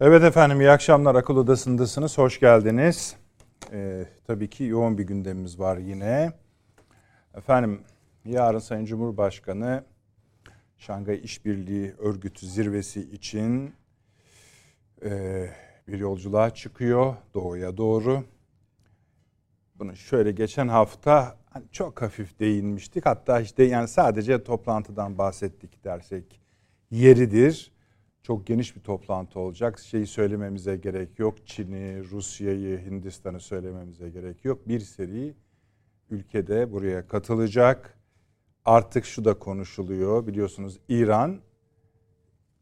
Evet efendim, iyi akşamlar. Akıl Odası'ndasınız. Hoş geldiniz. Tabii ki yoğun bir gündemimiz var yine. Efendim, yarın Sayın Cumhurbaşkanı Şanghay İşbirliği Örgütü zirvesi için bir yolculuğa çıkıyor doğuya doğru. Bunu şöyle geçen hafta çok hafif değinmiştik. Hatta işte yani sadece toplantıdan bahsettik dersek yeridir. Çok geniş bir toplantı olacak. Şeyi söylememize gerek yok. Çin'i, Rusya'yı, Hindistan'ı söylememize gerek yok. Bir seri ülkede buraya katılacak. Artık şu da konuşuluyor. Biliyorsunuz İran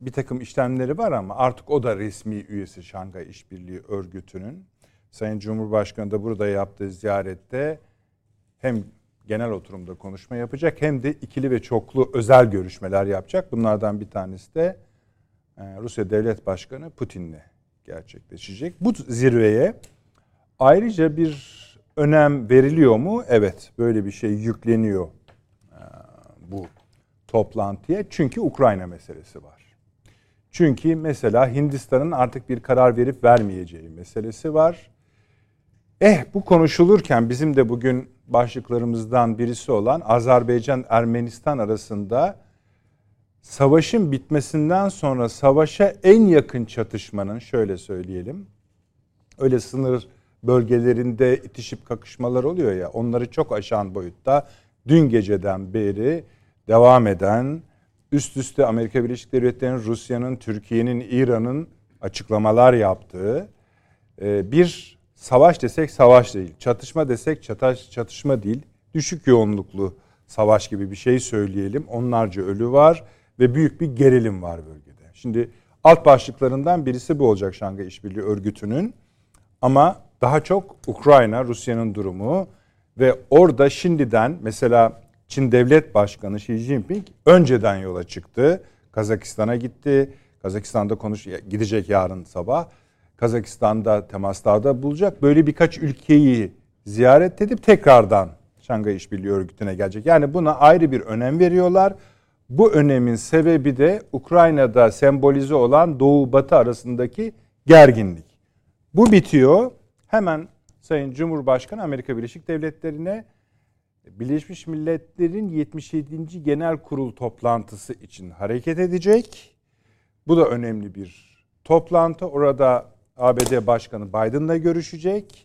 bir takım işlemleri var ama artık o da resmi üyesi Şanghay İşbirliği Örgütü'nün. Sayın Cumhurbaşkanı da burada yaptığı ziyarette hem genel oturumda konuşma yapacak hem de ikili ve çoklu özel görüşmeler yapacak. Bunlardan bir tanesi de Rusya Devlet Başkanı Putin'le gerçekleşecek. Bu zirveye ayrıca bir önem veriliyor mu? Evet, böyle bir şey yükleniyor bu toplantıya. Çünkü Ukrayna meselesi var. Çünkü mesela Hindistan'ın artık bir karar verip vermeyeceği meselesi var. Bu konuşulurken bizim de bugün başlıklarımızdan birisi olan Azerbaycan-Ermenistan arasında savaşın bitmesinden sonra savaşa en yakın çatışmanın, şöyle söyleyelim, öyle sınır bölgelerinde itişip kakışmalar oluyor ya, onları çok aşan boyutta dün geceden beri devam eden, üst üste Amerika Birleşik Devletleri'nin, Rusya'nın, Türkiye'nin, İran'ın açıklamalar yaptığı bir savaş desek savaş değil, çatışma desek çatışma değil, düşük yoğunluklu savaş gibi bir şey söyleyelim. Onlarca ölü var ve büyük bir gerilim var bölgede. Şimdi alt başlıklarından birisi bu olacak Şanghay İşbirliği Örgütü'nün. Ama daha çok Ukrayna, Rusya'nın durumu ve orada şimdiden mesela Çin Devlet Başkanı Xi Jinping önceden yola çıktı. Kazakistan'a gitti. Kazakistan'da gidecek yarın sabah. Kazakistan'da temaslarda bulacak. Böyle birkaç ülkeyi ziyaret edip tekrardan Şanghay İşbirliği Örgütü'ne gelecek. Yani buna ayrı bir önem veriyorlar. Bu önemin sebebi de Ukrayna'da sembolize olan Doğu-Batı arasındaki gerginlik. Bu bitiyor. Hemen Sayın Cumhurbaşkanı Amerika Birleşik Devletleri'ne Birleşmiş Milletler'in 77. Genel Kurul toplantısı için hareket edecek. Bu da önemli bir toplantı. Orada ABD Başkanı Biden'la görüşecek.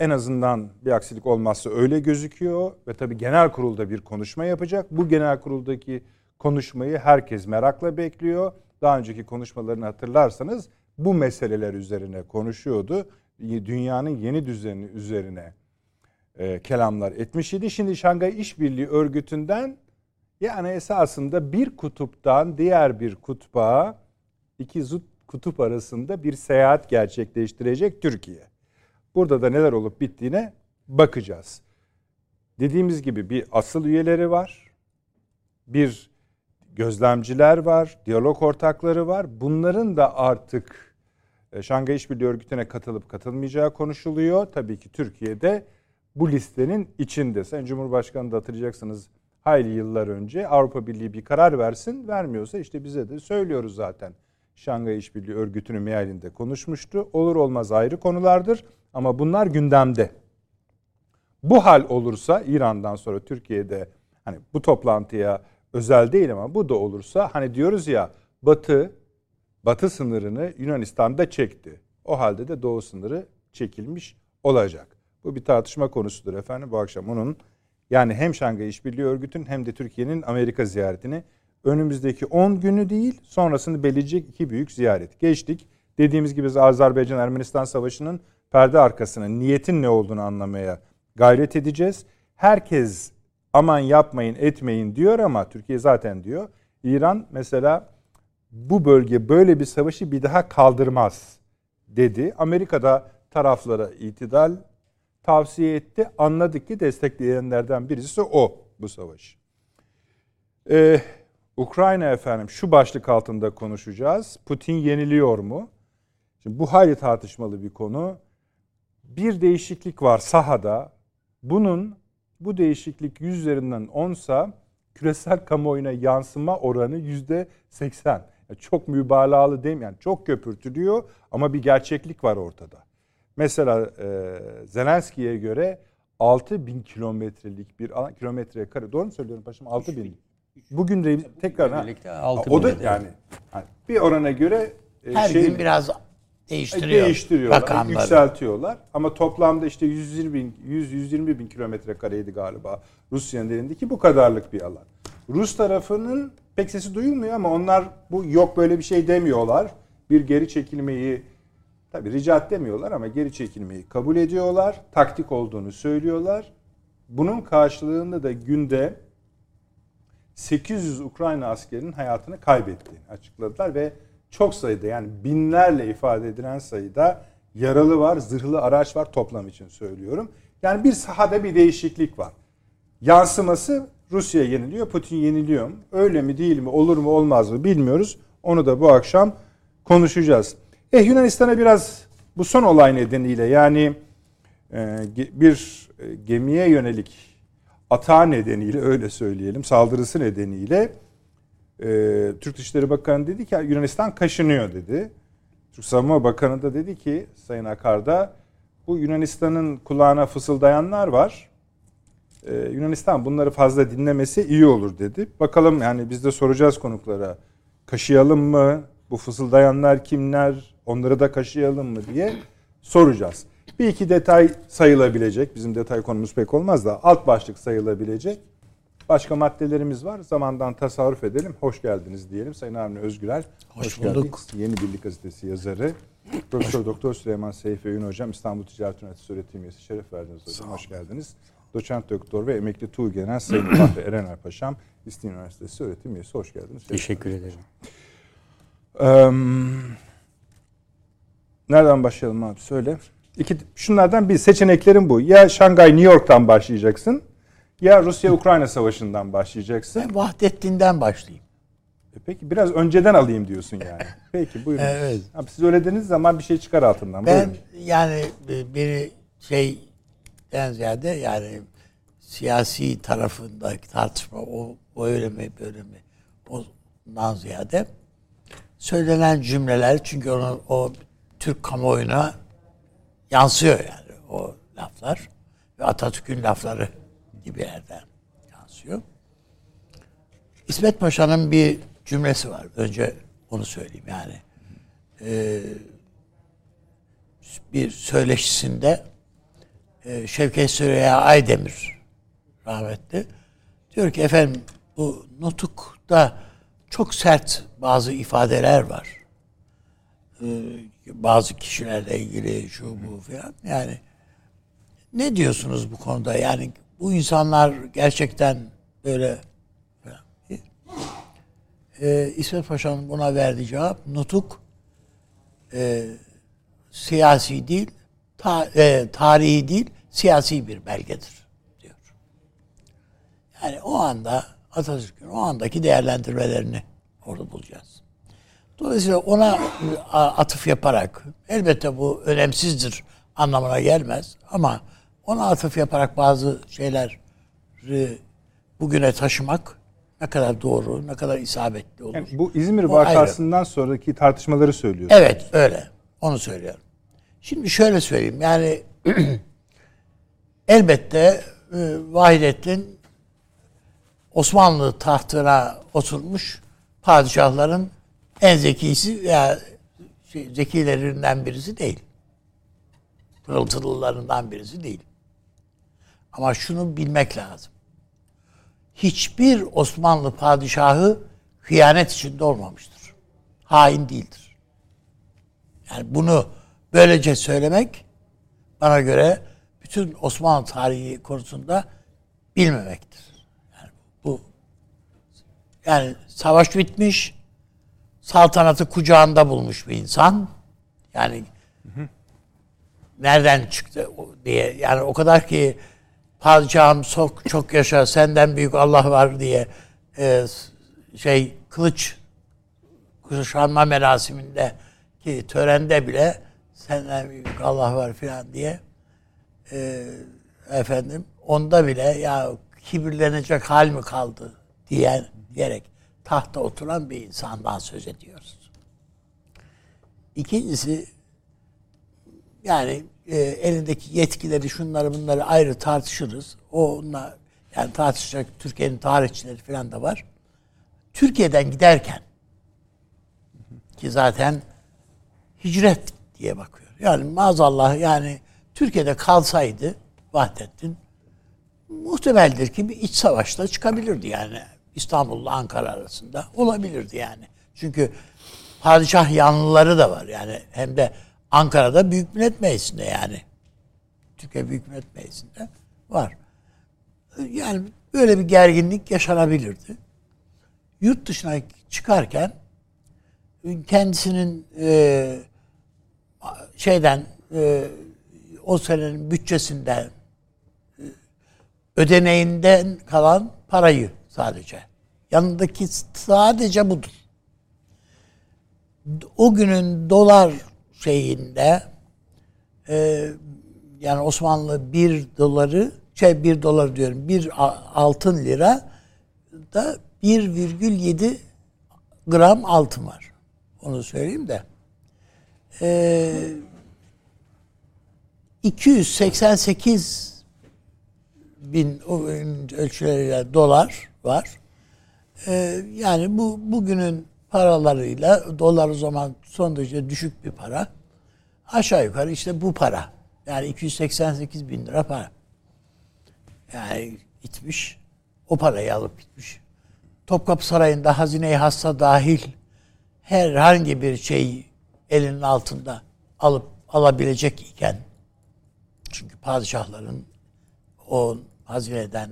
En azından bir aksilik olmazsa öyle gözüküyor ve tabii genel kurulda bir konuşma yapacak. Bu genel kuruldaki konuşmayı herkes merakla bekliyor. Daha önceki konuşmalarını hatırlarsanız bu meseleler üzerine konuşuyordu. Dünyanın yeni düzeni üzerine kelamlar etmiş idi. Şimdi Şanghay İşbirliği Örgütü'nden yani esasında bir kutuptan diğer bir kutba, iki zıt kutup arasında bir seyahat gerçekleştirecek Türkiye. Burada da neler olup bittiğine bakacağız. Dediğimiz gibi bir asıl üyeleri var. Bir gözlemciler var. Diyalog ortakları var. Bunların da artık Şanghay İşbirliği Örgütü'ne katılıp katılmayacağı konuşuluyor. Tabii ki Türkiye'de bu listenin içinde. Sayın Cumhurbaşkanı da hatırlayacaksınız hayli yıllar önce Avrupa Birliği bir karar versin. Vermiyorsa işte bize de söylüyoruz zaten. Şanghay İşbirliği Örgütü'nün mealinde konuşmuştu. Olur olmaz ayrı konulardır. Ama bunlar gündemde. Bu hal olursa İran'dan sonra Türkiye'de hani bu toplantıya özel değil ama bu da olursa hani diyoruz ya Batı sınırını Yunanistan'da çekti. O halde de Doğu sınırı çekilmiş olacak. Bu bir tartışma konusudur efendim. Bu akşam onun yani hem Şanghay İşbirliği Örgütü'nün hem de Türkiye'nin Amerika ziyaretini önümüzdeki 10 günü değil sonrasını belirleyecek iki büyük ziyaret. Geçtik. Dediğimiz gibi Azerbaycan-Ermenistan Savaşı'nın perde arkasının niyetin ne olduğunu anlamaya gayret edeceğiz. Herkes aman yapmayın etmeyin diyor ama Türkiye zaten diyor. İran mesela bu bölge böyle bir savaşı bir daha kaldırmaz dedi. Amerika'da taraflara itidal tavsiye etti. Anladık ki destekleyenlerden birisi o bu savaşı. Ukrayna efendim şu başlık altında konuşacağız. Putin yeniliyor mu? Şimdi bu hayli tartışmalı bir konu. Bir değişiklik var sahada. Bu değişiklik 100 üzerinden 10'sa küresel kamuoyuna yansıma oranı %80. Yani çok mübalağalı değil mi? Yani çok köpürtülüyor ama bir gerçeklik var ortada. Mesela Zelenski'ye göre 6.000 kilometrelik bir alan, kilometreye kare. Doğru mu söylüyorum paşam? 6.000. Bugün de tekrar o da yani bir orana göre her gün biraz değiştiriyorlar, yükseltiyorlar. Ama toplamda işte 120 bin kilometre kareydi galiba Rusya'nın elindeki bu kadarlık bir alan. Rus tarafının pek sesi duyulmuyor ama onlar bu yok böyle bir şey demiyorlar. Bir geri çekilmeyi tabii rica etmiyorlar ama geri çekilmeyi kabul ediyorlar. Taktik olduğunu söylüyorlar. Bunun karşılığında da günde 800 Ukrayna askerinin hayatını kaybettiğini açıkladılar ve çok sayıda yani binlerle ifade edilen sayıda yaralı var, zırhlı araç var toplam için söylüyorum. Yani bir sahada bir değişiklik var. Yansıması Rusya yeniliyor, Putin yeniliyor mu? Öyle mi değil mi, olur mu olmaz mı bilmiyoruz. Onu da bu akşam konuşacağız. Yunanistan'a biraz bu son olay nedeniyle yani bir gemiye yönelik atağı nedeniyle öyle söyleyelim saldırısı nedeniyle Türk Dışişleri Bakanı dedi ki Yunanistan kaşınıyor dedi. Türk Savunma Bakanı da dedi ki Sayın Akar'da bu Yunanistan'ın kulağına fısıldayanlar var. Yunanistan bunları fazla dinlemesi iyi olur dedi. Bakalım yani biz de soracağız konuklara kaşıyalım mı? Bu fısıldayanlar kimler? Onları da kaşıyalım mı diye soracağız. Bir iki detay sayılabilecek. Bizim detay konumuz pek olmaz da alt başlık sayılabilecek. Başka maddelerimiz var. Zamandan tasarruf edelim. Hoş geldiniz diyelim. Sayın Avni Özgürel. Hoş bulduk. Yeni Birlik Gazetesi yazarı. Profesör Doktor Süleyman Seyfi Öğün Hocam. İstanbul Ticaret Üniversitesi öğretim üyesi. Şeref verdiniz hocam. Hoş geldiniz. Doçent Doktor ve emekli Tuğ Genel Sayın Kahve Erener Paşam. İstinye Üniversitesi öğretim üyesi. Hoş geldiniz. Teşekkür ederim. Nereden başlayalım abi? Söyle. Şunlardan bir seçeneklerin bu. Ya Şangay New York'tan başlayacaksın ya Rusya-Ukrayna savaşından başlayacaksın. Ben Vahdettin'den başlayayım. Peki biraz önceden alayım diyorsun yani. Peki buyurun. Evet. Abi siz öyle dediğiniz zaman bir şey çıkar altından. Ben buyurun. Yani bir şeyden ziyade yani siyasi tarafındaki tartışma o öyle mi böyle mi ondan ziyade söylenen cümleler çünkü o Türk kamuoyuna yansıyor yani o laflar ve Atatürk'ün lafları gibi yerden yansıyor. İsmet Paşa'nın bir cümlesi var. Önce onu söyleyeyim yani. Bir söyleşisinde Şevket Süreyya Aydemir rahmetli diyor ki efendim bu nutukta çok sert bazı ifadeler var. Bazı kişilerle ilgili şu bu falan yani ne diyorsunuz bu konuda yani bu insanlar gerçekten böyle falan. İsmet Paşa'nın buna verdiği cevap nutuk siyasi değil tarihi değil siyasi bir belgedir diyor. Yani o anda Atatürk'ün o andaki değerlendirmelerini orada bulacağız. Dolayısıyla ona atıf yaparak, elbette bu önemsizdir anlamına gelmez ama ona atıf yaparak bazı şeyleri bugüne taşımak ne kadar doğru, ne kadar isabetli olur. Yani bu İzmir vakasından sonraki tartışmaları söylüyorsunuz. Evet, öyle. Onu söylüyorum. Şimdi şöyle söyleyeyim, yani elbette Vahidettin Osmanlı tahtına oturmuş padişahların en zekisi veya zekilerinden birisi değil. Pırıltılılarından birisi değil. Ama şunu bilmek lazım. Hiçbir Osmanlı padişahı hıyanet içinde olmamıştır. Hain değildir. Yani bunu böylece söylemek bana göre bütün Osmanlı tarihi konusunda bilmemektir. Yani bu yani savaş bitmiş saltanatı kucağında bulmuş bir insan. Yani Nereden çıktı diye. Yani o kadar ki padişahım sok çok yaşa senden büyük Allah var diye kılıç kuşanma merasiminde ki törende bile senden büyük Allah var filan diye onda bile ya kibirlenecek hal mi kaldı diyerek tahta oturan bir insandan söz ediyoruz. İkincisi yani elindeki yetkileri şunları bunları ayrı tartışırız. Onunla yani tartışacak Türkiye'nin tarihçileri falan da var. Türkiye'den giderken ki zaten hicret diye bakıyor. Yani maazallah yani Türkiye'de kalsaydı Vahdettin muhtemeldir ki bir iç savaşta çıkabilirdi yani. İstanbul'la Ankara arasında olabilirdi yani. Çünkü padişah yanlıları da var yani hem de Ankara'da Büyük Millet Meclisi'nde yani. Türkiye Büyük Millet Meclisi'nde var. Yani böyle bir gerginlik yaşanabilirdi. Yurt dışına çıkarken kendisinin o senenin bütçesinden ödeneğinden kalan parayı sadece. Yanındaki sadece budur. O günün dolar yani Osmanlı bir altın lira da 1,7 gram altın var. Onu söyleyeyim de. 288.000 ölçüleriyle dolar var. Yani bugünün paralarıyla dolar o zaman son derece düşük bir para. Aşağı yukarı işte bu para. Yani 288.000 lira para. Yani gitmiş. O parayı alıp gitmiş. Topkapı Sarayı'nda hazine-i hassa dahil herhangi bir şeyi elinin altında alıp alabilecek iken çünkü padişahların o hazineden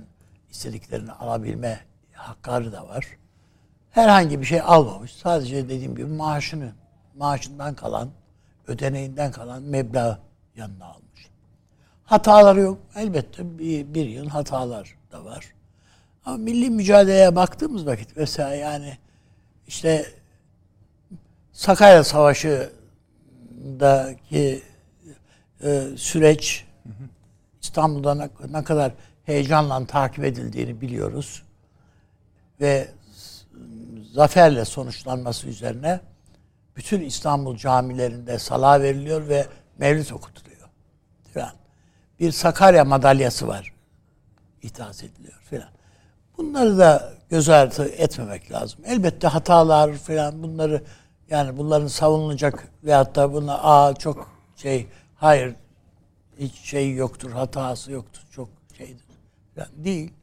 istediklerini alabilme hakları da var. Herhangi bir şey almamış. Sadece dediğim gibi maaşından kalan, ödeneğinden kalan meblağı yanına almış. Hataları yok. Elbette bir yıl hatalar da var. Ama milli mücadeleye baktığımız vakit mesela yani işte Sakarya Savaşı'ndaki süreç İstanbul'da ne kadar heyecanla takip edildiğini biliyoruz. Ve zaferle sonuçlanması üzerine bütün İstanbul camilerinde sala veriliyor ve mevlid okutuluyor filan. Bir Sakarya madalyası var. İhdas ediliyor filan. Bunları da göz ardı etmemek lazım. Elbette hatalar filan bunları yani bunların savunulacak veyahut da buna hayır hiç şey yoktur, hatası yoktur, çok şeydir filan değil.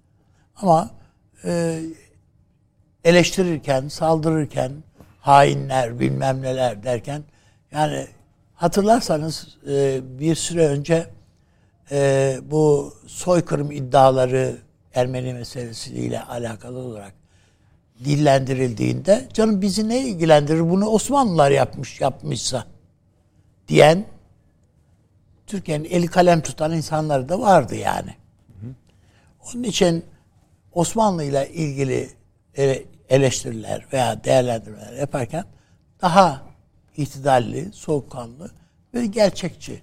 Ama eleştirirken, saldırırken, hainler bilmem neler derken yani hatırlarsanız bir süre önce bu soykırım iddiaları Ermeni meselesiyle alakalı olarak dillendirildiğinde canım bizi ne ilgilendirir bunu Osmanlılar yapmışsa diyen Türkiye'nin eli kalem tutan insanları da vardı yani. Onun için Osmanlı ile ilgili eleştiriler veya değerlendirmeler yaparken daha itidalli, soğukkanlı ve gerçekçi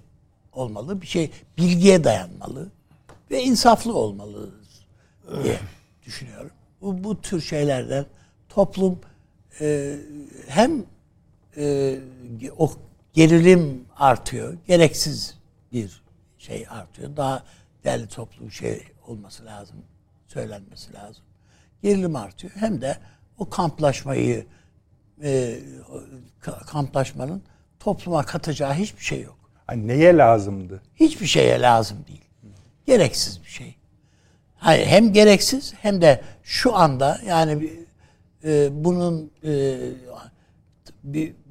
olmalı. Bir şey bilgiye dayanmalı ve insaflı olmalı diye düşünüyorum. Bu tür şeylerden toplum hem o gerilim artıyor, gereksiz bir şey artıyor. Daha değerli toplum şey olması lazım, söylenmesi lazım. Gerilim artıyor. Hem de o kamplaşmanın topluma katacağı hiçbir şey yok. Hani neye lazımdı? Hiçbir şeye lazım değil. Gereksiz bir şey. Hayır, hem gereksiz hem de şu anda yani bunun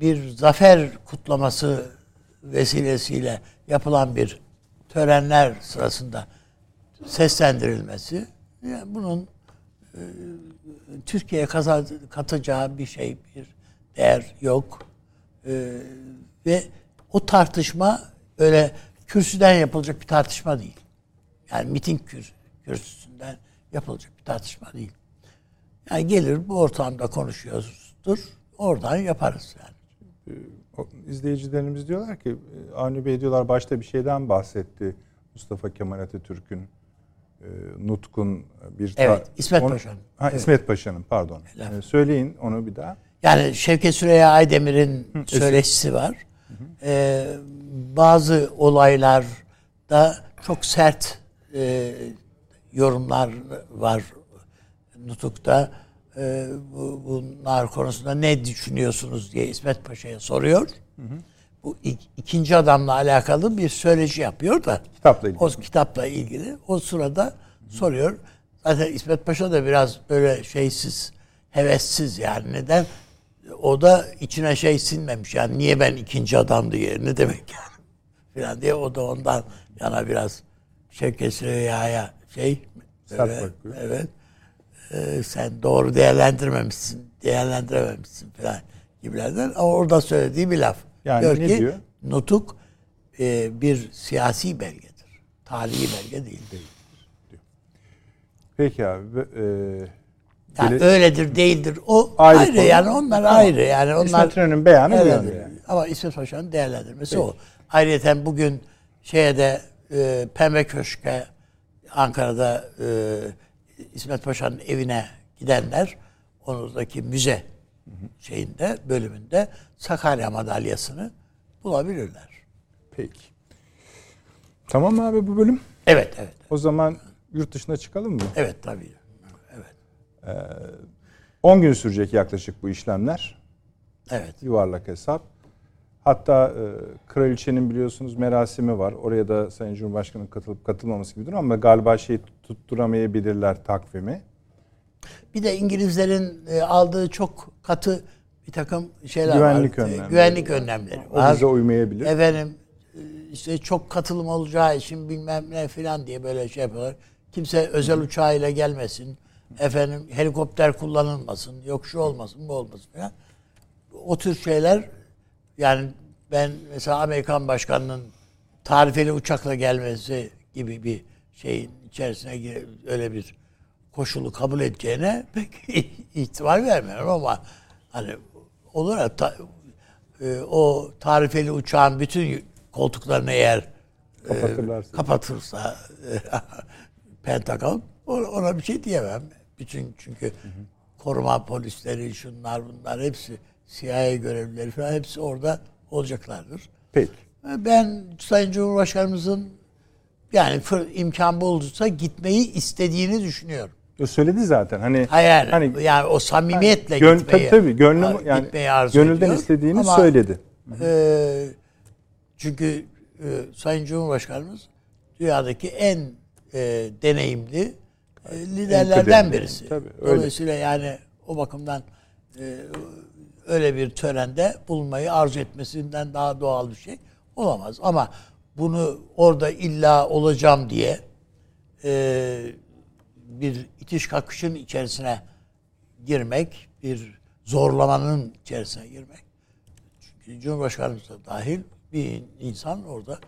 bir zafer kutlaması vesilesiyle yapılan bir törenler sırasında seslendirilmesi yani bunun Türkiye'ye katacağı bir değer yok. Ve o tartışma öyle kürsüden yapılacak bir tartışma değil. Yani miting kürsüsünden yapılacak bir tartışma değil. Yani gelir bu ortamda konuşuyoruzdur, oradan yaparız yani. İzleyicilerimiz diyorlar ki, Avni Bey diyorlar başta bir şeyden bahsetti Mustafa Kemal Atatürk'ün. Nutkun bir... Evet, İsmet Paşa'nın. Ha, evet. İsmet Paşa'nın, pardon. Söyleyin onu bir daha. Yani Şevket Süreyya Aydemir'in söyleşisi var. Bazı olaylarda çok sert yorumlar var Nutuk'ta. Bunlar konusunda ne düşünüyorsunuz diye İsmet Paşa'ya soruyor. Bu ikinci adamla alakalı bir söyleşi yapıyor da. Kitapla ilgili. O kitapla ilgili. O sırada soruyor. Zaten İsmet Paşa da biraz böyle şeysiz, hevessiz yani. Neden? O da içine şey sinmemiş. Yani niye ben ikinci adam diye, ne demek yani? Falan diye. O da ondan yana biraz Şevket Süreyya'ya şey. Böyle, evet. Sen doğru değerlendirememişsin falan gibilerden. Ama orada söylediği bir laf. Yani diyor ne ki, diyor? Nutuk bir siyasi belgedir. Tarihi belge değil. Diyor. Peki abi. Yani öyledir değildir. O ayrı yani, onlar ayrı. Yani onlar İsmet İnönü'nün beyanı bu yani. Ama İsmet Paşa'nın değerlendirmesi peki. O. Ayrıca bugün şeyde Pembe Köşk'e Ankara'da İsmet Paşa'nın evine gidenler, onuzdaki müze şeyinde, bölümünde Sakarya madalyasını bulabilirler. Peki. Tamam abi bu bölüm? Evet. O zaman yurt dışına çıkalım mı? Evet, tabii. Evet. 10 gün sürecek yaklaşık bu işlemler. Evet. Yuvarlak hesap. Hatta kraliçenin biliyorsunuz merasimi var. Oraya da Sayın Cumhurbaşkanı'nın katılıp katılmaması gibi durum ama galiba şeyi tutturamayabilirler, takvimi. Bir de İngilizlerin aldığı çok katı bir takım şeyler güvenlik var. Güvenlik önlemleri var. O bize uymayabilir. Efendim işte çok katılım olacağı için bilmem ne filan diye böyle şey yapıyorlar. Kimse özel uçağıyla gelmesin. Efendim helikopter kullanılmasın. Yok şu olmasın, bu olmasın filan. O tür şeyler yani ben mesela Amerikan Başkanı'nın tarifeli uçakla gelmesi gibi bir şeyin içerisine girip öyle bir koşulu kabul edeceğine pek ihtimal vermiyorum ama hani olur ya o tarifeli uçağın bütün koltuklarını eğer kapatırsa Pentagon, ona bir şey diyemem. Bütün çünkü koruma polisleri, şunlar bunlar hepsi, CIA görevlileri falan hepsi orada olacaklardır. Peki. Ben Sayın Cumhurbaşkanımızın yani imkan bulduysa gitmeyi istediğini düşünüyorum. O söyledi zaten hani yani o samimiyetle yani, gitmeyi. Tabii gönlüm yani gönülden ediyor, istediğini ama, söyledi. Çünkü Sayın Cumhurbaşkanımız dünyadaki en deneyimli liderlerden birisi. Tabii, dolayısıyla yani o bakımdan öyle bir törende bulunmayı arzu etmesinden daha doğal bir şey olamaz. Ama bunu orada illa olacağım diye bir itiş kakışın içerisine girmek, bir zorlamanın içerisine girmek. Çünkü Cumhurbaşkanımız da dahil bir insan orada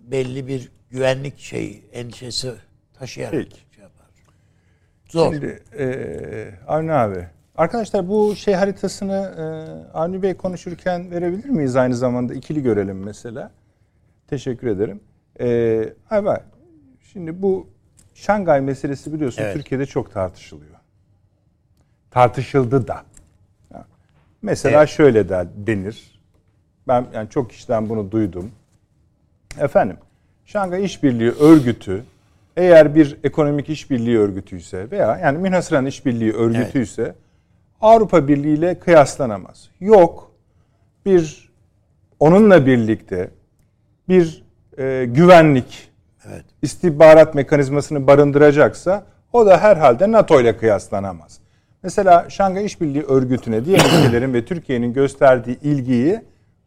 belli bir güvenlik endişesi taşıyarak şey yapar. Zor. Şimdi Avni abi, arkadaşlar bu haritasını Avni Bey konuşurken verebilir miyiz aynı zamanda? İkili görelim mesela. Teşekkür ederim. Şimdi bu Şangay meselesi biliyorsun Türkiye'de çok tartışılıyor. Tartışıldı da. Mesela şöyle de denir. Ben yani çok kişiden bunu duydum. Şangay İşbirliği Örgütü eğer bir ekonomik işbirliği örgütüyse veya yani münhasıran işbirliği örgütüyse Avrupa Birliği ile kıyaslanamaz. Yok. Bir onunla birlikte bir güvenlik istihbarat mekanizmasını barındıracaksa o da herhalde NATO ile kıyaslanamaz. Mesela Şangay İşbirliği Örgütü'ne diğer ülkelerin ve Türkiye'nin gösterdiği ilgiyi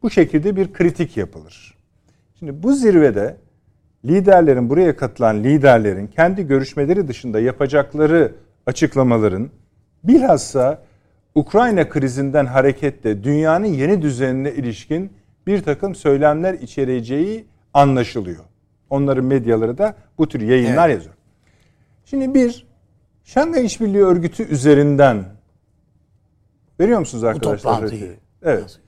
bu şekilde bir kritik yapılır. Şimdi bu zirvede liderlerin, buraya katılan liderlerin kendi görüşmeleri dışında yapacakları açıklamaların bilhassa Ukrayna krizinden hareketle dünyanın yeni düzenine ilişkin bir takım söylemler içereceği anlaşılıyor. Onların medyaları da bu tür yayınlar evet. yazıyor. Şimdi bir, Şangay İşbirliği Örgütü üzerinden veriyor musunuz arkadaşlar? Bu toplantıyı. Evet. Nasıl?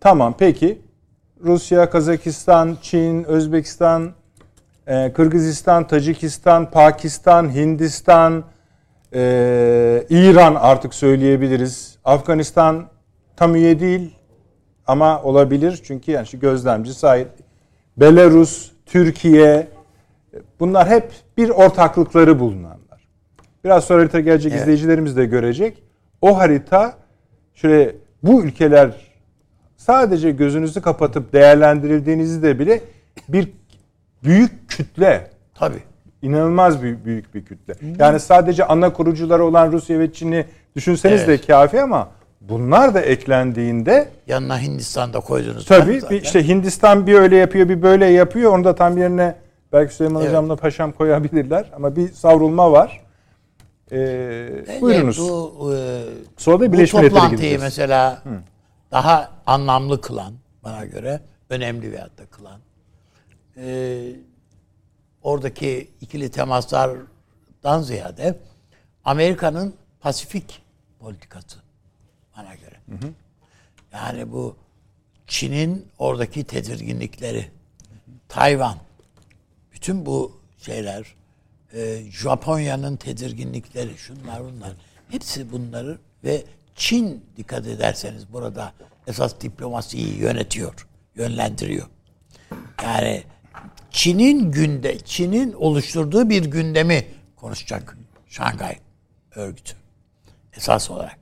Tamam peki. Rusya, Kazakistan, Çin, Özbekistan, Kırgızistan, Tacikistan, Pakistan, Hindistan, İran artık söyleyebiliriz. Afganistan tam üye değil ama olabilir. Çünkü yani şu gözlemci sahip. Belarus, Türkiye, bunlar hep bir ortaklıkları bulunanlar. Biraz sonra harita gelecek evet. izleyicilerimiz de görecek. O harita şöyle bu ülkeler sadece gözünüzü kapatıp değerlendirildiğinizi de bile bir büyük kütle. Tabii. İnanılmaz büyük bir kütle. Yani sadece ana kurucuları olan Rusya ve Çin'i düşünseniz evet. de kafi ama bunlar da eklendiğinde yanına Hindistan'da koydunuz. Tabii işte Hindistan bir öyle yapıyor bir böyle yapıyor. Onu da tam yerine belki Süleyman evet. Hocam'la Paşam koyabilirler ama bir savrulma var. Buyurunuz. Sonra da Birleşmiş Milletler'e gideceğiz. Bu toplantıyı mesela daha anlamlı kılan bana göre önemli veyahut da kılan oradaki ikili temaslardan ziyade Amerika'nın Pasifik politikası bana göre. Hı hı. Yani bu Çin'in oradaki tedirginlikleri, hı hı. Tayvan, bütün bu şeyler, Japonya'nın tedirginlikleri, şunlar bunlar, hepsi bunları ve Çin dikkat ederseniz burada esas diplomasiyi yönetiyor, yönlendiriyor. Yani Çin'in oluşturduğu bir gündemi konuşacak Şangay örgütü esas olarak.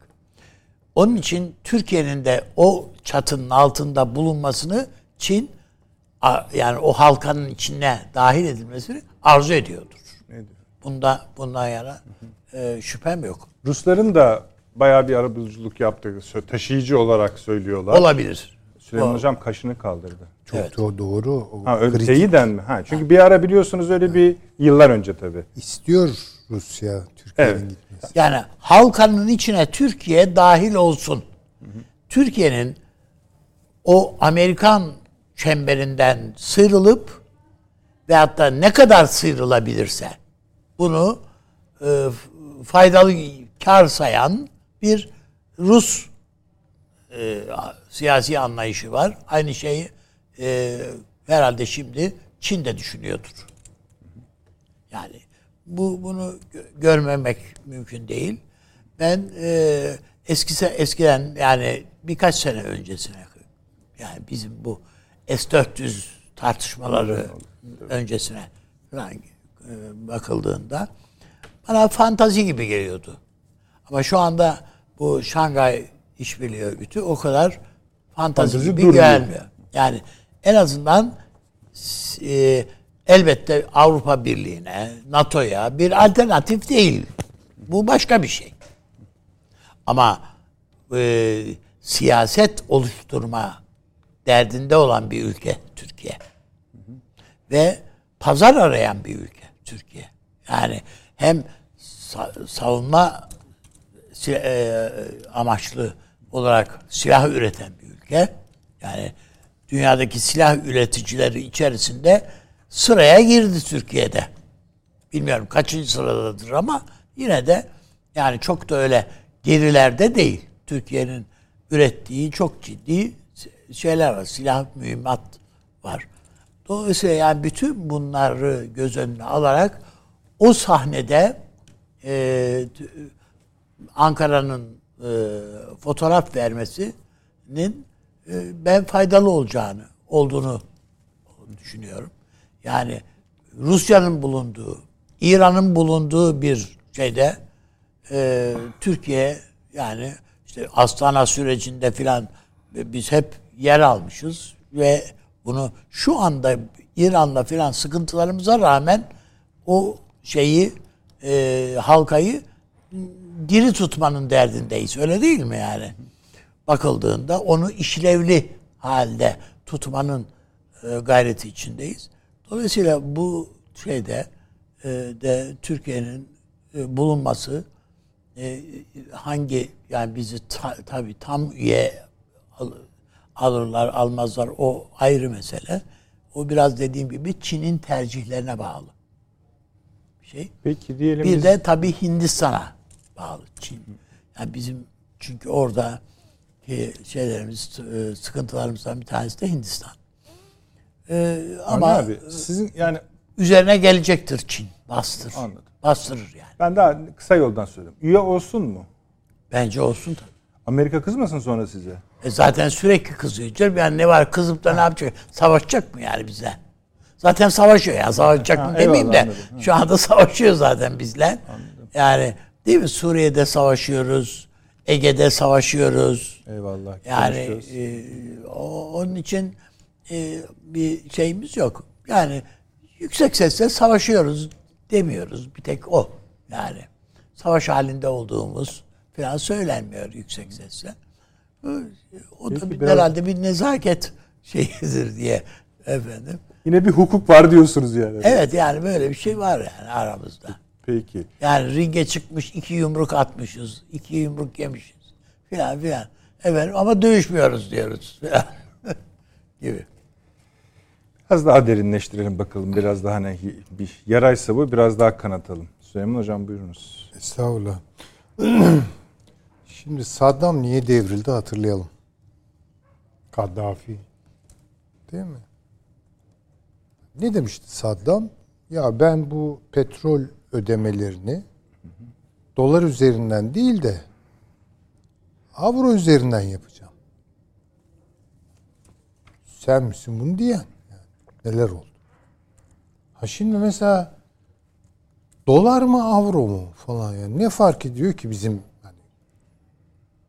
Onun için Türkiye'nin de o çatının altında bulunmasını Çin yani o halkanın içine dahil edilmesini arzu ediyordur. Bundan yana şüphem yok. Rusların da bayağı bir arabuluculuk yaptığı taşıyıcı olarak söylüyorlar. Olabilir. Süleyman Hocam kaşını kaldırdı. Çok evet. doğru. Öteyiden mi? Çünkü bir ara biliyorsunuz öyle bir yıllar önce tabii. İstiyor Rusya Türkiye'nin evet. gitmesi. Yani halkanın içine Türkiye dahil olsun. Hı hı. Türkiye'nin o Amerikan çemberinden sıyrılıp ve hatta ne kadar sıyrılabilirse bunu faydalı kar sayan bir Rus siyasi anlayışı var. Aynı şeyi herhalde şimdi Çin de düşünüyordur. Yani bunu görmemek mümkün değil. Ben eskiden yani birkaç sene öncesine yani bizim bu S-400 tartışmaları öncesine bakıldığında bana fantazi gibi geliyordu. Ama şu anda bu Şangay İşbirliği Örgütü o kadar fantazi gibi gelmiyor. Yani en azından elbette Avrupa Birliği'ne, NATO'ya bir alternatif değil. Bu başka bir şey. Ama siyaset oluşturma derdinde olan bir ülke Türkiye. Ve pazar arayan bir ülke Türkiye. Yani hem savunma amaçlı olarak silah üreten bir ülke. Yani dünyadaki silah üreticileri içerisinde sıraya girdi Türkiye'de. Bilmiyorum kaçıncı sıradadır ama yine de yani çok da öyle gerilerde değil. Türkiye'nin ürettiği çok ciddi şeyler var. Silah mühimmat var. Dolayısıyla yani bütün bunları göz önüne alarak o sahnede Ankara'nın fotoğraf vermesinin ben faydalı olduğunu düşünüyorum. Yani Rusya'nın bulunduğu, İran'ın bulunduğu bir şeyde Türkiye yani işte Astana sürecinde filan biz hep yer almışız ve bunu şu anda İran'la filan sıkıntılarımıza rağmen o şeyi halkayı diri tutmanın derdindeyiz. Öyle değil mi yani? Bakıldığında onu işlevli halde tutmanın gayreti içindeyiz. Dolayısıyla bu şeyde de Türkiye'nin bulunması hangi yani bizi tabii tam üye alırlar almazlar o ayrı mesele. O biraz dediğim gibi Çin'in tercihlerine bağlı bir şey. Peki diyelim bir de tabii Hindistan'a bağlı Çin. Yani bizim çünkü orada şeylerimiz, sıkıntılarımızdan bir tanesi de Hindistan. Ama abi, sizin yani üzerine gelecektir Çin. Bastır. Anladım. Bastırır yani. Ben daha kısa yoldan söyleyeyim. Üye olsun mu? Bence olsun tabii. Amerika kızmasın sonra size. Zaten sürekli kızıyor. Yani ne var kızıp da ne yapacak? Savaşacak mı yani bize? Zaten savaşıyor ya. Savaşacak mı demeyeyim de. Anladım. Şu anda savaşıyor zaten bizle. Anladım. Yani değil mi? Suriye'de savaşıyoruz. Ege'de savaşıyoruz. Eyvallah. Yani onun için bir şeyimiz yok. Yani yüksek sesle savaşıyoruz demiyoruz. Bir tek o. Yani savaş halinde olduğumuz falan söylenmiyor yüksek sesle. O da bir, herhalde bir nezaket şeyidir diye efendim. Yine bir hukuk var diyorsunuz yani. Evet yani böyle bir şey var yani aramızda. Peki. Yani ringe çıkmış 2 yumruk atmışız. 2 yumruk yemişiz. Filan filan. Efendim ama dövüşmüyoruz diyoruz. gibi. Biraz daha derinleştirelim bakalım. Biraz daha hani bir yaraysa bu biraz daha kanatalım. Süleyman Hocam buyurunuz. Estağfurullah. Şimdi Saddam niye devrildi hatırlayalım. Kaddafi. Değil mi? Ne demişti Saddam? Ya ben bu petrol ödemelerini dolar üzerinden değil de avro üzerinden yapacağım. Sen misin bunu diyen? Neler oldu? Ha şimdi mesela dolar mı avro mu falan yani ne fark ediyor ki bizim hani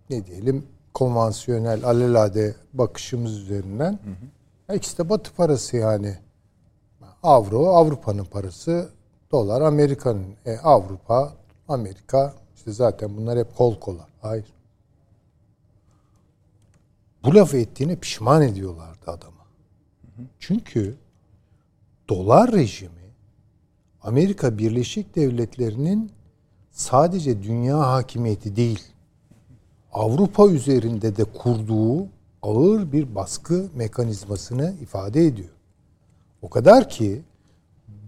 ne diyelim konvansiyonel alelade bakışımız üzerinden. İkisi de Batı parası yani. Avro Avrupa'nın parası, dolar Amerika'nın, Avrupa, Amerika işte zaten bunlar hep kol kola. Hayır. Bu lafı ettiğine pişman ediyorlardı adama. Çünkü dolar rejimi Amerika Birleşik Devletleri'nin sadece dünya hakimiyeti değil, Avrupa üzerinde de kurduğu ağır bir baskı mekanizmasını ifade ediyor. O kadar ki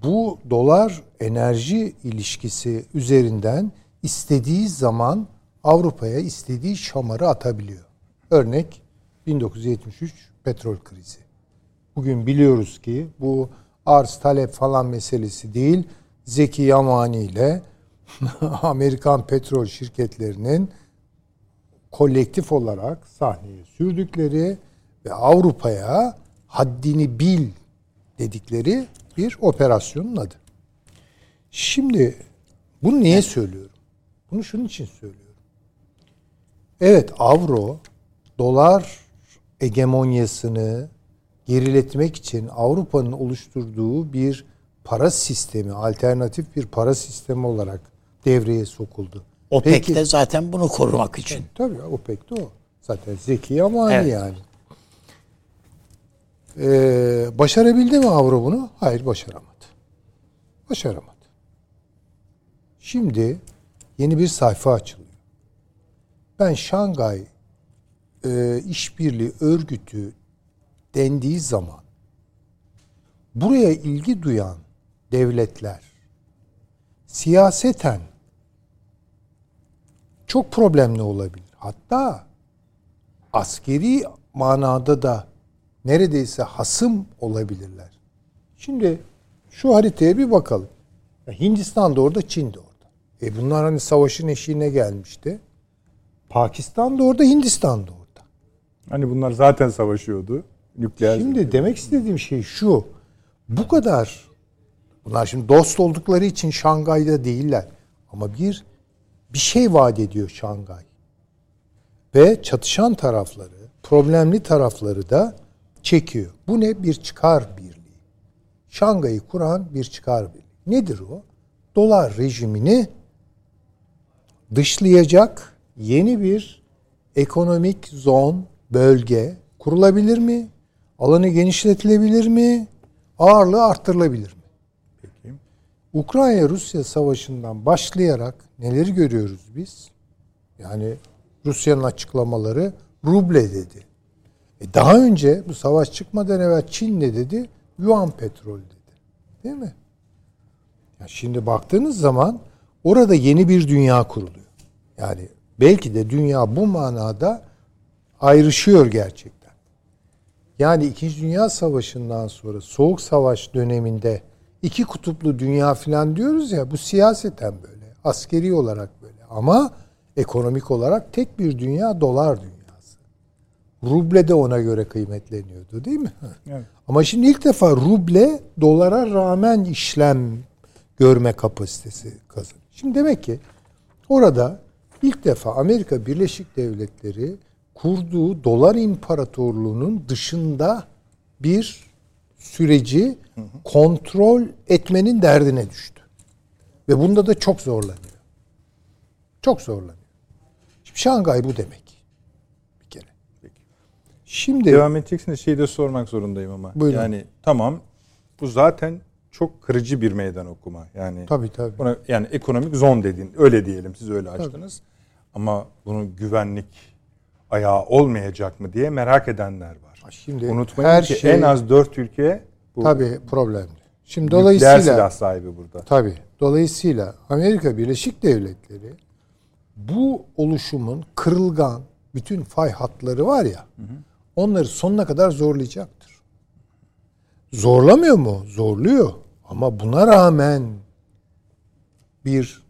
bu dolar enerji ilişkisi üzerinden istediği zaman Avrupa'ya istediği şamarı atabiliyor. Örnek 1973 petrol krizi. Bugün biliyoruz ki bu arz talep falan meselesi değil. Zeki Yamani ile Amerikan petrol şirketlerinin kolektif olarak sahneye sürdükleri ve Avrupa'ya haddini bil dedikleri bir operasyonun adı. Şimdi bunu niye söylüyorum? Bunu şunun için söylüyorum. Evet avro, dolar hegemonyasını geriletmek için Avrupa'nın oluşturduğu bir para sistemi, alternatif bir para sistemi olarak devreye sokuldu. OPEC de zaten bunu korumak için. Tabii OPEC de o. Zaten Zeki Yamani yani. Başarabildi mi Avro bunu? Hayır başaramadı. Başaramadı. Şimdi yeni bir sayfa açılıyor. Ben Şangay İşbirliği Örgütü dendiği zaman buraya ilgi duyan devletler siyaseten çok problemli olabilir. Hatta askeri manada da neredeyse hasım olabilirler. Şimdi şu haritaya bir bakalım. Hindistan da orada, Çin de orada. Bunlar hani savaşın eşiğine gelmişti. Pakistan da orada, Hindistan da orada. Hani bunlar zaten savaşıyordu. Nükleer. Şimdi demek istediğim şey şu. Bu kadar bunlar şimdi dost oldukları için Şangay'da değiller. Ama bir şey vaat ediyor Şangay. Ve çatışan tarafları, problemli tarafları da çekiyor. Bu ne? Bir çıkar birliği. Şangay'ı kuran bir çıkar birliği. Nedir o? Dolar rejimini dışlayacak yeni bir ekonomik zon, bölge kurulabilir mi? Alanı genişletilebilir mi? Ağırlığı artırılabilir mi? Peki. Ukrayna-Rusya savaşından başlayarak neleri görüyoruz biz? Yani Rusya'nın açıklamaları ruble dedi. Daha önce bu savaş çıkmadan evvel Çin ne dedi? Yuan petrol dedi. Değil mi? Ya şimdi baktığınız zaman orada yeni bir dünya kuruluyor. Yani belki de dünya bu manada ayrışıyor gerçekten. Yani 2. Dünya Savaşı'ndan sonra Soğuk Savaş döneminde iki kutuplu dünya falan diyoruz ya, bu siyaseten böyle, askeri olarak böyle ama ekonomik olarak tek bir dünya, dolar dünyası. Ruble de ona göre kıymetleniyordu değil mi? Evet. Ama şimdi ilk defa ruble dolara rağmen işlem görme kapasitesi kazandı. Şimdi demek ki orada ilk defa Amerika Birleşik Devletleri kurduğu dolar imparatorluğunun dışında bir süreci kontrol etmenin derdine düştü. Ve bunda da çok zorlanıyor. Çok zorlanıyor. Şimdi Şangay bu demek. Bir kere. Peki. Şimdi devam edeceksin de şeyi de sormak zorundayım ama. Buyurun. Yani tamam, bu zaten çok kırıcı bir meydan okuma. Yani tabii. Buna, yani ekonomik zon dedin. Öyle diyelim, siz öyle açtınız. Tabii. Ama bunun güvenlik ayağı olmayacak mı diye merak edenler var. Şimdi unutmayın her ki şey, en az 4 ülke bu tabii problemli. Şimdi dolayısıyla silah sahibi burada. Tabii. Dolayısıyla Amerika Birleşik Devletleri bu oluşumun kırılgan bütün fay hatları var ya, onları sonuna kadar zorlayacaktır. Zorlamıyor mu? Zorluyor. Ama buna rağmen bir,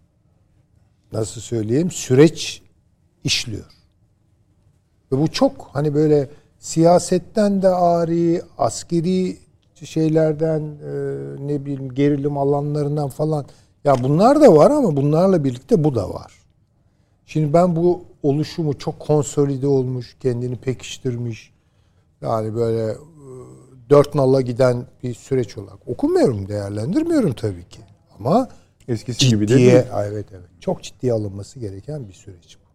nasıl söyleyeyim, süreç işliyor. Ve bu çok hani böyle siyasetten de ari, askeri şeylerden ne bileyim gerilim alanlarından falan. Ya bunlar da var ama bunlarla birlikte bu da var. Şimdi ben bu oluşumu çok konsolide olmuş, kendini pekiştirmiş, yani böyle dört nala giden bir süreç olarak okumuyorum, değerlendirmiyorum tabii ki. Ama eskisi ciddiye, gibi de değil. Evet. Çok ciddiye alınması gereken bir süreç bu.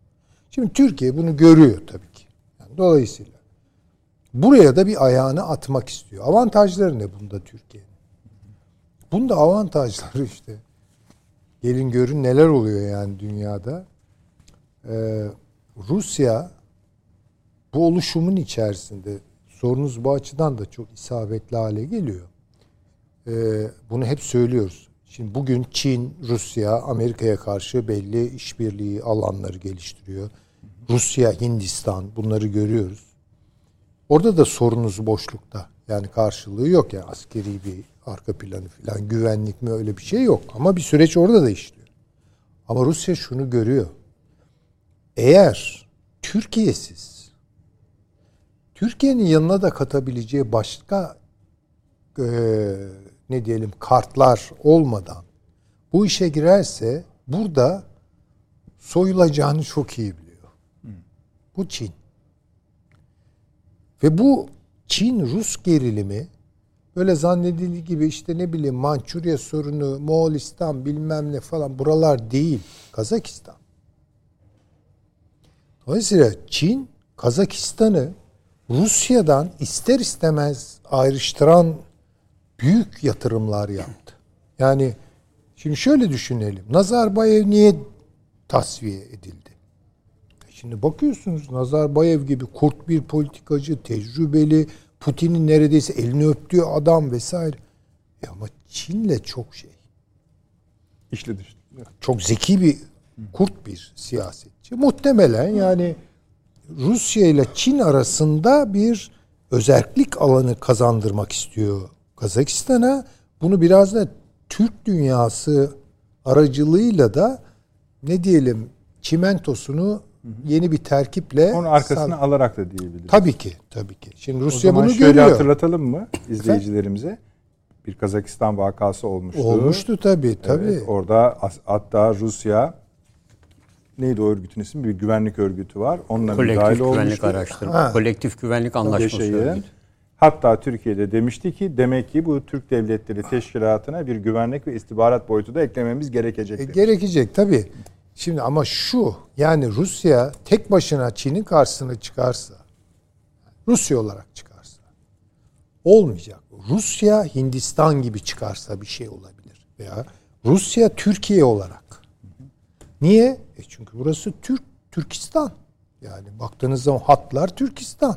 Şimdi Türkiye bunu görüyor tabii ki. Yani dolayısıyla buraya da bir ayağını atmak istiyor. Avantajları ne bunda Türkiye'nin? Bunda avantajları işte. Gelin görün neler oluyor yani dünyada. Rusya bu oluşumun içerisinde, sorunuz bu açıdan da çok isabetli hale geliyor. Bunu hep söylüyoruz. Şimdi bugün Çin, Rusya, Amerika'ya karşı belli işbirliği alanları geliştiriyor. Rusya, Hindistan, bunları görüyoruz. Orada da sorunuz boşlukta. Yani karşılığı yok ya, yani askeri bir arka planı falan, güvenlik mi, öyle bir şey yok. Ama bir süreç orada da işliyor. Ama Rusya şunu görüyor. Eğer Türkiye'siz, Türkiye'nin yanına da katabileceği başka ne diyelim kartlar olmadan bu işe girerse burada soyulacağını çok iyi biliyor. Bu Çin. Ve bu Çin-Rus gerilimi böyle zannedildiği gibi işte ne bileyim Mançurya sorunu, Moğolistan bilmem ne falan buralar değil. Kazakistan. Dolayısıyla Çin, Kazakistan'ı Rusya'dan ister istemez ayrıştıran büyük yatırımlar yaptı. Yani şimdi şöyle düşünelim. Nazarbayev niye tasfiye edildi? Şimdi bakıyorsunuz Nazarbayev gibi kurt bir politikacı, tecrübeli, Putin'in neredeyse elini öptüğü adam vesaire. Ama Çin'le çok şey. İşli dışlı. Çok zeki bir kurt bir siyasetçi. Muhtemelen yani Rusya ile Çin arasında bir özerklik alanı kazandırmak istiyor Kazakistan'a. Bunu biraz da Türk dünyası aracılığıyla da ne diyelim çimentosunu yeni bir terkiple onun arkasını alarak da diyebiliriz. Tabii ki. Şimdi Rusya bunu görüyor. O zaman şöyle hatırlatalım mı izleyicilerimize? Bir Kazakistan vakası olmuştu. Olmuştu tabii. Evet, orada hatta Rusya neydi o örgütün ismi? Bir güvenlik örgütü var. Onunla müdahale olmuştu. Kolektif güvenlik araştırma. Kolektif güvenlik anlaşması örgütü. Hatta Türkiye'de demişti ki demek ki bu Türk Devletleri Teşkilatı'na bir güvenlik ve istihbarat boyutu da eklememiz gerekecek. Gerekecek tabii. Şimdi ama şu, yani Rusya tek başına Çin'in karşısına çıkarsa, Rusya olarak çıkarsa olmayacak. Rusya Hindistan gibi çıkarsa bir şey olabilir. Veya Rusya Türkiye olarak. Niye? Çünkü burası Türkistan. Yani baktığınız zaman hatlar Türkistan.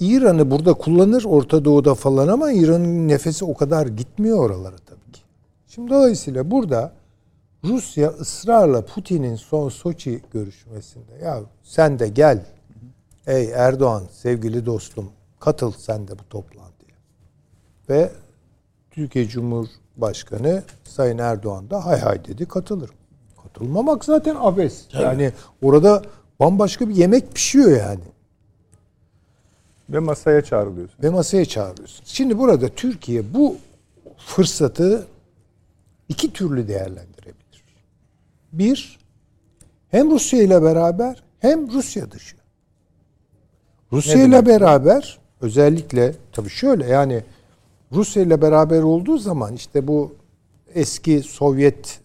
İran'ı burada kullanır Orta Doğu'da falan ama İran'ın nefesi o kadar gitmiyor oralara tabii ki. Şimdi dolayısıyla burada Rusya ısrarla Putin'in son Soçi görüşmesinde ya sen de gel ey Erdoğan sevgili dostum katıl sen de bu toplantıya. Ve Türkiye Cumhurbaşkanı Sayın Erdoğan da hay hay dedi katılırım. Katılmamak zaten abes. Yani orada bambaşka bir yemek pişiyor yani. Ve masaya çağrılıyorsun. Şimdi burada Türkiye bu fırsatı iki türlü değerlendirebilir. Bir, hem Rusya ile beraber hem Rusya dışı. Rusya ile beraber özellikle tabii şöyle yani Rusya ile beraber olduğu zaman işte bu eski Sovyet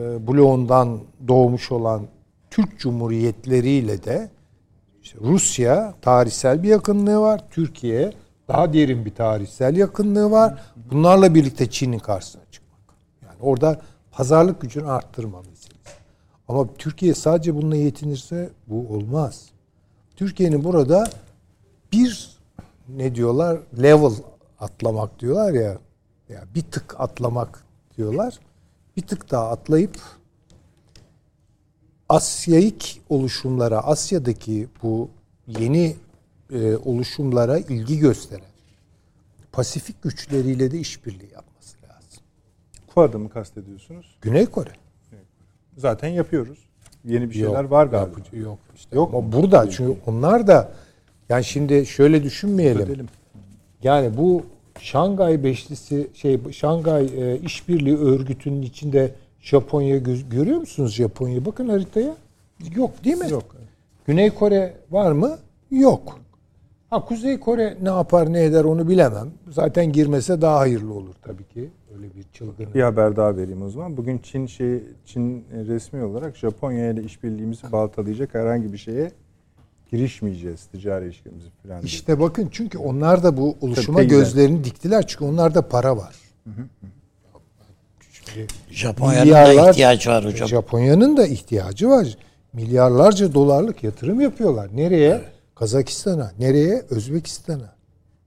bloğundan doğmuş olan Türk Cumhuriyetleriyle de İşte Rusya tarihsel bir yakınlığı var. Türkiye daha derin bir tarihsel yakınlığı var. Bunlarla birlikte Çin'in karşısına çıkmak. Yani orada pazarlık gücünü arttırmalıyız. Ama Türkiye sadece bununla yetinirse bu olmaz. Türkiye'nin burada bir ne diyorlar? Level atlamak diyorlar ya. Ya bir tık atlamak diyorlar. Bir tık daha atlayıp Asyaik oluşumlara, Asya'daki bu yeni oluşumlara ilgi gösteren Pasifik güçleriyle de işbirliği yapması lazım. Kuad'ı mı kastediyorsunuz? Güney Kore. Zaten yapıyoruz. Yeni bir şeyler yok, var galiba. Yok. İşte yok. Ama burada çünkü onlar da yani şimdi şöyle düşünmeyelim. Ödelim. Yani bu Şangay Beşlisi Şangay İşbirliği Örgütü'nün içinde Japonya görüyor musunuz Japonya'yı? Bakın haritaya. Yok değil mi? Yok. Güney Kore var mı? Yok. Ha Kuzey Kore ne yapar ne eder onu bilemem. Zaten girmese daha hayırlı olur tabii ki. Öyle bir çılgınlık. Bir haber daha vereyim o zaman. Bugün Çin resmi olarak Japonya ile işbirliğimizi baltalayacak herhangi bir şeye girişmeyeceğiz ticari ilişkimizi falan. İşte bakın çünkü onlar da bu oluşuma gözlerini diktiler çünkü onlarda para var. Hı. Japonya'nın da ihtiyacı var. Milyarlarca dolarlık yatırım yapıyorlar. Nereye? Evet. Kazakistan'a. Nereye? Özbekistan'a.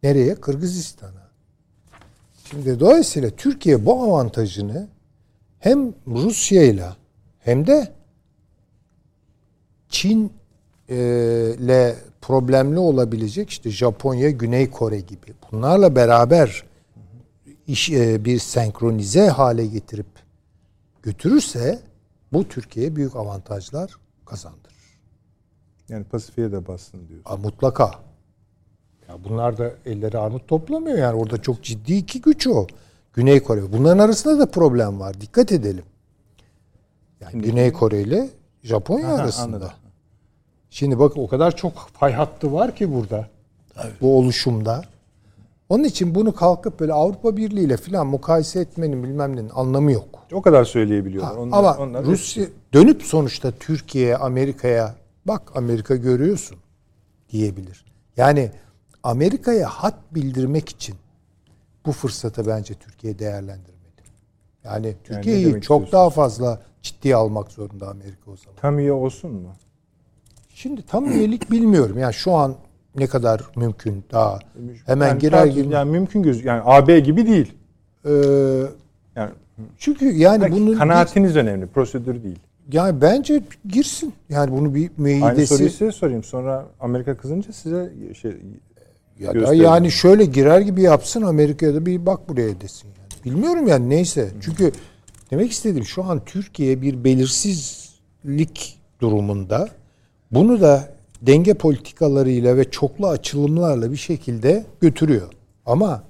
Nereye? Kırgızistan'a. Şimdi dolayısıyla Türkiye bu avantajını hem Rusya'yla hem de Çin'le problemli olabilecek işte Japonya, Güney Kore gibi bunlarla beraber bir senkronize hale getirip götürürse bu Türkiye'ye büyük avantajlar kazandırır. Yani Pasifik'e de bassın diyor. Mutlaka. Ya bunlar da elleri armut toplamıyor yani orada çok ciddi iki güç o. Güney Kore. Bunların arasında da problem var. Dikkat edelim. Yani şimdi Güney Kore ile Japonya arasında. Anladım. Şimdi bakın o kadar çok pay hattı var ki burada. Tabii. Bu oluşumda. Onun için bunu kalkıp böyle Avrupa Birliği ile filan mukayese etmenin bilmem nenin anlamı yok. O kadar söyleyebiliyorlar. Onlar Rusya dönüp sonuçta Türkiye'ye, Amerika'ya bak Amerika görüyorsun diyebilir. Yani Amerika'ya hat bildirmek için bu fırsatı bence Türkiye değerlendirmeli. Yani Türkiye'yi çok istiyorsun? Daha fazla ciddiye almak zorunda Amerika o zaman. Tam üye olsun mu? Şimdi tam üyelik bilmiyorum. Yani şu an ne kadar mümkün daha hemen yani girer gibi yani mümkün gözüküyor. Yani AB gibi değil. Yani çünkü yani bunun kanaatiniz önemli, prosedür değil. Yani bence girsin. Yani bunu bir müeyyidesi. Aynı soruyu size sorayım. Sonra Amerika kızınca size ya da yani şöyle girer gibi yapsın Amerika'da bir bak buraya desin yani. Bilmiyorum yani neyse. Çünkü demek istediğim şu an Türkiye bir belirsizlik durumunda. Bunu da denge politikalarıyla ve çoklu açılımlarla bir şekilde götürüyor. Ama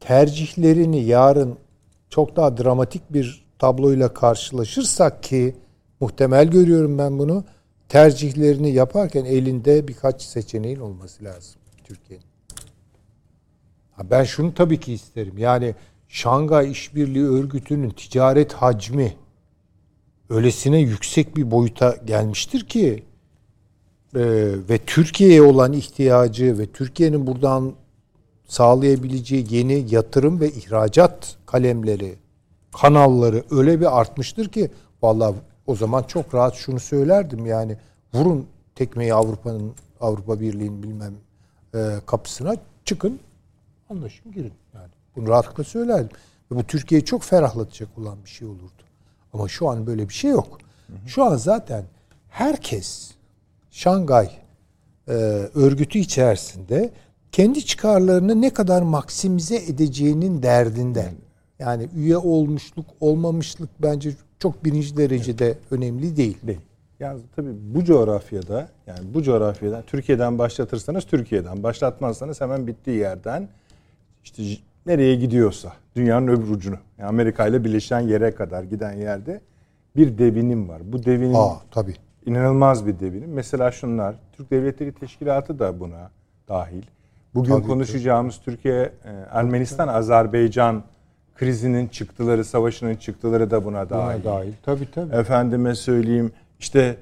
tercihlerini yarın çok daha dramatik bir tabloyla karşılaşırsak ki muhtemel görüyorum ben bunu. Tercihlerini yaparken elinde birkaç seçeneğin olması lazım Türkiye'nin. Ben şunu tabii ki isterim. Yani Şangay İşbirliği Örgütü'nün ticaret hacmi öylesine yüksek bir boyuta gelmiştir ki ve Türkiye'ye olan ihtiyacı ve Türkiye'nin buradan sağlayabileceği yeni yatırım ve ihracat kalemleri, kanalları öyle bir artmıştır ki vallahi o zaman çok rahat şunu söylerdim yani vurun tekmeyi Avrupa'nın Avrupa Birliği'nin bilmem kapısına çıkın, anlaşın, girin. Yani bunu rahatlıkla söylerdim. Ve bu Türkiye'yi çok ferahlatacak olan bir şey olurdu. Ama şu an böyle bir şey yok. Şu an zaten herkes Şangay örgütü içerisinde kendi çıkarlarını ne kadar maksimize edeceğinin derdinde. Yani üye olmuşluk, olmamışlık bence çok birinci derecede önemli değil. Yani tabii bu coğrafyada, yani bu coğrafyadan, Türkiye'den başlatırsanız Türkiye'den, başlatmazsanız hemen bittiği yerden işte nereye gidiyorsa dünyanın öbür ucunu, yani Amerika ile birleşen yere kadar giden yerde bir devinim var. Bu devinim tabii inanılmaz bir devinim. Mesela şunlar, Türk Devletleri Teşkilatı da buna dahil. Bugün tabii konuşacağımız Türkiye, Ermenistan, Azerbaycan krizinin çıktıları, savaşının çıktıları da buna dahil. Tabii. Efendime söyleyeyim, işte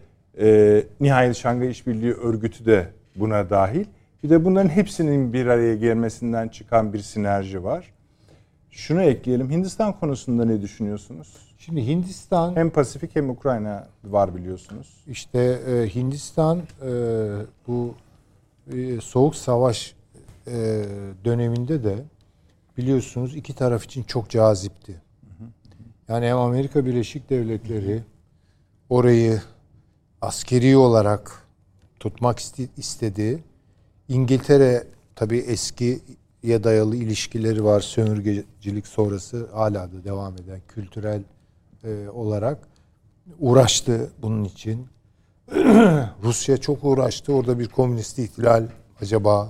nihayet Şangay İşbirliği Örgütü de buna dahil. Bir de bunların hepsinin bir araya gelmesinden çıkan bir sinerji var. Şunu ekleyelim. Hindistan konusunda ne düşünüyorsunuz? Şimdi Hindistan... Hem Pasifik hem Ukrayna var biliyorsunuz. İşte Hindistan bu Soğuk Savaş döneminde de biliyorsunuz iki taraf için çok cazipti. Yani hem Amerika Birleşik Devletleri orayı askeri olarak tutmak istedi. İngiltere tabii eskiye dayalı ilişkileri var. Sömürgecilik sonrası hala da devam eden kültürel olarak uğraştı bunun için. Rusya çok uğraştı. Orada bir komünist ihtilal acaba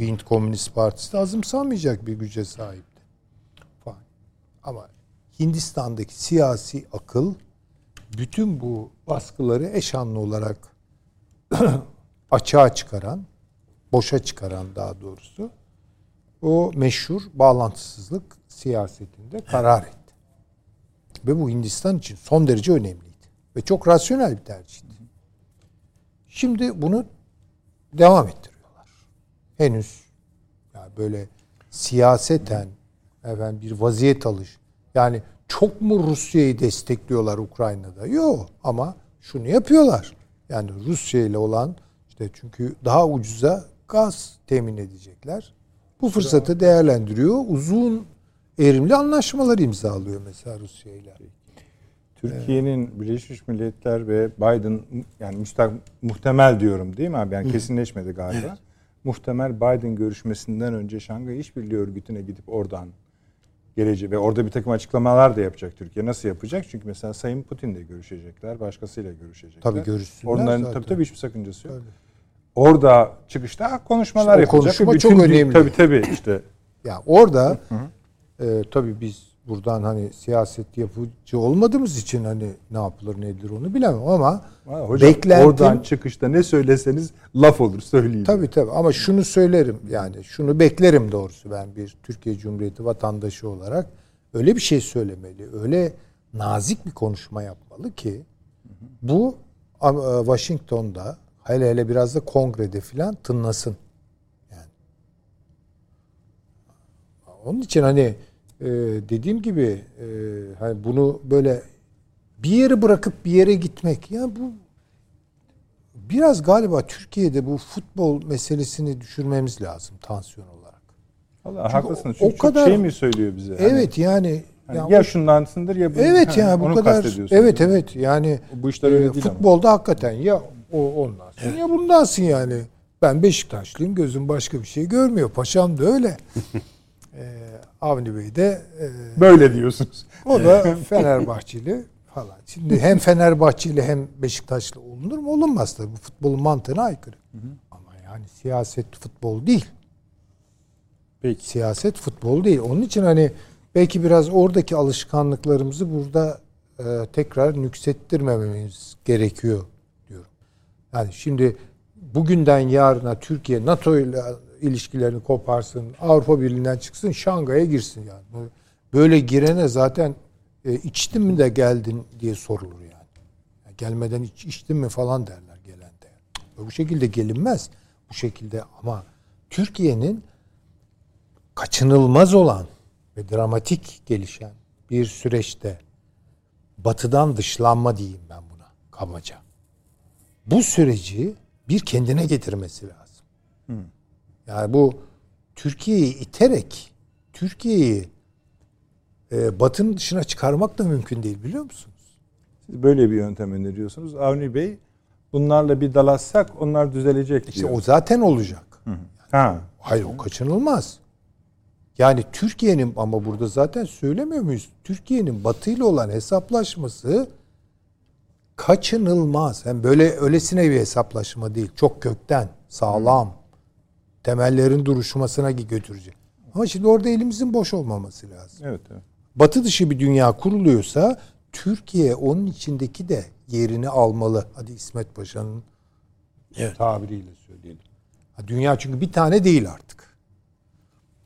Hint Komünist Partisi de azımsanmayacak bir güce sahipti. Ama Hindistan'daki siyasi akıl bütün bu baskıları eşanlı olarak açığa çıkaran, boşa çıkaran daha doğrusu o meşhur bağlantısızlık siyasetinde karar etti. Ve bu Hindistan için son derece önemliydi. Ve çok rasyonel bir tercihti. Şimdi bunu devam ettiriyorlar. Henüz yani böyle siyaseten bir vaziyet alış. Yani çok mu Rusya'yı destekliyorlar Ukrayna'da? Yok, ama şunu yapıyorlar. Yani Rusya ile olan çünkü daha ucuza gaz temin edecekler. Bu fırsatı değerlendiriyor. Uzun erimli anlaşmalar imzalıyor mesela Rusya ile. Türkiye'nin Birleşmiş Milletler ve Biden, yani muhtemel diyorum değil mi abi? Yani kesinleşmedi galiba. Evet. Muhtemel Biden görüşmesinden önce Şangay İşbirliği Örgütü'ne gidip oradan gelecek ve orada bir takım açıklamalar da yapacak Türkiye. Nasıl yapacak? Çünkü mesela Sayın Putin'le görüşecekler, başkasıyla görüşecekler. Tabii görüşsünler. Onların zaten. Tabii hiçbir sakıncası yok. Tabii. Orada çıkışta konuşmalar işte yapacak. Konuşma çok önemli. Tabii işte. Ya orada tabii biz buradan hani siyaset yapıcı olmadığımız için hani ne yapılır ne edilir onu bilemem ama hocam, beklentim... Oradan çıkışta ne söyleseniz laf olur, söyleyeyim. Tabii ama şunu söylerim, yani şunu beklerim doğrusu ben bir Türkiye Cumhuriyeti vatandaşı olarak. Öyle bir şey söylemeli, öyle nazik bir konuşma yapmalı ki bu Washington'da hele biraz da kongrede filan tınlasın. Yani. Onun için hani dediğim gibi hani bunu böyle bir yere bırakıp bir yere gitmek, ya bu biraz galiba Türkiye'de bu futbol meselesini düşürmemiz lazım tansiyon olarak. Vallahi haklısın. Çünkü o kadar şey mi söylüyor bize? Evet yani ya şundansındır ya bu. Evet yani bu kadar. Evet yani bu işler öyle değil. Futbolda ama hakikaten ya o ondansın ya bundansın yani. Ben Beşiktaşlıyım, gözüm başka bir şey görmüyor. Paşam da öyle. Avni Bey de böyle diyorsunuz. O da Fenerbahçeli falan. Şimdi hem Fenerbahçeli hem Beşiktaşlı olunur mu? Olunmaz tabii. Bu futbolun mantığına aykırı. Ama yani siyaset futbol değil. Peki. Siyaset futbol değil. Onun için hani belki biraz oradaki alışkanlıklarımızı burada tekrar nüksettirmememiz gerekiyor diyorum. Yani şimdi bugünden yarına Türkiye NATO ile ilişkilerini koparsın, Avrupa Birliği'nden çıksın, Şangay'a girsin yani. Böyle girene zaten içtin mi de geldin diye sorulur yani. Gelmeden içtin mi falan derler gelende. Bu şekilde gelinmez. Bu şekilde ama Türkiye'nin kaçınılmaz olan ve dramatik gelişen bir süreçte Batı'dan dışlanma diyeyim ben buna kabaca. Bu süreci bir kendine getirmesi lazım. Yani bu Türkiye'yi iterek, Türkiye'yi Batı'nın dışına çıkarmak da mümkün değil, biliyor musunuz? Siz böyle bir yöntem öneriyorsunuz. Avni Bey, bunlarla bir dalaşsak onlar düzelecek diyor. İşte o zaten olacak. Yani, hayır, o kaçınılmaz. Yani Türkiye'nin, ama burada zaten söylemiyor muyuz? Türkiye'nin Batı'yla olan hesaplaşması kaçınılmaz. Hem böyle öylesine bir hesaplaşma değil. Çok kökten, sağlam, temellerin duruşmasına götürecek. Ama şimdi orada elimizin boş olmaması lazım. Evet, evet. Batı dışı bir dünya kuruluyorsa Türkiye onun içindeki de yerini almalı. Hadi İsmet Paşa'nın tabiriyle söyleyelim. Dünya çünkü bir tane değil artık.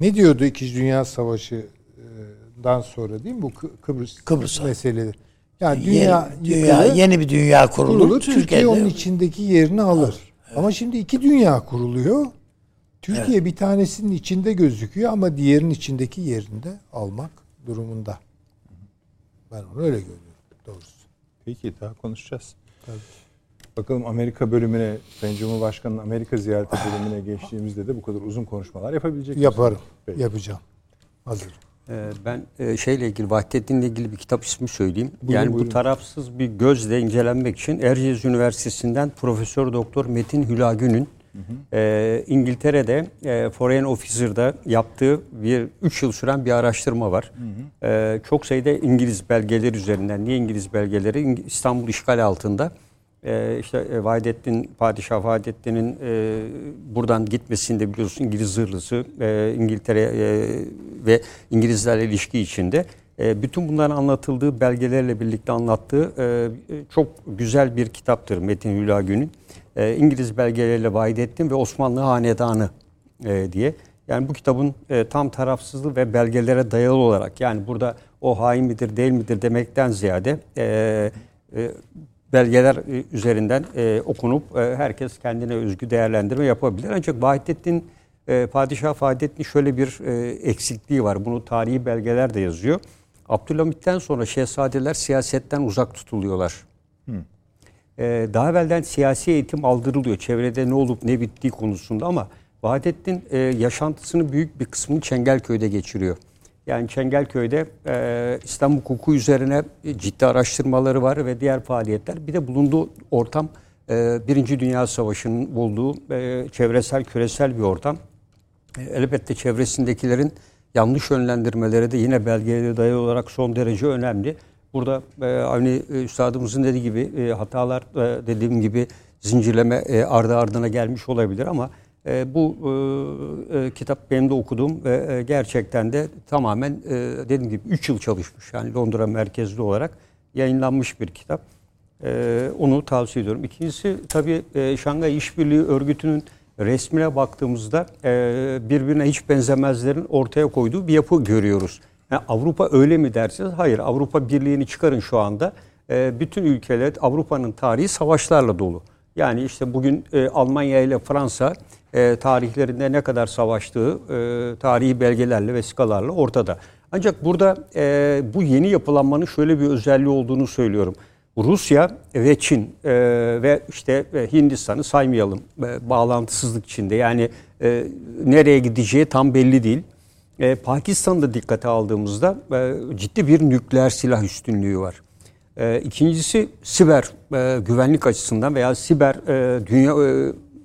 Ne diyordu 2. Dünya Savaşı'dan sonra, değil mi bu Kıbrıs meseleleri? Yani dünya yeni bir dünya kurulur. Türkiye onun içindeki yerini alır. Evet. Ama şimdi 2 dünya kuruluyor. Türkiye bir tanesinin içinde gözüküyor ama diğerinin içindeki yerini de almak durumunda. Ben onu öyle görüyorum doğrusu. Peki, daha konuşacağız. Tabii. Bakalım Amerika bölümüne, Sayın Cumhurbaşkanı'nın Amerika ziyareti bölümüne geçtiğimizde de bu kadar uzun konuşmalar yapabilecek miyiz? Yaparım. Peki. Yapacağım. Hazır. Ben şeyle ilgili, Vahdettin'le ilgili bir kitap ismi söyleyeyim. Buyurun, yani bu tarafsız bir gözle incelenmek için Erciyes Üniversitesi'nden Profesör Doktor Metin Hülagü'nün İngiltere'de Foreign Officer'da yaptığı 3 yıl süren bir araştırma var. Çok sayıda İngiliz belgeleri üzerinden. Niye İngiliz belgeleri? İstanbul işgal altında. İşte Vahdettin, Padişah Vahdettin'in buradan gitmesini de biliyorsun, İngiliz zırhlısı, İngiltere ve İngilizlerle ilişki içinde. Bütün bunların anlatıldığı, belgelerle birlikte anlattığı çok güzel bir kitaptır Metin Hülagü'nün. İngiliz belgeleriyle Vahdettin ve Osmanlı Hanedanı diye. Yani bu kitabın tam tarafsızlığı ve belgelere dayalı olarak, yani burada o hain midir değil midir demekten ziyade belgeler üzerinden okunup herkes kendine özgü değerlendirme yapabilir. Ancak Vahdettin, Padişah Vahdettin şöyle bir eksikliği var. Bunu tarihi belgeler de yazıyor. Abdülhamit'ten sonra şehzadeler siyasetten uzak tutuluyorlar. Daha evvelden siyasi eğitim aldırılıyor. Çevrede ne olup ne bittiği konusunda, ama Vahdettin yaşantısının büyük bir kısmını Çengelköy'de geçiriyor. Yani Çengelköy'de İslam hukuku üzerine ciddi araştırmaları var ve diğer faaliyetler. Bir de bulunduğu ortam Birinci Dünya Savaşı'nın olduğu çevresel, küresel bir ortam. Elbette çevresindekilerin yanlış yönlendirmeleri de yine belgelere dayalı olarak son derece önemli. Burada aynı üstadımızın dediği gibi hatalar, dediğim gibi zincirleme ardı ardına gelmiş olabilir ama bu kitap benim de okuduğum ve gerçekten de tamamen dediğim gibi 3 yıl çalışmış. Yani Londra merkezli olarak yayınlanmış bir kitap. Onu tavsiye ediyorum. İkincisi tabii Şanghay İşbirliği Örgütü'nün resmine baktığımızda birbirine hiç benzemezlerin ortaya koyduğu bir yapı görüyoruz. Yani Avrupa öyle mi dersiniz? Hayır. Avrupa Birliği'ni çıkarın şu anda. Bütün ülkeler, Avrupa'nın tarihi savaşlarla dolu. Yani işte bugün Almanya ile Fransa tarihlerinde ne kadar savaştığı tarihi belgelerle, vesikalarla ortada. Ancak burada bu yeni yapılanmanın şöyle bir özelliği olduğunu söylüyorum. Rusya ve Çin ve işte Hindistan'ı saymayalım bağlantısızlık içinde. Yani nereye gideceği tam belli değil. Pakistan'da dikkate aldığımızda ciddi bir nükleer silah üstünlüğü var. İkincisi siber güvenlik açısından veya siber dünya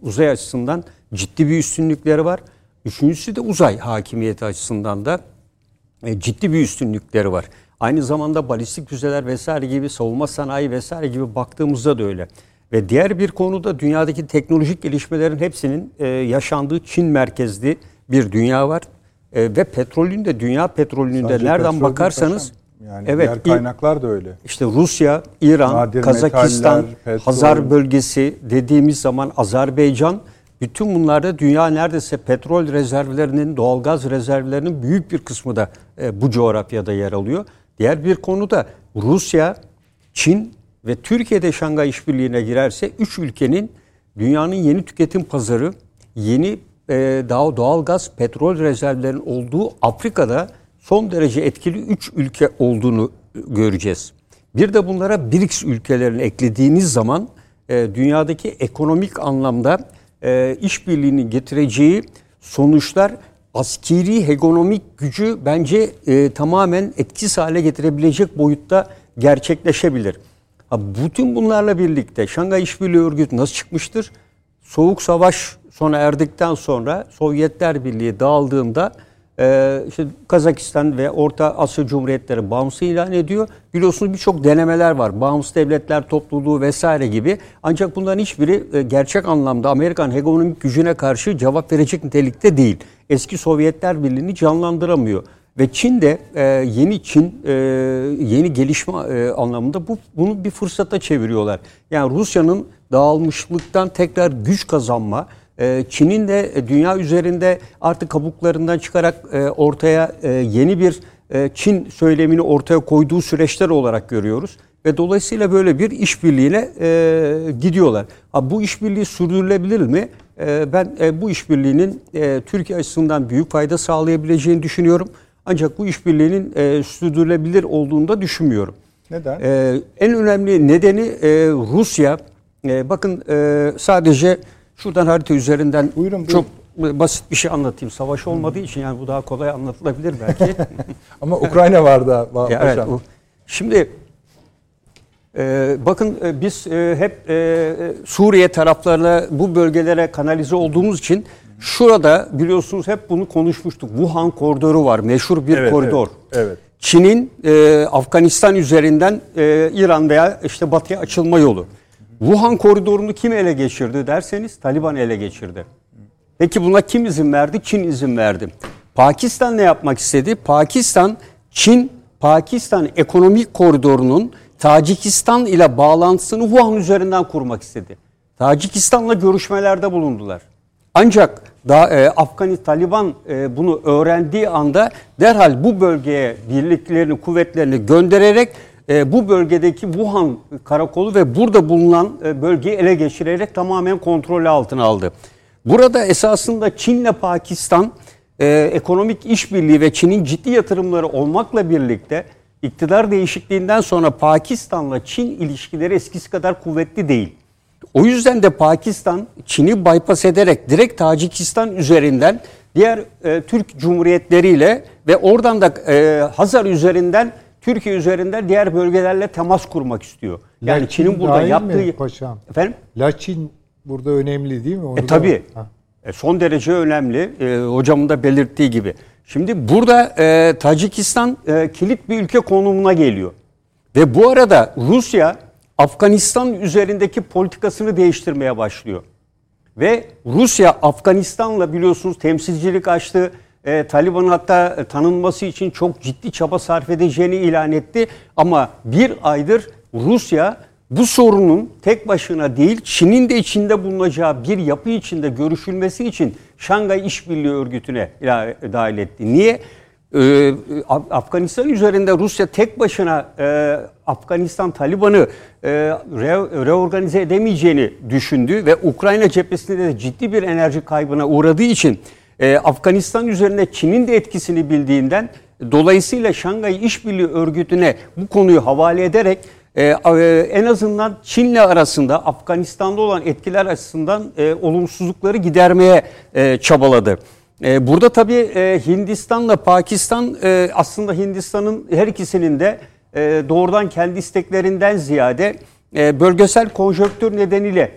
uzay açısından ciddi bir üstünlükleri var. Üçüncüsü de uzay hakimiyeti açısından da ciddi bir üstünlükleri var. Aynı zamanda balistik füzeler vesaire gibi, savunma sanayi vesaire gibi baktığımızda da öyle. Ve diğer bir konuda dünyadaki teknolojik gelişmelerin hepsinin yaşandığı Çin merkezli bir dünya var. Ve petrolün de, dünya petrolünün sadece de nereden bakarsanız... Yani evet, diğer kaynaklar da öyle. İşte Rusya, İran, nadir Kazakistan, metaller, petrol, Hazar bölgesi dediğimiz zaman Azerbaycan, bütün bunlarda dünya neredeyse petrol rezervlerinin, doğalgaz rezervlerinin büyük bir kısmı da bu coğrafyada yer alıyor. Diğer bir konu da Rusya, Çin ve Türkiye'de Şanghay İşbirliği'ne girerse 3 ülkenin dünyanın yeni tüketim pazarı, yeni daha doğalgaz, petrol rezervlerinin olduğu Afrika'da son derece etkili 3 ülke olduğunu göreceğiz. Bir de bunlara BRICS ülkelerini eklediğiniz zaman dünyadaki ekonomik anlamda işbirliğini getireceği sonuçlar askeri hegemonik gücü bence tamamen etkisiz hale getirebilecek boyutta gerçekleşebilir. Bütün bunlarla birlikte Şangay İşbirliği Örgütü nasıl çıkmıştır? Soğuk Savaş sona erdikten sonra Sovyetler Birliği dağıldığında işte Kazakistan ve Orta Asya Cumhuriyetleri bağımsız ilan ediyor. Biliyorsunuz birçok denemeler var. Bağımsız devletler topluluğu vesaire gibi. Ancak bunların hiçbiri gerçek anlamda Amerikan hegemonik gücüne karşı cevap verecek nitelikte değil. Eski Sovyetler Birliği'ni canlandıramıyor. Ve Çin de yeni gelişme anlamında bunu bir fırsata çeviriyorlar. Yani Rusya'nın dağılmışlıktan tekrar güç kazanma, Çin'in de dünya üzerinde artık kabuklarından çıkarak ortaya yeni bir Çin söylemini ortaya koyduğu süreçler olarak görüyoruz. Ve dolayısıyla böyle bir işbirliğine gidiyorlar. Bu işbirliği sürdürülebilir mi? Ben bu işbirliğinin Türkiye açısından büyük fayda sağlayabileceğini düşünüyorum. Ancak bu işbirliğinin sürdürülebilir olduğunu da düşünmüyorum. Neden? En önemli nedeni Rusya. Bakın sadece şuradan harita üzerinden buyurun. Çok basit bir şey anlatayım. Savaş olmadığı için yani bu daha kolay anlatılabilir belki. Ama Ukrayna var da hocam. Evet, şimdi bakın biz hep Suriye taraflarına bu bölgelere kanalize olduğumuz için şurada biliyorsunuz hep bunu konuşmuştuk. Wuhan koridoru var. Meşhur bir koridor. Evet. Çin'in Afganistan üzerinden İran veya işte batıya açılma yolu. Wuhan koridorunu kim ele geçirdi derseniz Taliban ele geçirdi. Peki buna kim izin verdi? Çin izin verdi. Pakistan ne yapmak istedi? Pakistan ekonomik koridorunun Tacikistan ile bağlantısını Wuhan üzerinden kurmak istedi. Tacikistan'la görüşmelerde bulundular. Ancak Taliban bunu öğrendiği anda derhal bu bölgeye birliklerini, kuvvetlerini göndererek bu bölgedeki Wuhan karakolu ve burada bulunan bölgeyi ele geçirerek tamamen kontrolü altına aldı. Burada esasında Çin'le Pakistan ekonomik işbirliği ve Çin'in ciddi yatırımları olmakla birlikte iktidar değişikliğinden sonra Pakistan'la Çin ilişkileri eskisi kadar kuvvetli değil. O yüzden de Pakistan Çin'i bypass ederek direkt Tacikistan üzerinden diğer Türk Cumhuriyetleriyle ve oradan da Hazar üzerinden Türkiye üzerinden diğer bölgelerle temas kurmak istiyor. Yani Laçin Çin'in burada yaptığı efendim Laçin burada önemli değil mi? Tabii. Son derece önemli. Hocamın da belirttiği gibi. Şimdi burada Tacikistan kilit bir ülke konumuna geliyor. Ve bu arada Rusya Afganistan üzerindeki politikasını değiştirmeye başlıyor. Ve Rusya Afganistan'la biliyorsunuz temsilcilik açtı. Taliban'ın hatta tanınması için çok ciddi çaba sarf edeceğini ilan etti. Ama bir aydır Rusya bu sorunun tek başına değil Çin'in de içinde bulunacağı bir yapı içinde görüşülmesi için Şangay İşbirliği Örgütü'ne dahil etti. Niye? Afganistan üzerinde Rusya tek başına Afganistan Taliban'ı reorganize edemeyeceğini düşündü ve Ukrayna cephesinde de ciddi bir enerji kaybına uğradığı için Afganistan üzerinde Çin'in de etkisini bildiğinden dolayısıyla Şangay İşbirliği Örgütü'ne bu konuyu havale ederek en azından Çin'le arasında Afganistan'da olan etkiler açısından olumsuzlukları gidermeye çabaladı. Burada tabii Hindistan'la Pakistan aslında Hindistan'ın her ikisinin de doğrudan kendi isteklerinden ziyade bölgesel konjonktür nedeniyle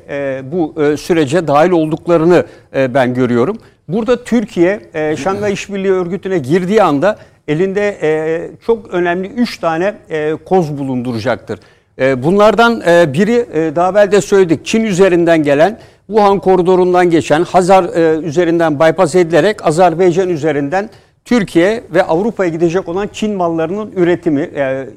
bu sürece dahil olduklarını ben görüyorum. Burada Türkiye Şangay İşbirliği Örgütü'ne girdiği anda elinde çok önemli 3 tane koz bulunduracaktır. Bunlardan biri daha evvel de söyledik Çin üzerinden gelen Wuhan koridorundan geçen Hazar üzerinden bypass edilerek Azerbaycan üzerinden Türkiye ve Avrupa'ya gidecek olan Çin mallarının üretimi,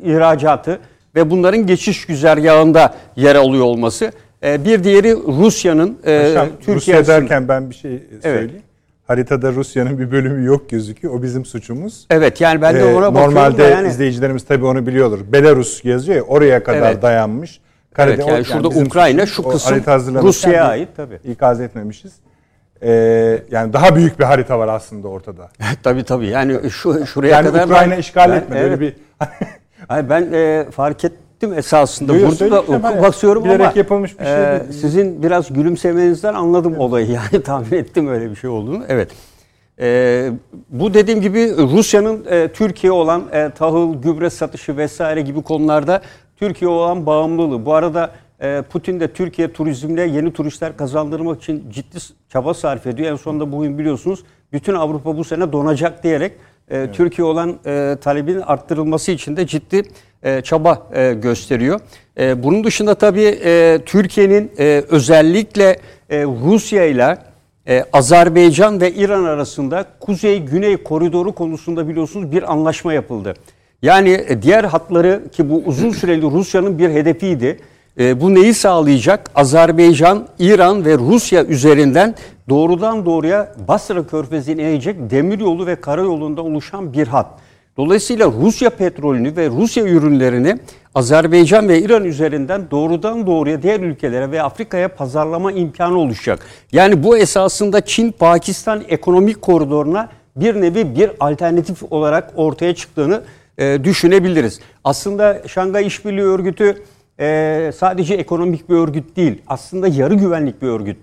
ihracatı ve bunların geçiş güzergahında yer alıyor olması. Bir diğeri Rusya'nın Türkiye Rusya derken ben bir şey söyleyeyim. Evet. Haritada Rusya'nın bir bölümü yok gözüküyor. O bizim suçumuz. Evet yani ben de ona bakıyorum. Normalde yani izleyicilerimiz tabii onu biliyordur. Belarus yazıyor ya oraya kadar dayanmış. Karede, yani şurada yani Ukrayna şu kısım Rusya'ya ait tabii. İkaz etmemişiz. Yani daha büyük bir harita var aslında ortada. tabii yani şuraya yani kadar. Yani Ukrayna işgal etmedi. Öyle bir... Hayır ben fark ettim. gittim esasında. Yok, burada da oku basıyorum ama yapılmış bir şey sizin biraz gülümsemenizden anladım olayı. Yani tahmin ettim öyle bir şey olduğunu. Evet. Bu dediğim gibi Rusya'nın Türkiye olan tahıl, gübre satışı vesaire gibi konularda Türkiye olan bağımlılığı. Bu arada Putin de Türkiye turizmle yeni turistler kazandırmak için ciddi çaba sarf ediyor. En sonunda bugün biliyorsunuz bütün Avrupa bu sene donacak diyerek evet, Türkiye olan talebin arttırılması için de ciddi çaba gösteriyor. Bunun dışında tabii Türkiye'nin özellikle Rusya ile Azerbaycan ve İran arasında Kuzey-Güney koridoru konusunda biliyorsunuz bir anlaşma yapıldı. Yani diğer hatları ki bu uzun süreli Rusya'nın bir hedefiydi. Bu neyi sağlayacak? Azerbaycan, İran ve Rusya üzerinden doğrudan doğruya Basra Körfezi'ne inecek demiryolu ve karayolunda oluşan bir hat. Dolayısıyla Rusya petrolünü ve Rusya ürünlerini Azerbaycan ve İran üzerinden doğrudan doğruya diğer ülkelere ve Afrika'ya pazarlama imkanı oluşacak. Yani bu esasında Çin-Pakistan ekonomik koridoruna bir nevi bir alternatif olarak ortaya çıktığını düşünebiliriz. Aslında Şanghay İşbirliği Örgütü sadece ekonomik bir örgüt değil, aslında yarı güvenlik bir örgüt.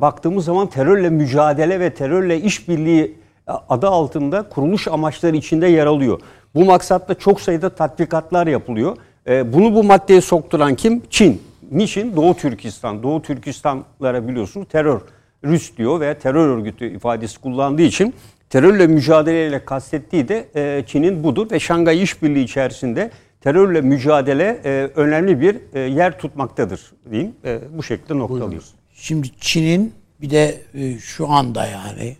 Baktığımız zaman terörle mücadele ve terörle işbirliği adı altında kuruluş amaçları içinde yer alıyor. Bu maksatla çok sayıda tatbikatlar yapılıyor. Bunu bu maddeye sokturan kim? Çin. Niçin? Doğu Türkistan. Doğu Türkistanlara biliyorsunuz terör, Rus diyor ve terör örgütü ifadesi kullandığı için terörle mücadeleyle kastettiği de Çin'in budur ve Şanghay İşbirliği içerisinde terörle mücadele önemli bir yer tutmaktadır diyeyim. Bu şekilde noktalıyoruz. Şimdi Çin'in bir de şu anda yani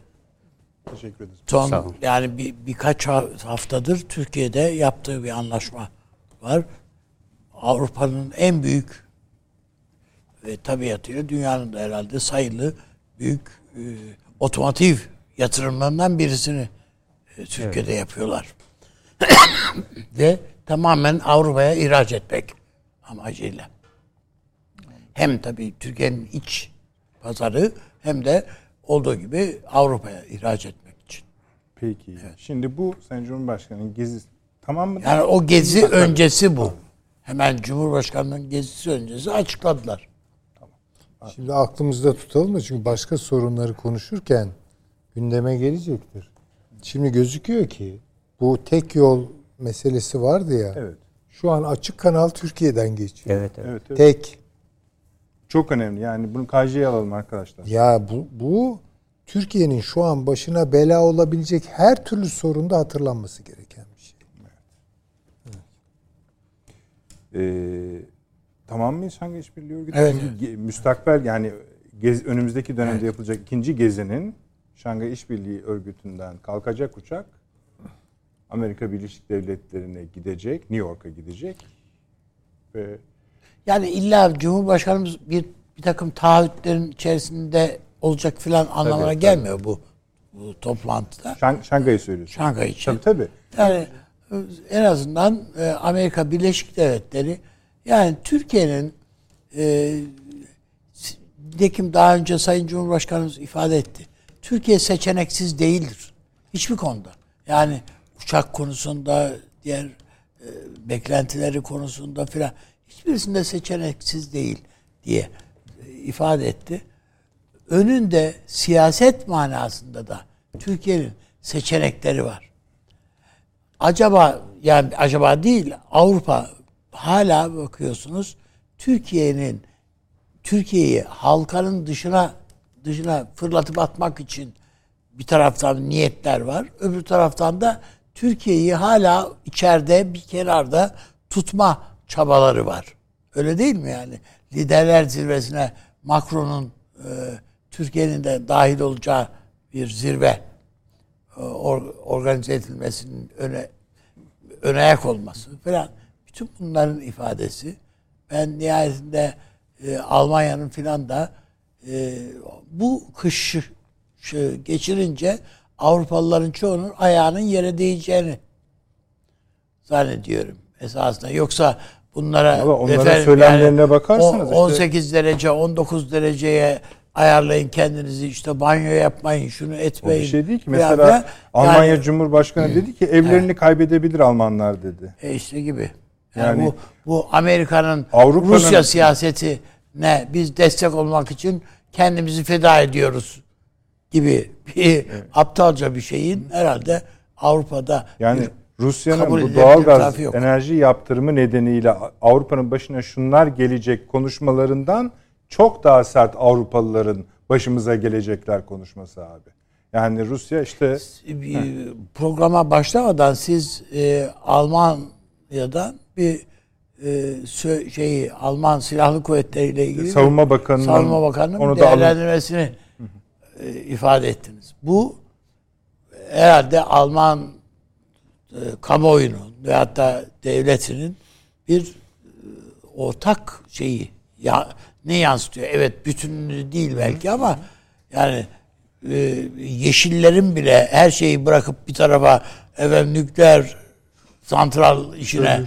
teşekkür ederim. Son yani birkaç haftadır Türkiye'de yaptığı bir anlaşma var. Avrupa'nın en büyük ve tabiatıyla dünyanın da herhalde sayılı büyük otomotiv yatırımlarından birisini Türkiye'de evet, yapıyorlar. Ve tamamen Avrupa'ya ihraç etmek amacıyla. Hem tabii Türkiye'nin iç pazarı hem de olduğu gibi Avrupa'ya ihraç etmek için. Peki. Evet. Şimdi bu Sayın Cumhurbaşkanı'nın gezisi tamam mı? Yani o gezi tamam, öncesi bu. Hemen Cumhurbaşkanı'nın gezisi öncesi açıkladılar. Tamam. Şimdi aklımızda tutalım mı? Çünkü başka sorunları konuşurken gündeme gelecektir. Şimdi gözüküyor ki bu tek yol meselesi vardı ya. Evet. Şu an açık kanal Türkiye'den geçiyor. Evet, evet. Evet, evet. Tek. Çok önemli. Yani bunu KJ'ye alalım arkadaşlar. Ya bu Türkiye'nin şu an başına bela olabilecek her türlü sorunda hatırlanması gereken bir şey. Evet. Evet. Tamam mı Şanghay İşbirliği Örgütü? Evet. Müstakbel yani önümüzdeki dönemde evet, yapılacak ikinci gezinin Şanghay İşbirliği Örgütü'nden kalkacak uçak Amerika Birleşik Devletleri'ne gidecek, New York'a gidecek ve yani illa Cumhurbaşkanımız bir takım taahhütlerin içerisinde olacak filan anlamına tabii, gelmiyor tabii. Bu toplantıda. Şanghay'ı söylüyorsun. Şanghay için. Tabii. Yani en azından Amerika Birleşik Devletleri yani Türkiye'nin nitekim daha önce Sayın Cumhurbaşkanımız ifade etti. Türkiye seçeneksiz değildir. Hiçbir konuda. Yani uçak konusunda, diğer beklentileri konusunda filan. Hiçbirisinde seçeneksiz değil diye ifade etti. Önünde siyaset manasında da Türkiye'nin seçenekleri var. Acaba değil Avrupa hala bakıyorsunuz Türkiye'yi halkanın dışına fırlatıp atmak için bir taraftan niyetler var. Öbür taraftan da Türkiye'yi hala içeride bir kenarda tutma çabaları var. Öyle değil mi yani? Liderler zirvesine Macron'un Türkiye'nin de dahil olacağı bir zirve organize edilmesinin öne ayak olması falan. Bütün bunların ifadesi. Ben nihayetinde Almanya'nın falan da bu kışı geçirince Avrupalıların çoğunun ayağının yere değeceğini zannediyorum. Esasında yoksa bunlara söylemlerine yani bakarsanız 18 işte, derece 19 dereceye ayarlayın kendinizi işte banyo yapmayın şunu etmeyin. O bir şey değil ki mesela Almanya Cumhurbaşkanı dedi ki evlerini kaybedebilir Almanlar dedi. İşte gibi. Yani bu Amerika'nın Rusya siyasetine biz destek olmak için kendimizi feda ediyoruz gibi bir aptalca bir şeyin herhalde Avrupa'da yani Rusya'nın bu doğalgaz enerji yaptırımı nedeniyle Avrupa'nın başına şunlar gelecek konuşmalarından çok daha sert Avrupalıların başımıza gelecekler konuşması abi. Yani Rusya işte programa başlamadan siz Almanya'dan bir Alman Silahlı Kuvvetleri ile ilgili Savunma Bakanı'nın değerlendirmesini ifade ettiniz. Bu herhalde Alman kamuoyunun ve hatta devletinin bir ortak şeyi ne yansıtıyor? Evet, bütününü değil belki ama yani yeşillerin bile her şeyi bırakıp bir tarafa nükleer santral işine,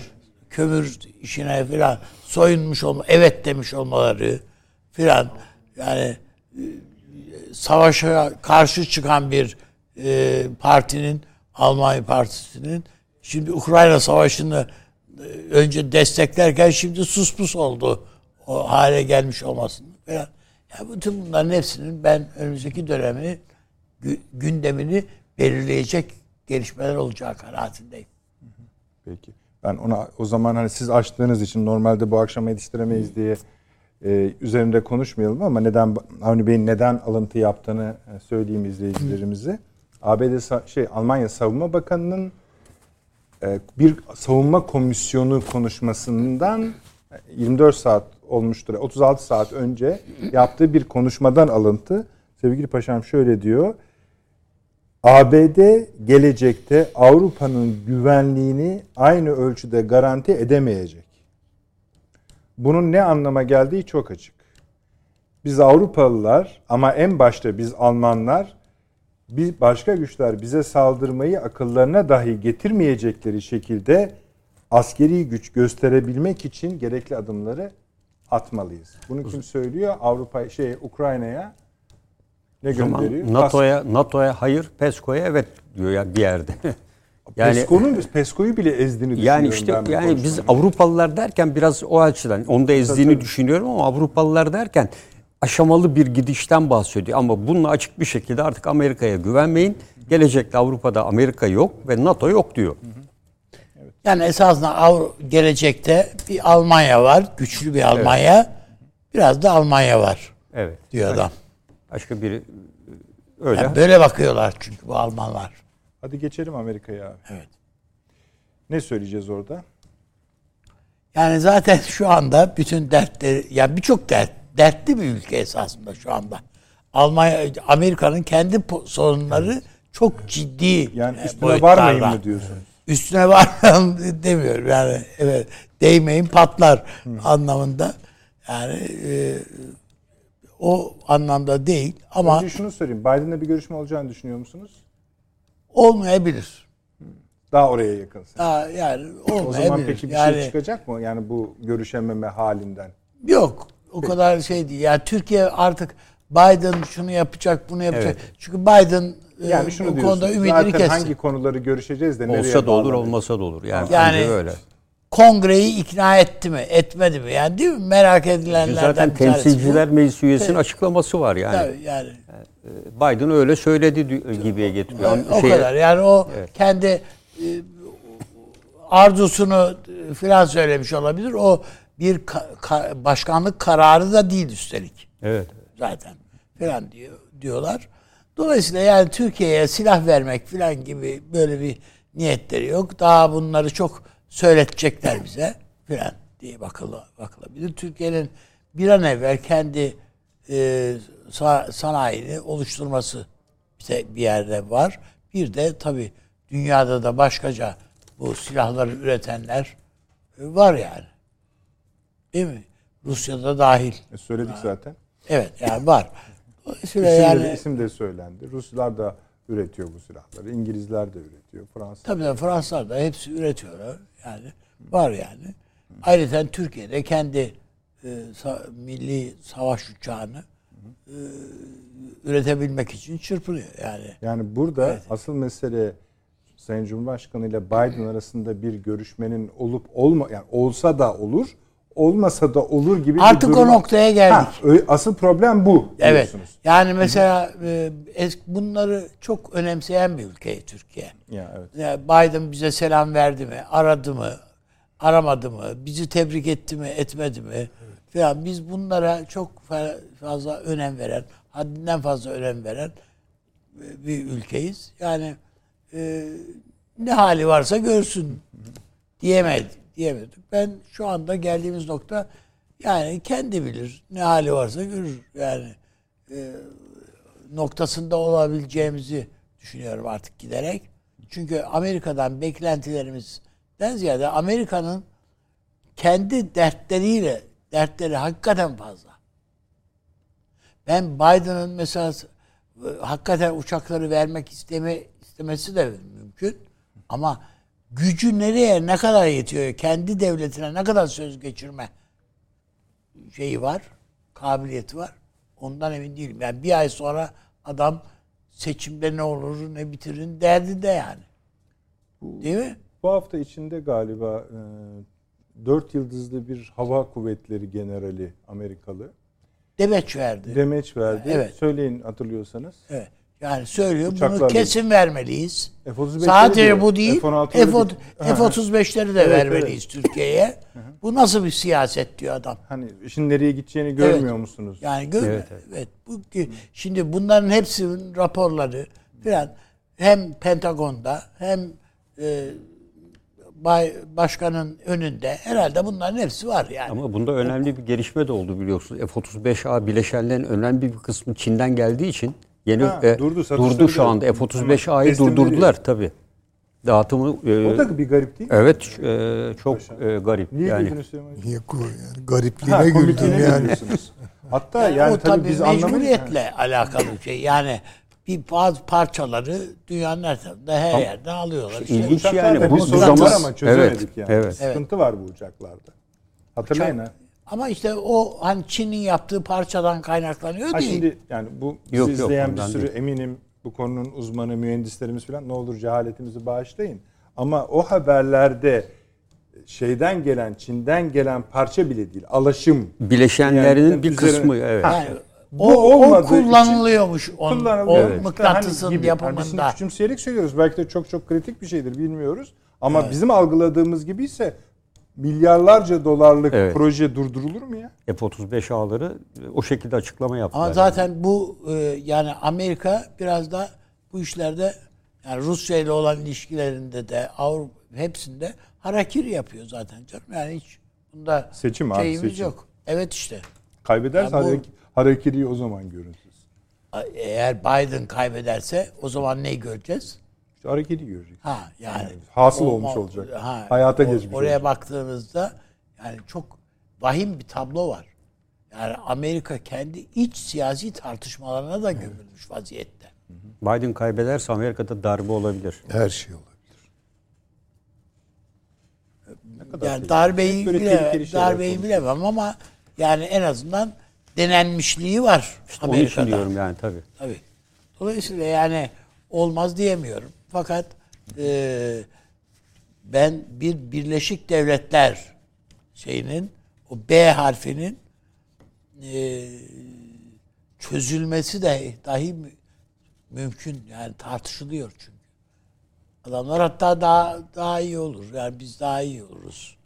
kömür işine filan soyunmuş evet demiş olmaları filan, yani savaşa karşı çıkan bir partinin, Almanya Partisi'nin şimdi Ukrayna Savaşı'nı önce desteklerken şimdi sus oldu o hale gelmiş olmasını filan. Ya bütün bunların hepsinin ben önümüzdeki dönemi gündemini belirleyecek gelişmeler olacağı kanaatindeyim. Peki. Ben ona o zaman hani siz açtığınız için normalde bu akşama yetiştiremeyiz diye üzerinde konuşmayalım ama Avni Bey'in neden alıntı yaptığını söyleyeyim izleyicilerimize. Almanya Savunma Bakanı'nın bir savunma komisyonu konuşmasından 24 saat olmuştur. 36 saat önce yaptığı bir konuşmadan alıntı. Sevgili Paşam şöyle diyor. ABD gelecekte Avrupa'nın güvenliğini aynı ölçüde garanti edemeyecek. Bunun ne anlama geldiği çok açık. Biz Avrupalılar ama en başta biz Almanlar, bir başka güçler bize saldırmayı akıllarına dahi getirmeyecekleri şekilde askeri güç gösterebilmek için gerekli adımları atmalıyız. Bunu kim söylüyor? Avrupa Ukrayna'ya ne gönderiyor? NATO'ya hayır, PESCO'ya evet diyor ya bir yerde. Yani PESCO'yu bile ezdiğini düşünüyorum. Yani biz Avrupalılar derken biraz o açıdan onu da ezdiğini düşünüyorum ama Avrupalılar derken aşamalı bir gidişten bahsediyor ama bununla açık bir şekilde artık Amerika'ya güvenmeyin. Gelecekte Avrupa'da Amerika yok ve NATO yok diyor. Yani esasında gelecekte bir Almanya var, güçlü bir Almanya, biraz da Almanya var diyor adam. Başka biri öyle. Yani böyle bakıyorlar çünkü bu Almanlar. Hadi geçelim Amerika'ya abi. Evet. Ne söyleyeceğiz orada? Yani zaten şu anda bütün dertleri, yani birçok dertli bir ülke esasında şu anda. Amerika'nın kendi sorunları çok ciddi. Yani üstüne varmayın mı diyorsunuz? Üstüne varmayın demiyorum. Yani değmeyin patlar anlamında. Yani o anlamda değil ama... Önce şunu söyleyeyim. Biden'la bir görüşme olacağını düşünüyor musunuz? Olmayabilir. Daha oraya yakınsın. Yani olmayabilir. O zaman peki bir şey çıkacak mı? Yani bu görüşememe halinden. Yok. O kadar değil. Yani Türkiye artık Biden şunu yapacak, bunu yapacak. Evet. Çünkü Biden bu konuda ümidini kesti. Zaten hangi konuları görüşeceğiz de nereye bağlanır? Olsa da olur, olmasa da olur. Yani öyle. Kongreyi ikna etti mi, etmedi mi? Yani değil mi? Merak edilenlerden zaten Temsilciler Meclisi üyesinin açıklaması var yani. Tabii yani. Biden öyle söyledi gibiye getiriyor. Yani o kadar. Yani o kendi arzusunu filan söylemiş olabilir. O bir başkanlık kararı da değil üstelik. Evet. Zaten filan diyorlar. Dolayısıyla yani Türkiye'ye silah vermek filan gibi böyle bir niyetleri yok. Daha bunları çok söyletecekler bize filan diye bakılabilir. Türkiye'nin bir an evvel kendi sanayini oluşturması bir yerde var. Bir de tabii dünyada da başkaca bu silahları üretenler var yani. Değil mi? Rusya'da dahil. Söyledik zaten. Evet yani var. İsim de söylendi. Ruslar da üretiyor bu silahları. İngilizler de üretiyor. Fransızlar da hepsi üretiyorlar. Yani var yani. Ayrıca Türkiye'de kendi milli savaş uçağını üretebilmek için çırpınıyor yani. Yani burada asıl mesele Sayın Cumhurbaşkanı ile Biden arasında bir görüşmenin olup olma, yani olsa da olur, olmasa da olur gibi artık bir durum. Artık o noktaya geldik. Asıl problem bu. Evet. Yani mesela bunları çok önemseyen bir ülke Türkiye. Ya, evet. Yani Biden bize selam verdi mi, aradı mı, aramadı mı, bizi tebrik etti mi, etmedi mi? Evet. Falan. Biz bunlara çok fazla önem veren, haddinden fazla önem veren bir ülkeyiz. Yani ne hali varsa görsün diyemedik. Ben şu anda geldiğimiz nokta, yani kendi bilir, ne hali varsa görür. Yani noktasında olabileceğimizi düşünüyorum artık giderek. Çünkü Amerika'dan beklentilerimizden ziyade Amerika'nın kendi dertleri hakikaten fazla. Ben Biden'ın mesela hakikaten uçakları vermek istemesi de mümkün. Ama gücü nereye, ne kadar yetiyor? Kendi devletine ne kadar söz geçirme şeyi var, kabiliyeti var. Ondan emin değilim. Yani bir ay sonra adam seçimde ne olur, ne bitirin derdi de yani. Değil mi? Bu hafta içinde galiba 4 yıldızlı bir hava kuvvetleri generali Amerikalı. Demeç verdi. Evet. Söyleyin hatırlıyorsanız. Evet. Yani söylüyor, bunu kesin vermeliyiz. Sadece bu değil, F-35'leri de vermeliyiz Türkiye'ye. Bu nasıl bir siyaset diyor adam. Hani şimdi nereye gideceğini görmüyor musunuz? Yani görmüyor. Evet. Şimdi bunların hepsinin raporları falan hem Pentagon'da hem başkanın önünde herhalde bunların hepsi var yani. Ama bunda önemli bir gelişme de oldu biliyorsunuz. F-35A bileşenlerin önemli bir kısmı Çin'den geldiği için durdu şu anda. F-35A'yı durdurdular tabii. Dağıtımı... o da bir garip değil mi? Evet, çok garip. Niye yani. Niye garipliğine güldüm yani. Hatta yani tabii biz anlamayız. O tabii mecburiyetle alakalı bir şey. Yani bir bazı parçaları dünyanın her tarafında, her yerde alıyorlar. İşte ilginç yani. Bu sorun var ama çözemedik yani. Evet. Sıkıntı var bu uçaklarda. Hatırlayın Ama işte o hani Çin'in yaptığı parçadan kaynaklanıyor değil. Şimdi yani bu izleyen bir sürü değil. Eminim bu konunun uzmanı mühendislerimiz falan, ne olur cehaletimizi bağışlayın. Ama o haberlerde Çin'den gelen parça bile değil. Alaşım. Bileşenlerinin yani, bir kısmı yani, o kullanılıyormuş o mıknatısın yapımında. Hani küçümseyerek söylüyoruz. Belki de çok çok kritik bir şeydir, bilmiyoruz. Ama bizim algıladığımız gibi ise milyarlarca dolarlık proje durdurulur mu ya? F-35 ağları o şekilde açıklama yaptılar. Ama zaten bu yani Amerika biraz da bu işlerde, yani Rusya ile olan ilişkilerinde de, Avrupa hepsinde harakiri yapıyor zaten canım. Yani hiç bunda şeyimiz yok. Evet işte. Kaybederse yani harakiriyi o zaman görürsünüz. Eğer Biden kaybederse o zaman neyi göreceğiz? Hareketi görecek. Yani hasıl olmuş olacak. Hayata geçmiş. Oraya olacak. Baktığınızda yani çok vahim bir tablo var. Yani Amerika kendi iç siyasi tartışmalarına da gömülmüş vaziyette. Biden kaybederse Amerika'da darbe olabilir. Her şey olabilir. Ne kadar yani darbeyi bilemem ama yani en azından denenmişliği var Amerika'da. Onun için diyorum yani tabii. Dolayısıyla yani olmaz diyemiyorum. Fakat ben bir Birleşik Devletler şeyinin, o B harfinin çözülmesi de dahi mümkün. Yani tartışılıyor çünkü. Adamlar hatta daha iyi olur. Yani biz daha iyi oluruz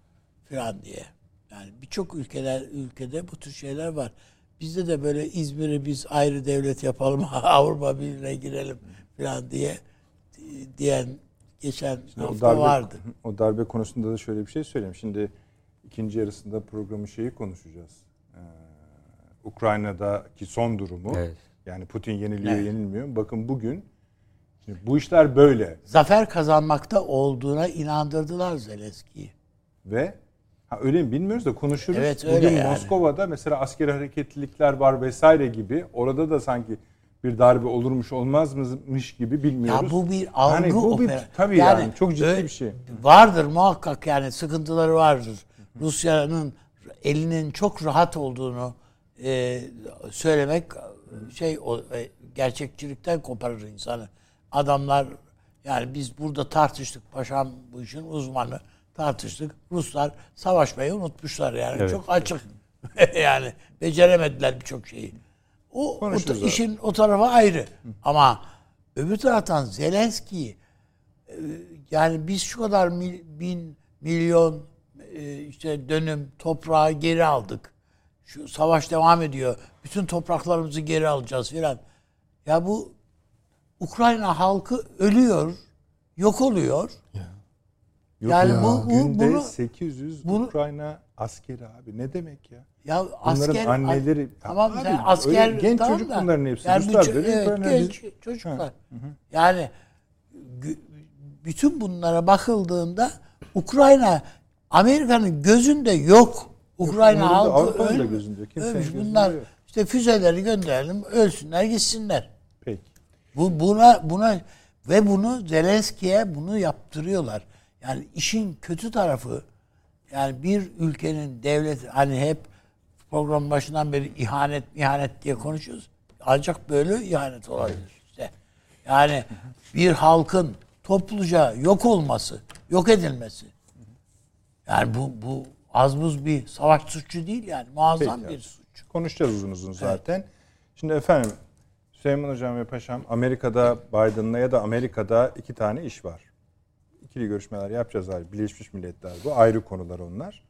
falan diye. Yani birçok ülkede bu tür şeyler var. Bizde de böyle İzmir'i biz ayrı devlet yapalım, Avrupa Birliği'ne girelim falan diye diyen geçen hafta vardı. O darbe konusunda da şöyle bir şey söyleyeyim. Şimdi ikinci yarısında programın şeyi konuşacağız. Ukrayna'daki son durumu. Evet. Yani Putin yeniliyor, yenilmiyor. Bakın bugün bu işler böyle. Zafer kazanmakta olduğuna inandırdılar Zelenski'yi. Ve öyle mi bilmiyoruz da konuşuruz. Evet, bugün yani. Moskova'da mesela askeri hareketlilikler var vesaire gibi. Orada da sanki bir darbe olurmuş olmazmış gibi bilmiyoruz. Ya bu bir algı operasyonu. Tabii yani çok ciddi bir şey. Vardır muhakkak yani sıkıntıları vardır. Rusya'nın elinin çok rahat olduğunu söylemek gerçekçilikten koparır insanı. Adamlar Yani biz burada tartıştık, paşam bu işin uzmanı, tartıştık. Ruslar savaşmayı unutmuşlar yani. Evet. Çok açık. Yani beceremediler birçok şeyi. O işin o tarafı ayrı. Ama öbür taraftan Zelenski'yi yani biz şu kadar milyon işte dönüm toprağı geri aldık. Şu savaş devam ediyor. Bütün topraklarımızı geri alacağız filan. Ya bu Ukrayna halkı ölüyor, yok oluyor. Yani ya, günde 800 Ukrayna askeri abi. Ne demek ya? Ya bunların asker, anneleri... Tamam abi, sen asker... Genç çocuk da, bunların hepsi. Yani genç çocuklar. Ha. Yani bütün bunlara bakıldığında Ukrayna, Amerika'nın gözünde yok. Ukrayna halkı ölmüş. Bunlar yok. İşte füzeleri gönderelim, ölsünler, gitsinler. Peki. Buna ve bunu Zelenski'ye bunu yaptırıyorlar. Yani işin kötü tarafı, yani bir ülkenin devleti, hani hep programın başından beri ihanet diye konuşuyoruz. Ancak böyle ihanet olabilir işte. Yani bir halkın topluca yok olması, yok edilmesi. Yani bu az buz bir savaş suçu değil yani. Muazzam bir suç. Konuşacağız uzun zaten. Evet. Şimdi efendim, Süleyman Hocam ve Paşam, Amerika'da Biden'la ya da Amerika'da iki tane iş var. İkili görüşmeler yapacağız abi. Birleşmiş Milletler bu. Ayrı konular onlar.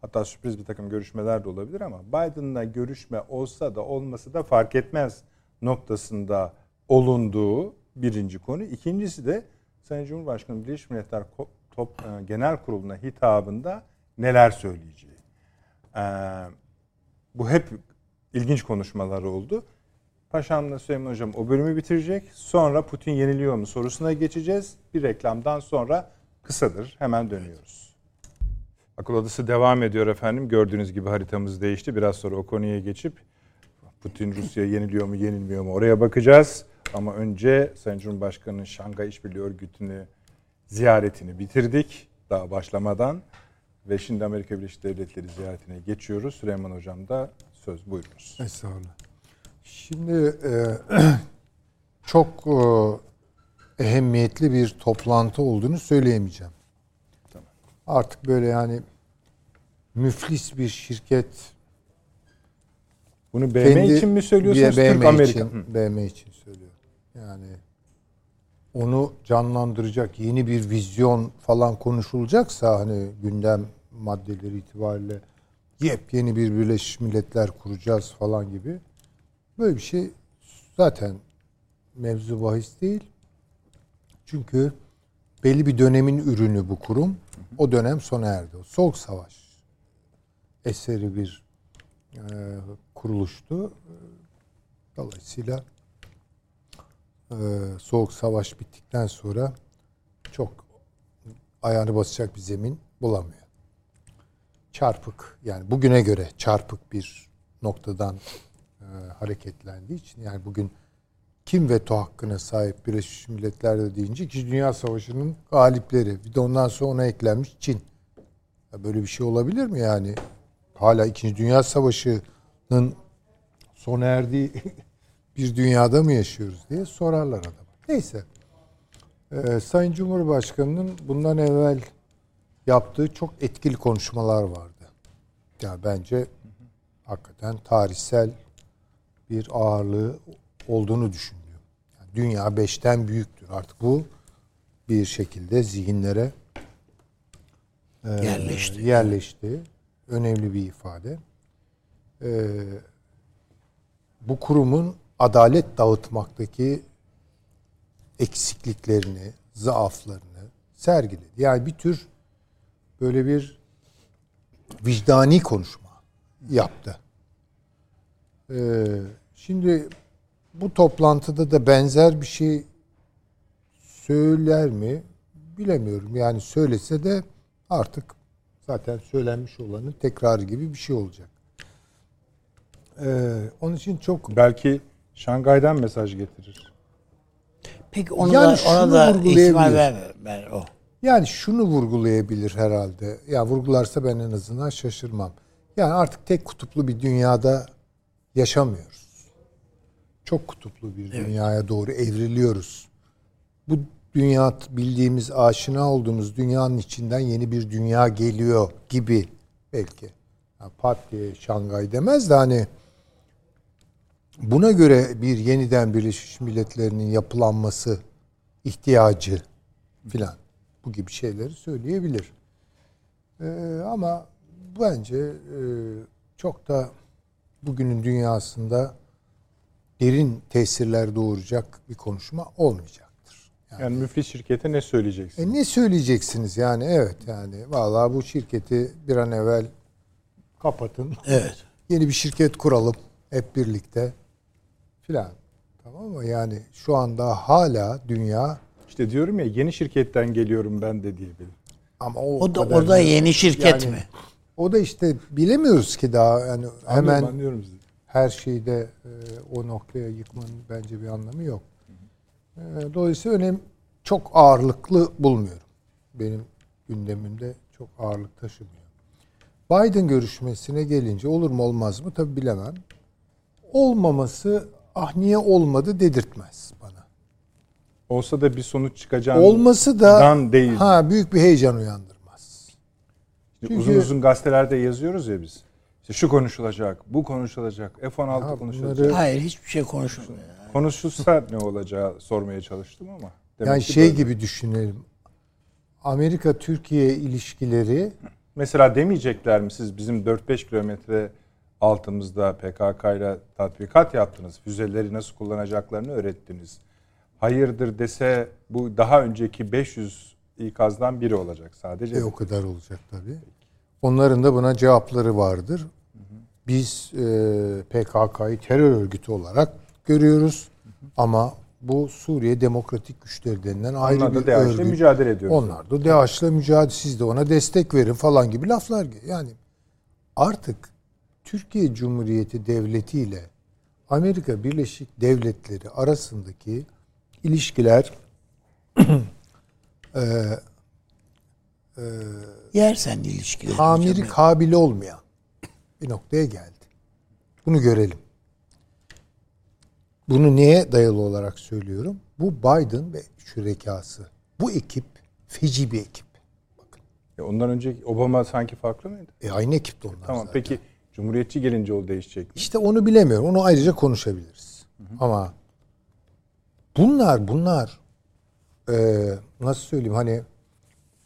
Hatta sürpriz bir takım görüşmeler de olabilir ama Biden'la görüşme olsa da olması da fark etmez noktasında olunduğu birinci konu. İkincisi de Sayın Cumhurbaşkanı Birleşmiş Milletler Genel Kurulu'na hitabında neler söyleyeceği. Bu hep ilginç konuşmalar oldu. Paşam'la Süleyman Hocam o bölümü bitirecek. Sonra Putin yeniliyor mu sorusuna geçeceğiz. Bir reklamdan sonra kısadır. Hemen dönüyoruz. Akıl Odası devam ediyor efendim. Gördüğünüz gibi haritamız değişti. Biraz sonra o konuya geçip Putin Rusya yeniliyor mu yenilmiyor mu oraya bakacağız. Ama önce Sayın Cumhurbaşkanı'nın Şanghay İşbirliği Örgütü'nü ziyaretini bitirdik. Daha başlamadan. Ve şimdi Amerika Birleşik Devletleri ziyaretine geçiyoruz. Süleyman Hocam da söz buyurunuz. Estağfurullah. Şimdi çok ehemmiyetli bir toplantı olduğunu söyleyemeyeceğim. Tamam. Artık böyle yani müflis bir şirket. Bunu BM için mi söylüyorsunuz? Türk-Amerika. BM için söylüyorum. Yani onu canlandıracak yeni bir vizyon falan konuşulacaksa hani gündem maddeleri itibariyle yepyeni bir Birleşmiş Milletler kuracağız falan gibi. Böyle bir şey zaten mevzu bahis değil. Çünkü belli bir dönemin ürünü bu kurum. O dönem sona erdi. Soğuk Savaş eseri bir kuruluştu. Dolayısıyla Soğuk Savaş bittikten sonra çok ayağını basacak bir zemin bulamıyor. Çarpık, yani bugüne göre çarpık bir noktadan hareketlendiği için, yani bugün kim veto hakkına sahip Birleşmiş Milletler'de deyince 2. Dünya Savaşı'nın galipleri, bir de ondan sonra ona eklenmiş Çin. Ya böyle bir şey olabilir mi yani? Hala 2. Dünya Savaşı'nın sona erdiği bir dünyada mı yaşıyoruz diye sorarlar adama. Neyse. Sayın Cumhurbaşkanı'nın bundan evvel yaptığı çok etkili konuşmalar vardı. Yani bence hakikaten tarihsel bir ağırlığı olduğunu düşünüyor. Yani dünya 5'ten büyüktür. Artık bu bir şekilde zihinlere yerleşti. Önemli bir ifade. Bu kurumun adalet dağıtmaktaki eksikliklerini, zaaflarını sergiledi. Yani bir tür böyle bir vicdani konuşma yaptı. Şimdi bu toplantıda da benzer bir şey söyler mi bilemiyorum. Yani söylese de artık zaten söylenmiş olanın tekrarı gibi bir şey olacak. Onun için çok... Belki Şanghay'dan mesaj getirir. Peki onu yani da, ona da ihtimal vermiyorum ben o. Yani şunu vurgulayabilir herhalde. Ya yani vurgularsa ben en azından şaşırmam. Yani artık tek kutuplu bir dünyada yaşamıyoruz. Çok kutuplu bir dünyaya doğru evriliyoruz. Bu dünya, bildiğimiz, aşina olduğumuz dünyanın içinden yeni bir dünya geliyor gibi belki. Yani pat diye Şangay demez de hani buna göre bir yeniden Birleşmiş Milletler'in yapılanması ihtiyacı filan, bu gibi şeyleri söyleyebilir. Ama bence çok da bugünün dünyasında derin tesirler doğuracak bir konuşma olmayacaktır. Yani müflis şirkete ne söyleyeceksiniz? Ne söyleyeceksiniz yani, evet yani vallahi bu şirketi bir an evvel kapatın. Evet. Yeni bir şirket kuralım hep birlikte filan. Tamam mı? Yani şu anda hala dünya, İşte diyorum ya, yeni şirketten geliyorum ben de diyebilirim. Ama o da yeni şirket yani, mi? O da işte bilemiyoruz ki daha yani hemen anlıyorum sizi. Her şeyde o noktaya yıkmanın bence bir anlamı yok. Dolayısıyla çok ağırlıklı bulmuyorum. Benim gündemimde çok ağırlık taşımıyor. Biden görüşmesine gelince olur mu olmaz mı tabii bilemem. Olmaması niye olmadı dedirtmez bana. Olsa da bir sonuç çıkacağından olması da değil. Büyük bir heyecan uyandırmaz. Çünkü uzun gazetelerde yazıyoruz ya biz. İşte şu konuşulacak, bu konuşulacak, F-16 konuşulacak. Bunları... Hayır, hiçbir şey konuşulmuyor. Yani. Konuşulsa ne olacağı sormaya çalıştım ama. Yani gibi düşünelim. Amerika-Türkiye ilişkileri... Mesela demeyecekler mi siz bizim 4-5 kilometre altımızda PKK ile tatbikat yaptınız, füzeleri nasıl kullanacaklarını öğrettiniz. Hayırdır dese bu daha önceki 500 ikazdan biri olacak sadece. O kadar olacak tabii. Onların da buna cevapları vardır. Biz PKK'yı terör örgütü olarak görüyoruz. Ama bu Suriye Demokratik Güçleri denilen ayrı onlar bir örgüt. Onlar da DAEŞ'le mücadele ediyoruz. Onlar da DAEŞ'le mücadele, siz de ona destek verin falan gibi laflar. Yani artık Türkiye Cumhuriyeti Devleti ile Amerika Birleşik Devletleri arasındaki ilişkiler yersen ilişkiler tamiri kabili olmayan bir noktaya geldi. Bunu görelim. Bunu neye dayalı olarak söylüyorum? Bu Biden ve şürekası. Bu ekip feci bir ekip. Bakın. Ondan önceki Obama sanki farklı mıydı? Aynı ekipti onlar. Tamam zaten. Peki Cumhuriyetçi gelince o değişecek mi? İşte onu bilemiyorum. Onu ayrıca konuşabiliriz. Hı hı. Ama bunlar nasıl söyleyeyim hani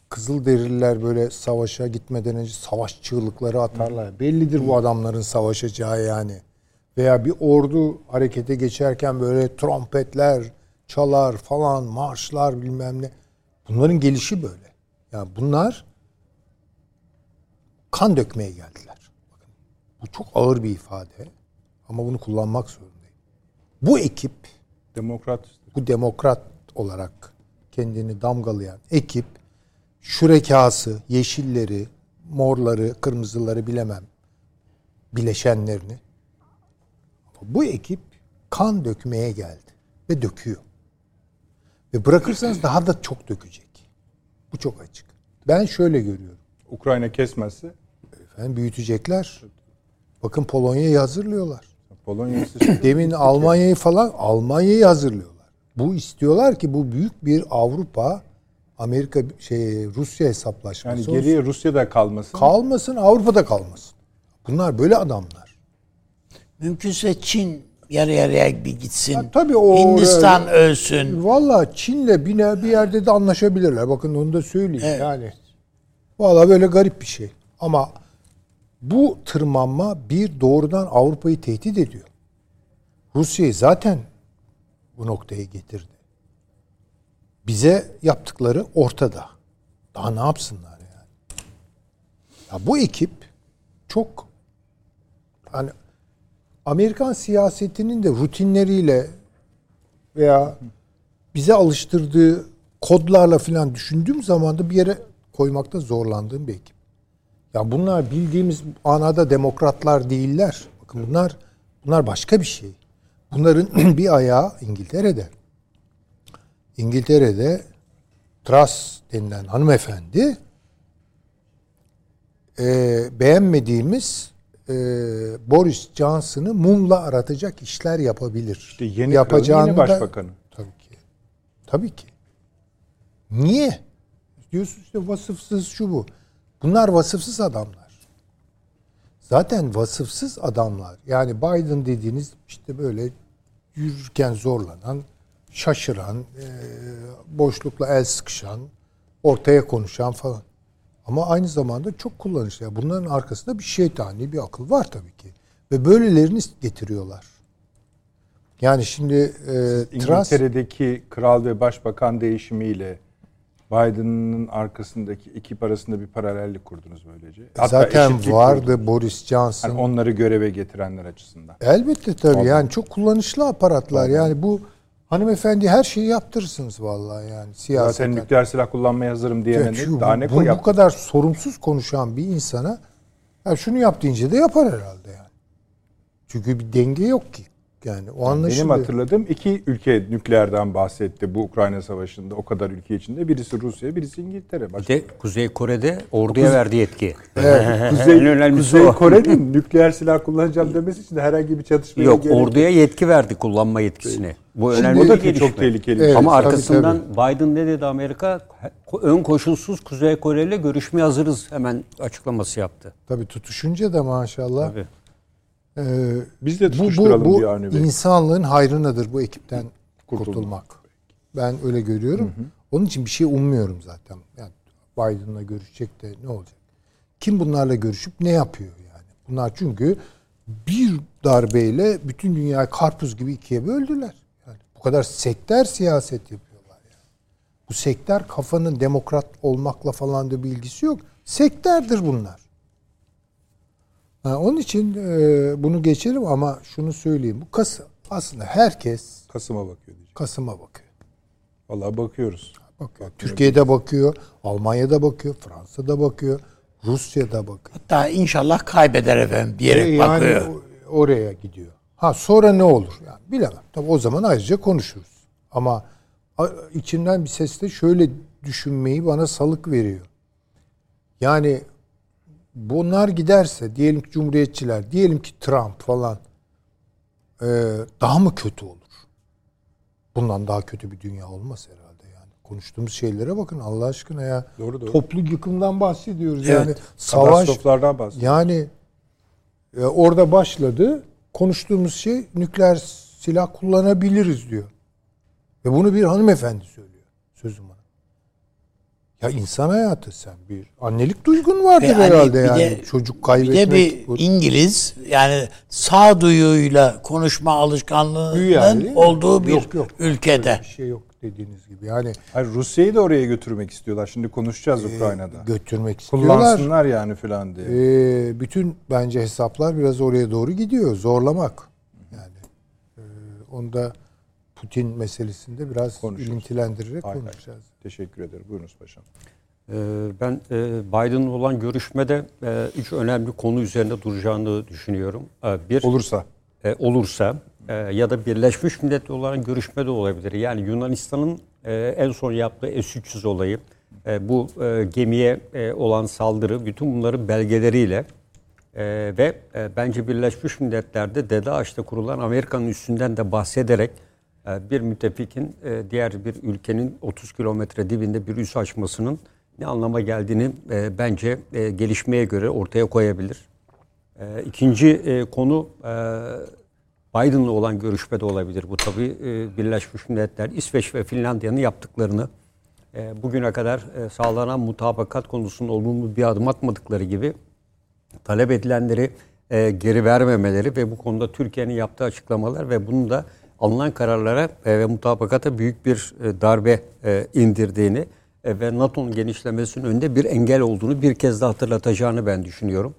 Kızılderililer böyle savaşa gitmeden önce savaş çığlıkları atarlar. Bellidir bu adamların savaşacağı yani. Veya bir ordu harekete geçerken böyle trompetler çalar falan, marşlar bilmem ne. Bunların gelişi böyle. Yani bunlar kan dökmeye geldiler. Bakın, bu çok ağır bir ifade ama bunu kullanmak zorundayım. Bu ekip demokrat olarak kendini damgalayan ekip, şürekası, yeşilleri, morları, kırmızıları bilemem, bileşenlerini. Bu ekip kan dökmeye geldi ve döküyor. Ve bırakırsanız daha da çok dökecek. Bu çok açık. Ben şöyle görüyorum. Ukrayna kesmezse? Büyütecekler. Bakın Polonya'yı hazırlıyorlar. Demin Almanya'yı hazırlıyorlar. Bu istiyorlar ki bu büyük bir Avrupa Amerika Rusya hesaplaşması. Yani geriye Rusya'da kalmasın. Kalmasın, Avrupa'da kalmasın. Bunlar böyle adamlar. Mümkünse Çin yarı yarıya bir gitsin. Ya, tabii Hindistan ölsün. Vallahi Çin'le bir yerde de anlaşabilirler. Bakın onu da söyleyeyim. Evet. Yani. Vallahi böyle garip bir şey. Ama bu tırmanma doğrudan Avrupa'yı tehdit ediyor. Rusya'yı zaten bu noktaya getirdi. Bize yaptıkları ortada. Daha ne yapsınlar yani? Ya bu ekip çok hani Amerikan siyasetinin de rutinleriyle veya bize alıştırdığı kodlarla falan düşündüğüm zaman da bir yere koymakta zorlandığım bir ekip. Ya bunlar bildiğimiz anada demokratlar değiller. Bakın bunlar başka bir şey. Bunların bir ayağı İngiltere'de. İngiltere'de Truss denilen hanımefendi beğenmediğimiz Boris Johnson'ı mumla aratacak işler yapabilir. İşte yeni başbakanı. Tabii ki. Niye? Diyorsun işte vasıfsız şu bu. Bunlar vasıfsız adamlar. Zaten vasıfsız adamlar. Yani Biden dediğiniz işte böyle yürürken zorlanan, şaşıran, boşlukla el sıkışan, ortaya konuşan falan. Ama aynı zamanda çok kullanışlı. Yani bunların arkasında bir şeytani bir akıl var tabii ki. Ve böylelerini getiriyorlar. Yani şimdi İngiltere'deki kral ve başbakan değişimiyle Biden'ın arkasındaki ekip arasında bir paralellik kurdunuz böylece. Hatta zaten vardı kurdunuz. Boris Johnson. Yani onları göreve getirenler açısından. Elbette tabii. Olmaz. Yani çok kullanışlı aparatlar. Olmaz. Yani bu hanımefendi her şeyi yaptırırsınız vallahi yani siyaseten. Sen nükleer silah kullanmaya hazırım diyemedin. Daha ne koyuyor? Bu kadar sorumsuz konuşan bir insana yani şunu yap deyince de yapar herhalde yani. Çünkü bir denge yok ki. Yani o anlaşılıyor. Benim hatırladığım iki ülke nükleerden bahsetti bu Ukrayna Savaşı'nda o kadar ülke içinde. Birisi Rusya, birisi İngiltere. Bir de Kuzey Kore'de orduya verdi yetki. Evet, Kuzey Kore'nin nükleer silah kullanacağım demesi için de herhangi bir çatışmaya gerek yok. Orduya yetki verdi, kullanma yetkisini. Bu önemli bir gelişme. Çok tehlikeli. Evet, ama arkasından tabii. Biden ne dedi Amerika? Ön koşulsuz Kuzey Kore ile görüşmeye hazırız hemen açıklaması yaptı. Tabii tutuşunca da maşallah. Tabii. Biz de tutuşturalım bu insanlığın hayrınadır bu ekipten kurtulmak. Ben öyle görüyorum. Hı hı. Onun için bir şey ummuyorum zaten. Yani Biden'la görüşecek de ne olacak? Kim bunlarla görüşüp ne yapıyor yani? Bunlar çünkü bir darbeyle bütün dünyayı karpuz gibi ikiye böldüler. Yani bu kadar sektör siyaset yapıyorlar yani. Bu sektör kafanın demokrat olmakla falan da bir ilgisi yok. Sektördir bunlar. Onun için bunu geçelim ama şunu söyleyeyim. Bu Kasım aslında herkes Kasım'a bakıyor diyeceğim. Kasım'a bakıyor. Vallahi bakıyoruz. Bakıyor. Türkiye'de bakıyor, Almanya'da bakıyor, Fransa'da bakıyor, Rusya'da bakıyor. Hatta inşallah kaybeder efendim diyerek yani bakıyor. Oraya gidiyor. Ha sonra ne olur yani bilemem. Tabii o zaman ayrıca konuşuruz. Ama içimden bir ses de şöyle düşünmeyi bana salık veriyor. Yani bunlar giderse diyelim ki Cumhuriyetçiler, diyelim ki Trump falan daha mı kötü olur? Bundan daha kötü bir dünya olmaz herhalde yani. Konuştuğumuz şeylere bakın Allah aşkına ya. Doğru. Toplu yıkımdan bahsediyoruz evet. Yani savaş. Katastroflardan bahsediyoruz. Yani orada başladı. Konuştuğumuz şey nükleer silah kullanabiliriz diyor. Ve bunu bir hanımefendi söylüyor. Sözüm var. Ya insan hayatı sen bir annelik duygun vardır yani herhalde yani de, çocuk kaybetmek. Bir de bir İngiliz yani sağduyuyla konuşma alışkanlığının yani, olduğu bir yok, ülkede. Bir şey yok dediğiniz gibi yani. Hayır, Rusya'yı da oraya götürmek istiyorlar. Şimdi konuşacağız Ukrayna'da. Götürmek istiyorlar. Kullansınlar yani filan diye. Bütün bence hesaplar biraz oraya doğru gidiyor. Zorlamak yani. Onda Putin meselesinde biraz ilintilendirerek konuşacağız. Teşekkür ederim. Buyurunuz paşam. Ben Biden'la olan görüşmede üç önemli konu üzerinde duracağını düşünüyorum. Bir olursa ya da Birleşmiş Milletler olan görüşmede olabilir. Yani Yunanistan'ın en son yaptığı S-300 olayı, bu gemiye olan saldırı, bütün bunların belgeleriyle ve bence Birleşmiş Milletler'de DEDAŞ'ta kurulan Amerika'nın üstünden de bahsederek bir müttefikin diğer bir ülkenin 30 kilometre dibinde bir üs açmasının ne anlama geldiğini bence gelişmeye göre ortaya koyabilir. İkinci konu Biden'la olan görüşmede olabilir. Bu tabii Birleşmiş Milletler, İsveç ve Finlandiya'nın yaptıklarını bugüne kadar sağlanan mutabakat konusunda olumlu bir adım atmadıkları gibi talep edilenleri geri vermemeleri ve bu konuda Türkiye'nin yaptığı açıklamalar ve bunun da alınan kararlara ve mutabakata büyük bir darbe indirdiğini ve NATO'nun genişlemesinin önünde bir engel olduğunu bir kez daha hatırlatacağını ben düşünüyorum.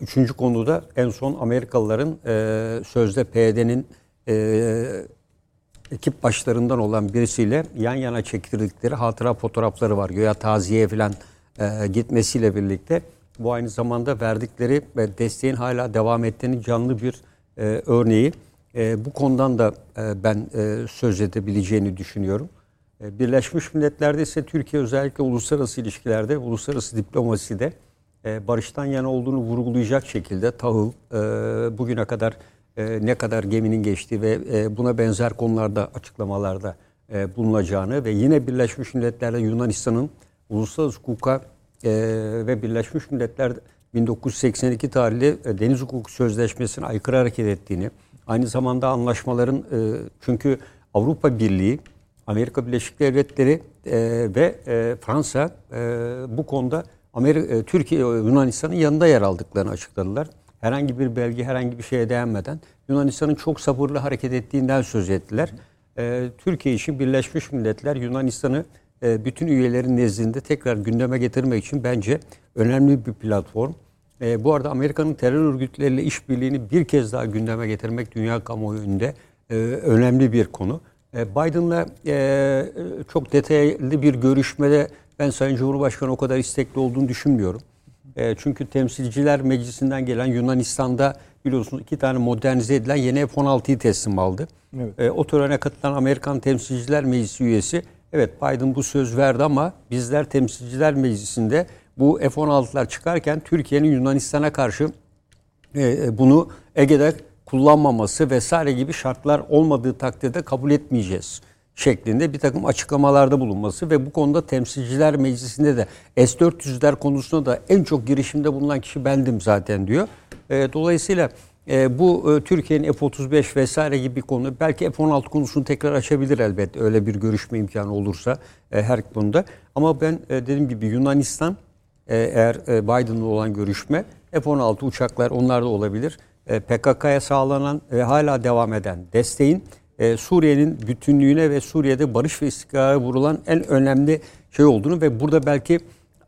Üçüncü konuda en son Amerikalıların sözde PYD'nin ekip başlarından olan birisiyle yan yana çektirdikleri hatıra fotoğrafları var. Göya taziye falan gitmesiyle birlikte bu aynı zamanda verdikleri ve desteğin hala devam ettiğini canlı bir örneği. Bu konudan da ben söz edebileceğini düşünüyorum. Birleşmiş Milletler'de ise Türkiye özellikle uluslararası ilişkilerde, uluslararası diplomaside barıştan yana olduğunu vurgulayacak şekilde tahıl, bugüne kadar ne kadar geminin geçtiği ve buna benzer konularda açıklamalarda bulunacağını ve yine Birleşmiş Milletler'de Yunanistan'ın uluslararası hukuka ve Birleşmiş Milletler 1982 tarihli Deniz Hukuku Sözleşmesi'ne aykırı hareket ettiğini, aynı zamanda anlaşmaların çünkü Avrupa Birliği, Amerika Birleşik Devletleri ve Fransa bu konuda Türkiye, Yunanistan'ın yanında yer aldıklarını açıkladılar. Herhangi bir belge, herhangi bir şeye değinmeden Yunanistan'ın çok sabırlı hareket ettiğinden söz ettiler. Türkiye için Birleşmiş Milletler Yunanistan'ı bütün üyelerin nezdinde tekrar gündeme getirmek için bence önemli bir platform. Bu arada Amerika'nın terör örgütleriyle işbirliğini bir kez daha gündeme getirmek dünya kamuoyunda önemli bir konu. Biden'la çok detaylı bir görüşmede ben Sayın Cumhurbaşkanı o kadar istekli olduğunu düşünmüyorum. Çünkü Temsilciler Meclisi'nden gelen Yunanistan'da biliyorsunuz 2 tane modernize edilen yeni F-16'yı teslim aldı. Evet. O törene katılan Amerikan Temsilciler Meclisi üyesi, evet Biden bu söz verdi ama bizler Temsilciler Meclisi'nde bu F-16'lar çıkarken Türkiye'nin Yunanistan'a karşı bunu Ege'de kullanmaması vesaire gibi şartlar olmadığı takdirde kabul etmeyeceğiz şeklinde bir takım açıklamalarda bulunması ve bu konuda Temsilciler Meclisi'nde de S-400'ler konusunda da en çok girişimde bulunan kişi bendim zaten diyor. Dolayısıyla bu Türkiye'nin F-35 vesaire gibi bir konu, belki F-16 konusunu tekrar açabilir elbette öyle bir görüşme imkanı olursa her konuda. Ama ben dediğim gibi Yunanistan eğer Biden'la olan görüşme F-16 uçaklar onlar da olabilir. PKK'ya sağlanan ve hala devam eden desteğin Suriye'nin bütünlüğüne ve Suriye'de barış ve istikrara vurulan en önemli şey olduğunu ve burada belki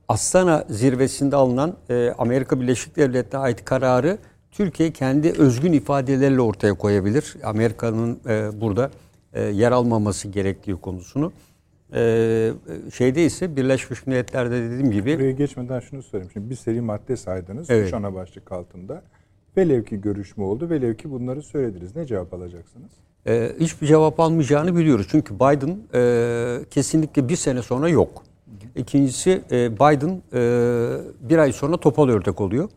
Astana zirvesinde alınan Amerika Birleşik Devletleri'ne ait kararı Türkiye kendi özgün ifadeleriyle ortaya koyabilir. Amerika'nın burada yer almaması gerektiği konusunu. Şeyde ise Birleşmiş Milletler'de dediğim gibi... Buraya geçmeden şunu söyleyeyim. Şimdi bir seri madde saydınız. Evet. 3 ana başlık altında. Velev ki görüşme oldu. Velev ki bunları söylediniz. Ne cevap alacaksınız? Hiçbir cevap almayacağını biliyoruz. Çünkü Biden kesinlikle bir sene sonra yok. İkincisi Biden bir ay sonra topal ördek oluyor.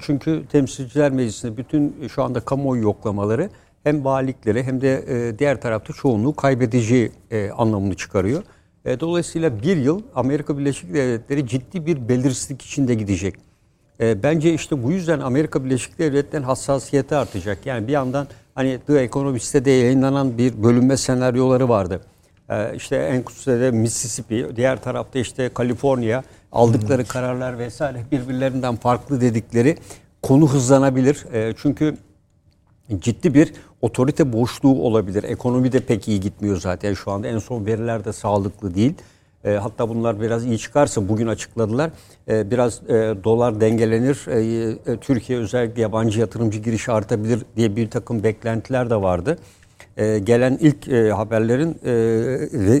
Çünkü Temsilciler Meclisi'nde bütün şu anda kamuoyu yoklamaları hem valilikleri hem de diğer tarafta çoğunluğu kaybedeceği anlamını çıkarıyor. Dolayısıyla bir yıl Amerika Birleşik Devletleri ciddi bir belirsizlik içinde gidecek. Bence işte bu yüzden Amerika Birleşik Devletleri'nin hassasiyeti artacak. Yani bir yandan hani The Economist'te de yayınlanan bir bölünme senaryoları vardı. İşte en kuzeyde Mississippi, diğer tarafta işte Kaliforniya aldıkları kararlar vesaire birbirlerinden farklı dedikleri konu hızlanabilir. Çünkü ciddi bir otorite boşluğu olabilir. Ekonomi de pek iyi gitmiyor zaten şu anda. En son veriler de sağlıklı değil. Hatta bunlar biraz iyi çıkarsa bugün açıkladılar. Biraz dolar dengelenir. Türkiye özellikle yabancı yatırımcı girişi artabilir diye bir takım beklentiler de vardı. Gelen ilk haberlerin,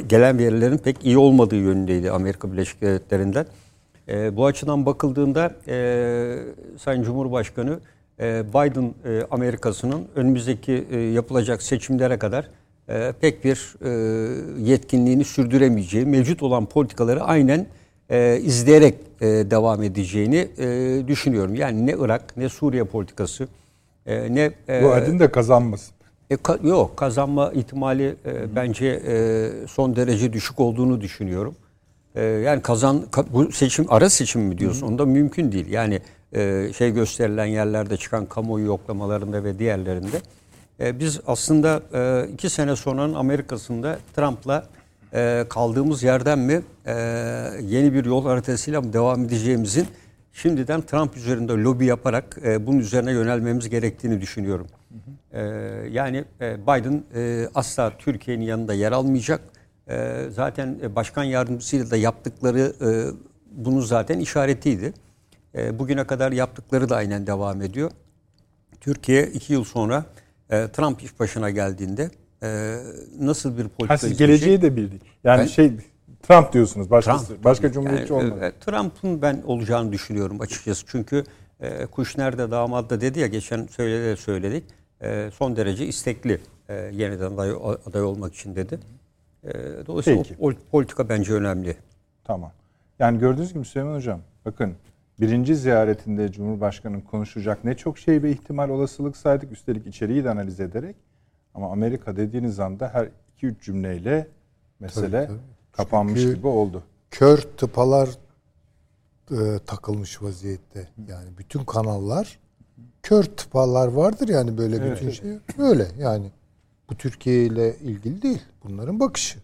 gelen verilerin pek iyi olmadığı yönündeydi Amerika Birleşik Devletleri'nden. Bu açıdan bakıldığında Sayın Cumhurbaşkanı Biden Amerika'sının önümüzdeki yapılacak seçimlere kadar pek bir yetkinliğini sürdüremeyeceği, mevcut olan politikaları aynen izleyerek devam edeceğini düşünüyorum. Yani ne Irak, ne Suriye politikası, ne... Bu adını da kazanmasın. Yok, kazanma ihtimali bence son derece düşük olduğunu düşünüyorum. Yani bu seçim, ara seçim mi diyorsun? Onda mümkün değil. Yani şey gösterilen yerlerde çıkan kamuoyu yoklamalarında ve diğerlerinde. Biz aslında 2 sene sonranın Amerika'sında Trump'la kaldığımız yerden mi yeni bir yol haritasıyla mı devam edeceğimizin şimdiden Trump üzerinde lobi yaparak bunun üzerine yönelmemiz gerektiğini düşünüyorum. Yani Biden asla Türkiye'nin yanında yer almayacak. Zaten başkan yardımcısıyla da yaptıkları bunun zaten işaretiydi. Bugüne kadar yaptıkları da aynen devam ediyor. Türkiye 2 yıl sonra Trump iş başına geldiğinde nasıl bir politika izleyecek? Geleceği de bildik. Yani Trump diyorsunuz. Başka cumhuriyetçi yani, olmadı. Trump'ın ben olacağını düşünüyorum açıkçası. Çünkü Kushner de damat da dedi ya geçen söyledik. Son derece istekli yeniden aday olmak için dedi. Dolayısıyla o politika bence önemli. Tamam. Yani gördüğünüz gibi Süleyman Hocam bakın 1. ziyaretinde Cumhurbaşkanı'nın konuşacak ne çok şey ve ihtimal olasılık saydık. Üstelik içeriği de analiz ederek. Ama Amerika dediğiniz anda her 2-3 cümleyle mesele tabii. kapanmış çünkü gibi oldu. Kör tıpalar takılmış vaziyette. Yani bütün kanallar kör tıpalar vardır yani böyle evet. bütün şey. Böyle yani bu Türkiye ile ilgili değil. Bunların bakışı.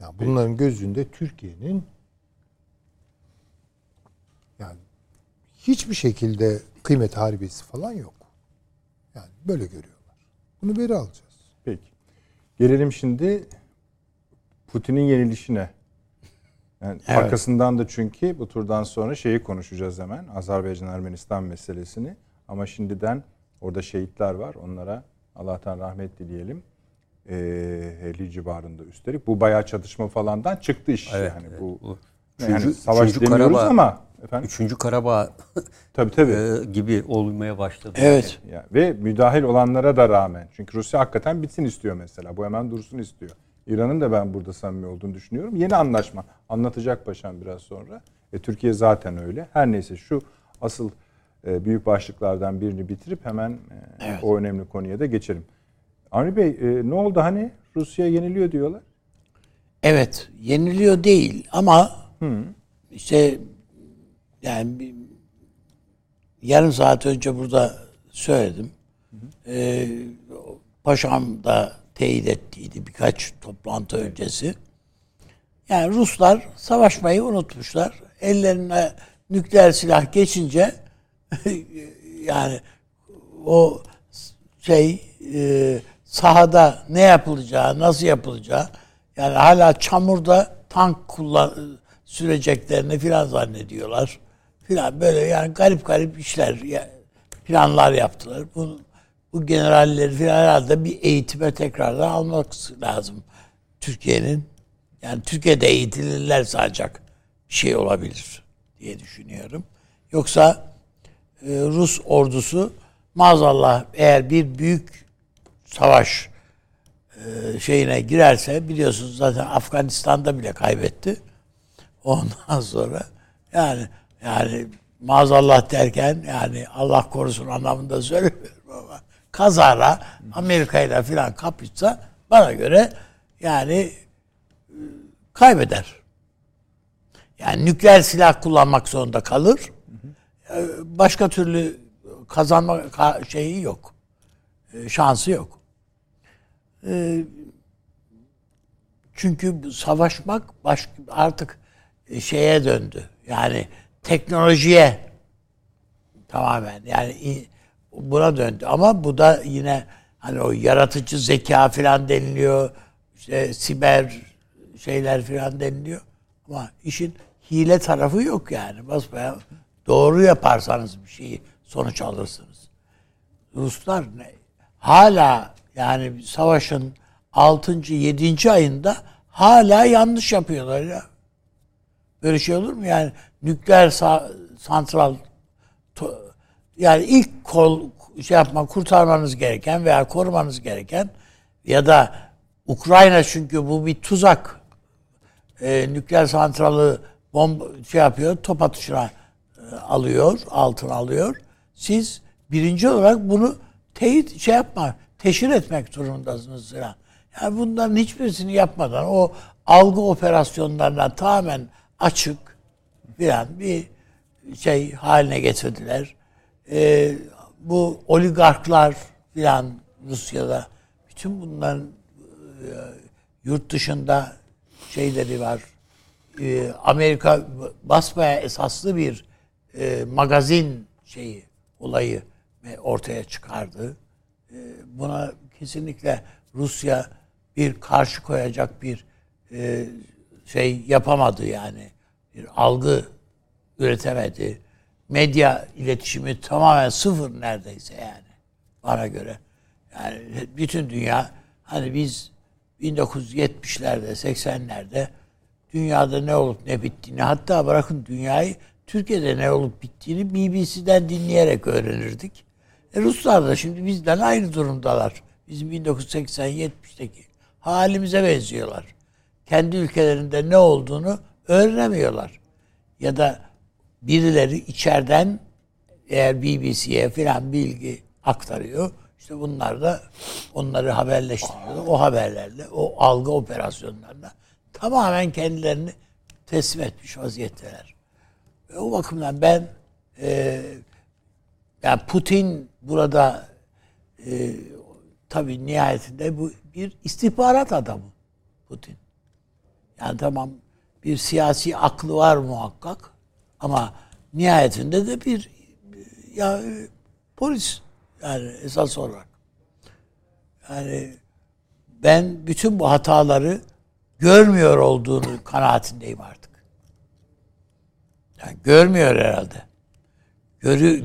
Yani bunların gözünde Türkiye'nin yani hiçbir şekilde kıymet harbiyesi falan yok. Yani böyle görüyorlar. Bunu beri alacağız. Peki. Gelelim şimdi Putin'in yenilişine. Yani evet. Arkasından da çünkü bu turdan sonra şeyi konuşacağız hemen. Azerbaycan-Ermenistan meselesini. Ama şimdiden orada şehitler var. Onlara Allah'tan rahmet dileyelim. 50 civarında üstelik. Bu bayağı çatışma falandan çıktı iş. Evet, yani evet. Bu yani savaş demiyoruz Karabağ, ama efendim 3. Karabağ tabii. gibi olmaya başladı. Evet. Yani. Ve müdahil olanlara da rağmen. Çünkü Rusya hakikaten bitsin istiyor mesela. Bu hemen dursun istiyor. İran'ın da ben burada samimi olduğunu düşünüyorum. Yeni anlaşma. Anlatacak paşam biraz sonra. Türkiye zaten öyle. Her neyse şu asıl büyük başlıklardan birini bitirip hemen evet. o önemli konuya da geçelim. Avni Bey ne oldu hani Rusya yeniliyor diyorlar? Evet yeniliyor değil ama işte yani yarım saat önce burada söyledim. Paşam da teyit ettiydi birkaç toplantı evet. öncesi. Yani Ruslar savaşmayı unutmuşlar. Ellerine nükleer silah geçince yani o şey sahada ne yapılacağı, nasıl yapılacağı yani hala çamurda tank süreceklerini filan zannediyorlar. Filan böyle yani garip işler planlar yaptılar. Bu generalleri filan herhalde bir eğitime tekrardan almak lazım Türkiye'nin. Yani Türkiye'de eğitilirlerse ancak bir şey olabilir diye düşünüyorum. Yoksa Rus ordusu maazallah eğer bir büyük savaş şeyine girerse biliyorsunuz zaten Afganistan'da bile kaybetti. Ondan sonra yani maazallah derken yani Allah korusun anlamında söylemiyorum ama kazara Amerika'yla filan kapışsa bana göre yani kaybeder. Yani nükleer silah kullanmak zorunda kalır. Başka türlü kazanma şeyi yok. Şansı yok. Çünkü savaşmak artık şeye döndü. Yani teknolojiye tamamen yani buna döndü. Ama bu da yine hani o yaratıcı zeka filan deniliyor. İşte siber şeyler filan deniliyor. Ama işin hile tarafı yok yani. Basbayağı doğru yaparsanız bir şeyi sonuç alırsınız. Ruslar hala yani savaşın 6. 7. ayında hala yanlış yapıyorlar ya. Böyle şey olur mu? Yani nükleer santral yani ilk kurtarmanız gereken veya korumanız gereken ya da Ukrayna çünkü bu bir tuzak. Nükleer santralı top atışına alıyor, altına alıyor. Siz birinci olarak bunu teşhir etmek durumundasınız. Yani bunların hiçbirisini yapmadan o algı operasyonlarına tamamen açık bir şey haline getirdiler. Bu oligarklar filan Rusya'da bütün bunların yurt dışında şeyleri var. Amerika basbayağı esaslı bir magazin olayı ortaya çıkardı. Buna kesinlikle Rusya bir karşı koyacak bir yapamadı yani. Bir algı üretemedi. Medya iletişimi tamamen sıfır neredeyse yani. Bana göre. Yani bütün dünya hani biz 1970'lerde, 80'lerde dünyada ne olup ne bittiğini hatta bırakın dünyayı Türkiye'de ne olup bittiğini BBC'den dinleyerek öğrenirdik. Ruslar da şimdi bizden aynı durumdalar. Bizim 1980-70'teki halimize benziyorlar. Kendi ülkelerinde ne olduğunu öğrenemiyorlar. Ya da birileri içeriden eğer BBC'ye filan bilgi aktarıyor. İşte bunlar da onları haberleştiriyorlar. O haberlerle, o algı operasyonlarla tamamen kendilerini teslim etmiş vaziyetteler. Ve o bakımdan ben yani Putin burada tabii nihayetinde bu bir istihbarat adamı Putin. Yani tamam bir siyasi aklı var muhakkak ama nihayetinde de bir ya polis yani esas olarak. Yani ben bütün bu hataları görmüyor olduğunu kanaatindeyim artık. Yani görmüyor herhalde.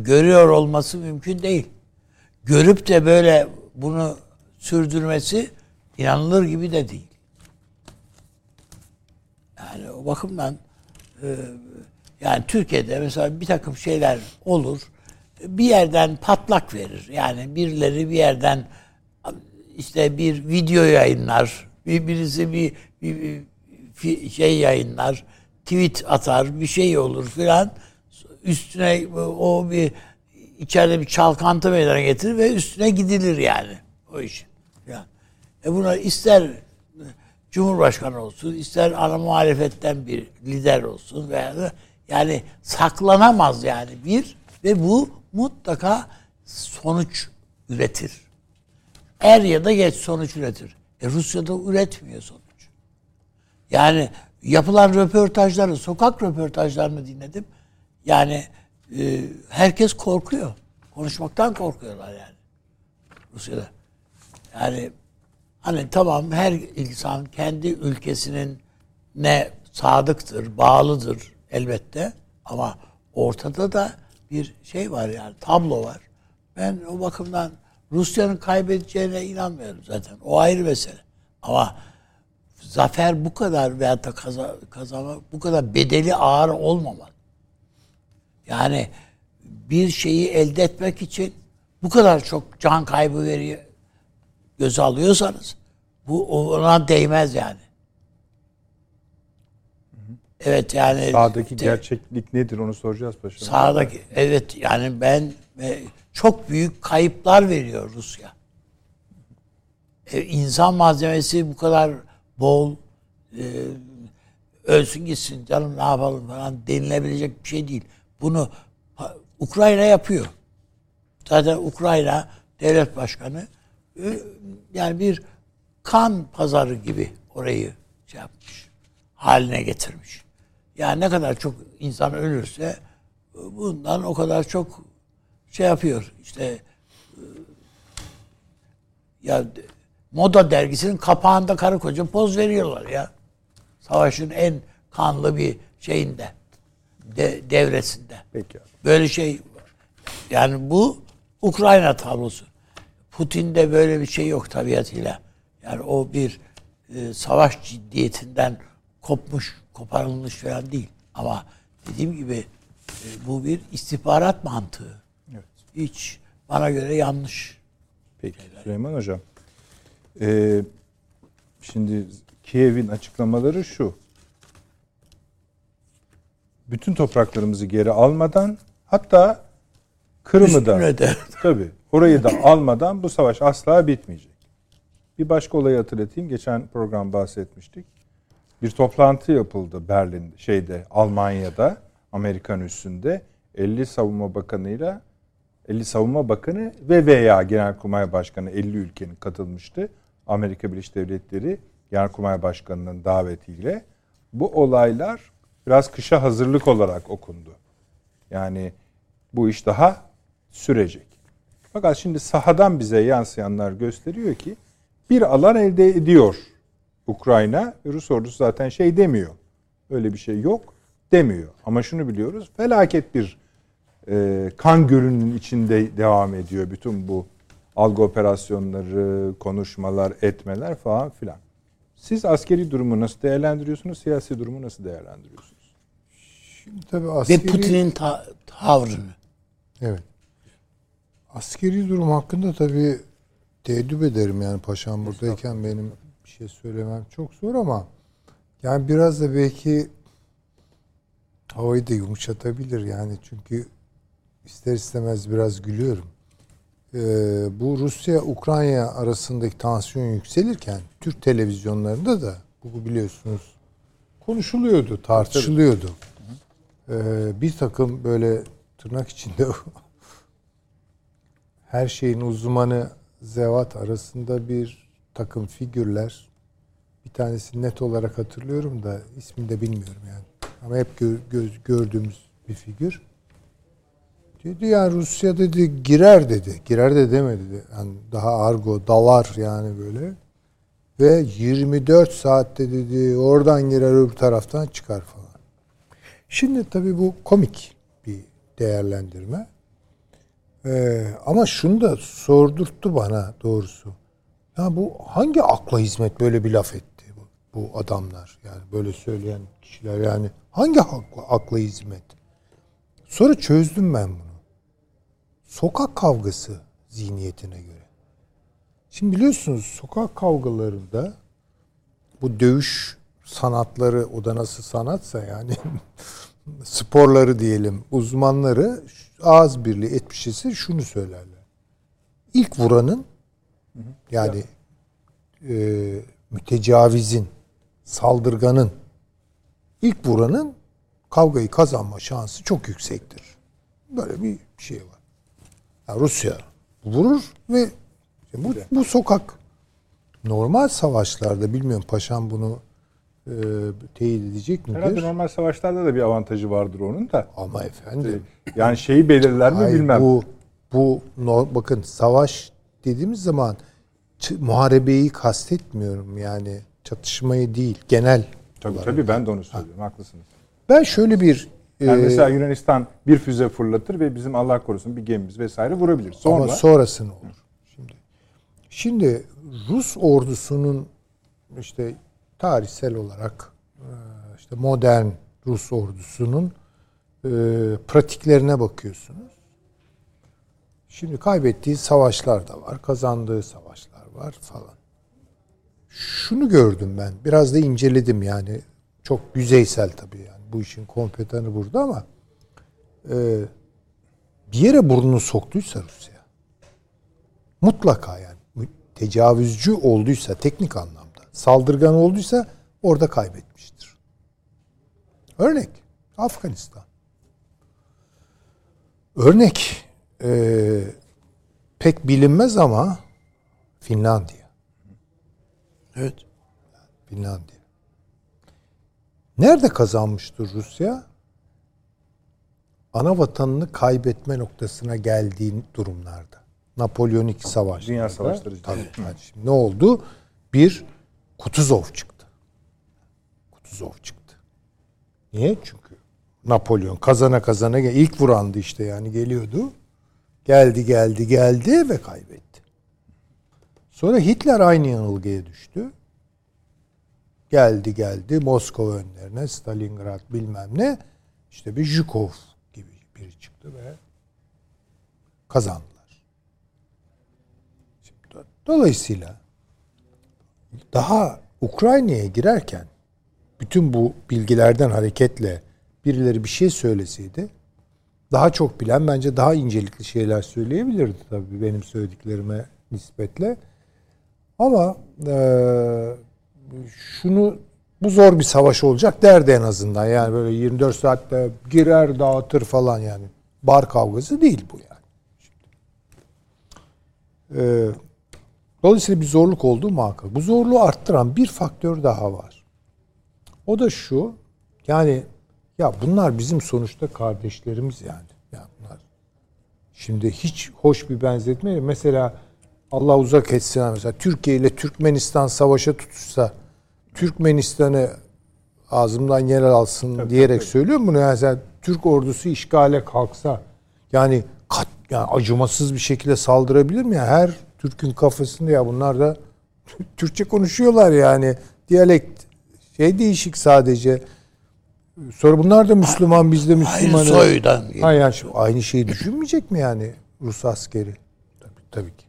Görüyor olması mümkün değil. Görüp de böyle bunu sürdürmesi inanılır gibi de değil. Yani o bakımdan yani Türkiye'de mesela bir takım şeyler olur. Bir yerden patlak verir. Yani birileri bir yerden işte bir video yayınlar. Birisi bir şey yayınlar. Tweet atar. Bir şey olur filan. Üstüne o bir içeride bir çalkantı meydana getirir ve üstüne gidilir yani o iş. Yani. Buna ister Cumhurbaşkanı olsun, ister ana muhalefetten bir lider olsun veya da yani saklanamaz yani bir ve bu mutlaka sonuç üretir. Er ya da geç sonuç üretir. Rusya'da üretmiyor sonuç. Yani yapılan röportajları, sokak röportajlarını dinledim. Yani herkes korkuyor. Konuşmaktan korkuyorlar yani. Rusya'da. Yani hani tamam her insan kendi ülkesinin ne sadıktır, bağlıdır elbette. Ama ortada da bir şey var yani tablo var. Ben o bakımdan Rusya'nın kaybedeceğine inanmıyorum zaten. O ayrı mesele. Ama zafer bu kadar veyahut da kazanma bu kadar bedeli ağır olmamalı. Yani bir şeyi elde etmek için bu kadar çok can kaybı veriyor, göze alıyorsanız bu ona değmez yani. Hı hı. Evet yani. Sahadaki gerçeklik nedir onu soracağız paşam. Sahadaki evet yani ben çok büyük kayıplar veriyor Rusya. İnsan malzemesi bu kadar bol ölsün gitsin canım ne yapalım falan denilebilecek bir şey değil. Bunu Ukrayna yapıyor. Zaten Ukrayna devlet başkanı yani bir kan pazarı gibi orayı şey yapmış, haline getirmiş. Yani ne kadar çok insan ölürse bundan o kadar çok şey yapıyor. İşte ya Moda dergisinin kapağında karı koca poz veriyorlar ya. Savaşın en kanlı bir şeyinde. Devresinde. Peki. Böyle şey yani bu Ukrayna tablosu. Putin'de böyle bir şey yok tabiatıyla. Yani o bir savaş ciddiyetinden kopmuş, koparılmış falan değil. Ama dediğim gibi bu bir istihbarat mantığı. Evet. Hiç bana göre yanlış. Peki şeyler. Süleyman Hocam. Şimdi Kiev'in açıklamaları şu. Bütün topraklarımızı geri almadan hatta Kırım'ı da tabii orayı da almadan bu savaş asla bitmeyecek. Bir başka olayı hatırlatayım. Geçen program bahsetmiştik. Bir toplantı yapıldı Berlin'de, Almanya'da, Amerikan üssünde 50 savunma bakanı ve veya Genelkurmay Başkanı 50 ülkenin katılmıştı. Amerika Birleşik Devletleri Genelkurmay Başkanı'nın davetiyle bu olaylar biraz kışa hazırlık olarak okundu. Yani bu iş daha sürecek. Fakat şimdi sahadan bize yansıyanlar gösteriyor ki bir alan elde ediyor Ukrayna. Rus ordusu zaten şey demiyor. Öyle bir şey yok demiyor. Ama şunu biliyoruz. Felaket bir kan gölünün içinde devam ediyor. Bütün bu algı operasyonları, konuşmalar, etmeler falan filan. Siz askeri durumu nasıl değerlendiriyorsunuz? Siyasi durumu nasıl değerlendiriyorsunuz? Şimdi tabii askeri... Ve Putin'in tavrını. Evet. Askeri durum hakkında tabii teeddüp ederim yani paşam buradayken benim bir şey söylemem çok zor ama yani biraz da belki havayı da yumuşatabilir yani çünkü ister istemez biraz gülüyorum. bu Rusya-Ukrayna arasındaki tansiyon yükselirken Türk televizyonlarında da bu biliyorsunuz konuşuluyordu, tartışılıyordu. Bir takım böyle tırnak içinde her şeyin uzmanı zevat arasında bir takım figürler, bir tanesini net olarak hatırlıyorum da ismini de bilmiyorum yani. Ama hep gördüğümüz bir figür. Dedi yani Rusya dedi girer dedi. Girer de demedi. Yani daha argo dalar yani böyle. Ve 24 saatte dedi oradan girer öbür taraftan çıkar falan. Şimdi tabii bu komik bir değerlendirme. Ama şunu da sordurttu bana doğrusu. Ya bu hangi akla hizmet böyle bir laf etti bu adamlar? Yani böyle söyleyen kişiler yani hangi akla hizmet? Sonra çözdüm ben bunu. Sokak kavgası zihniyetine göre. Şimdi biliyorsunuz sokak kavgalarında bu dövüş sanatları, o da nasıl sanatsa yani sporları diyelim, uzmanları ağız birliği etmişse şunu söylerler. İlk vuranın yani mütecavizin, saldırganın, ilk vuranın kavgayı kazanma şansı çok yüksektir. Böyle bir şey var. Yani Rusya vurur ve bu sokak normal savaşlarda bilmiyorum paşam bunu teyit edecek midir? Herhalde normal savaşlarda da bir avantajı vardır onun da. Ama efendim. Yani şeyi belirler mi bilmem. Bu bakın savaş dediğimiz zaman muharebeyi kastetmiyorum yani çatışmayı değil genel. Tabii ben de onu söylüyorum haklısınız. Ben şöyle bir... Yani mesela Yunanistan bir füze fırlatır ve bizim Allah korusun bir gemimiz vesaire vurabilir. Ama sonrasını olur. Şimdi Rus ordusunun işte tarihsel olarak işte modern Rus ordusunun pratiklerine bakıyorsunuz. Şimdi kaybettiği savaşlar da var, kazandığı savaşlar var falan. Şunu gördüm ben, biraz da inceledim yani çok yüzeysel tabii yani bu işin kompetanı burada ama bir yere burnunu soktuysa Rusya mutlaka yani tecavüzcü olduysa teknik anlamda saldırgan olduysa orada kaybetmiştir. Örnek Afganistan. Örnek pek bilinmez ama Finlandiya. Evet. Finlandiya. Nerede kazanmıştır Rusya? Ana vatanını kaybetme noktasına geldiği durumlarda. Napolyonik savaşlarda. Dünya savaşları. Tabii. Şimdi ne oldu? Bir Kutuzov çıktı. Kutuzov çıktı. Niye? Çünkü Napolyon kazana ilk vurandı işte yani geliyordu. Geldi ve kaybetti. Sonra Hitler aynı yanılgıya düştü. Geldi Moskova önlerine, Stalingrad bilmem ne. İşte bir Zhukov gibi biri çıktı ve kazandılar. Şimdi, dolayısıyla daha Ukrayna'ya girerken bütün bu bilgilerden hareketle birileri bir şey söyleseydi daha çok bilen bence daha incelikli şeyler söyleyebilirdi tabii benim söylediklerime nispetle. Ama bu zor bir savaş olacak derdi en azından. Yani böyle 24 saatte girer dağıtır falan yani. Bar kavgası değil bu yani. Dolayısıyla bir zorluk olduğu muhakkak. Bu zorluğu arttıran bir faktör daha var. O da şu. Yani ya bunlar bizim sonuçta kardeşlerimiz yani. Ya bunlar. Şimdi hiç hoş bir benzetme. Mesela Allah uzak etsin mesela Türkiye ile Türkmenistan savaşa tutuşsa Türkmenistan'ı ağzımdan yer alsın tabii, diyerek tabii. Söylüyorum bunu yani sen Türk ordusu işgale kalksa yani acımasız bir şekilde saldırabilir mi ya her Türk'ün kafasında ya bunlar da Türkçe konuşuyorlar yani diyalekt şey değişik sadece sonra bunlar da Müslüman biz de Müslümanız. Aynı soydan. Yani aynı şeyi düşünmeyecek mi yani Rus askeri? Tabii ki.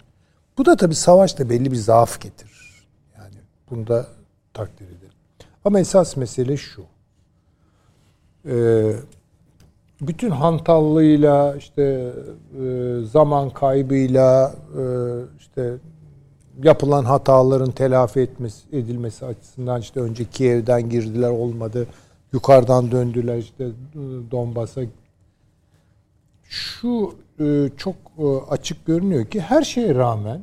Bu da tabii savaşta belli bir zaaf getirir. Yani bunu da takdir ederim. Ama esas mesele şu. bütün hantallığıyla, işte zaman kaybıyla, işte yapılan hataların telafi edilmesi açısından işte önce Kiev'den girdiler, olmadı. Yukarıdan döndüler işte Donbas'a. Şu çok açık görünüyor ki her şeye rağmen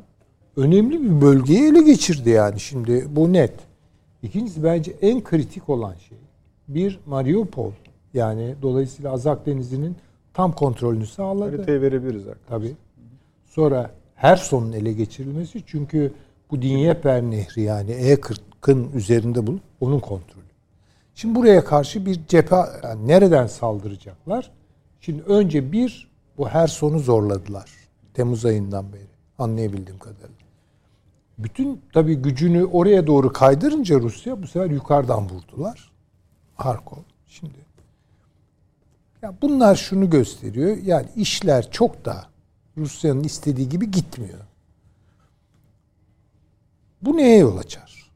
önemli bir bölgeyi ele geçirdi yani, şimdi bu net. İkincisi bence en kritik olan şey bir Mariupol. Yani dolayısıyla Azak Denizi'nin tam kontrolünü sağladı. Haritayı verebiliriz arkadaşlar. Tabii. Sonra Herson'un ele geçirilmesi, çünkü bu Dinyeper Nehri yani E40'ın üzerinde bulup onun kontrolü. Şimdi buraya karşı bir cephe, yani nereden saldıracaklar? Şimdi önce bu Herson'u zorladılar. Temmuz ayından beri anlayabildiğim kadarıyla. Bütün tabii gücünü oraya doğru kaydırınca Rusya, bu sefer yukarıdan vurdular. Harkov şimdi. Ya bunlar şunu gösteriyor. Yani işler çok da Rusya'nın istediği gibi gitmiyor. Bu neye yol açar?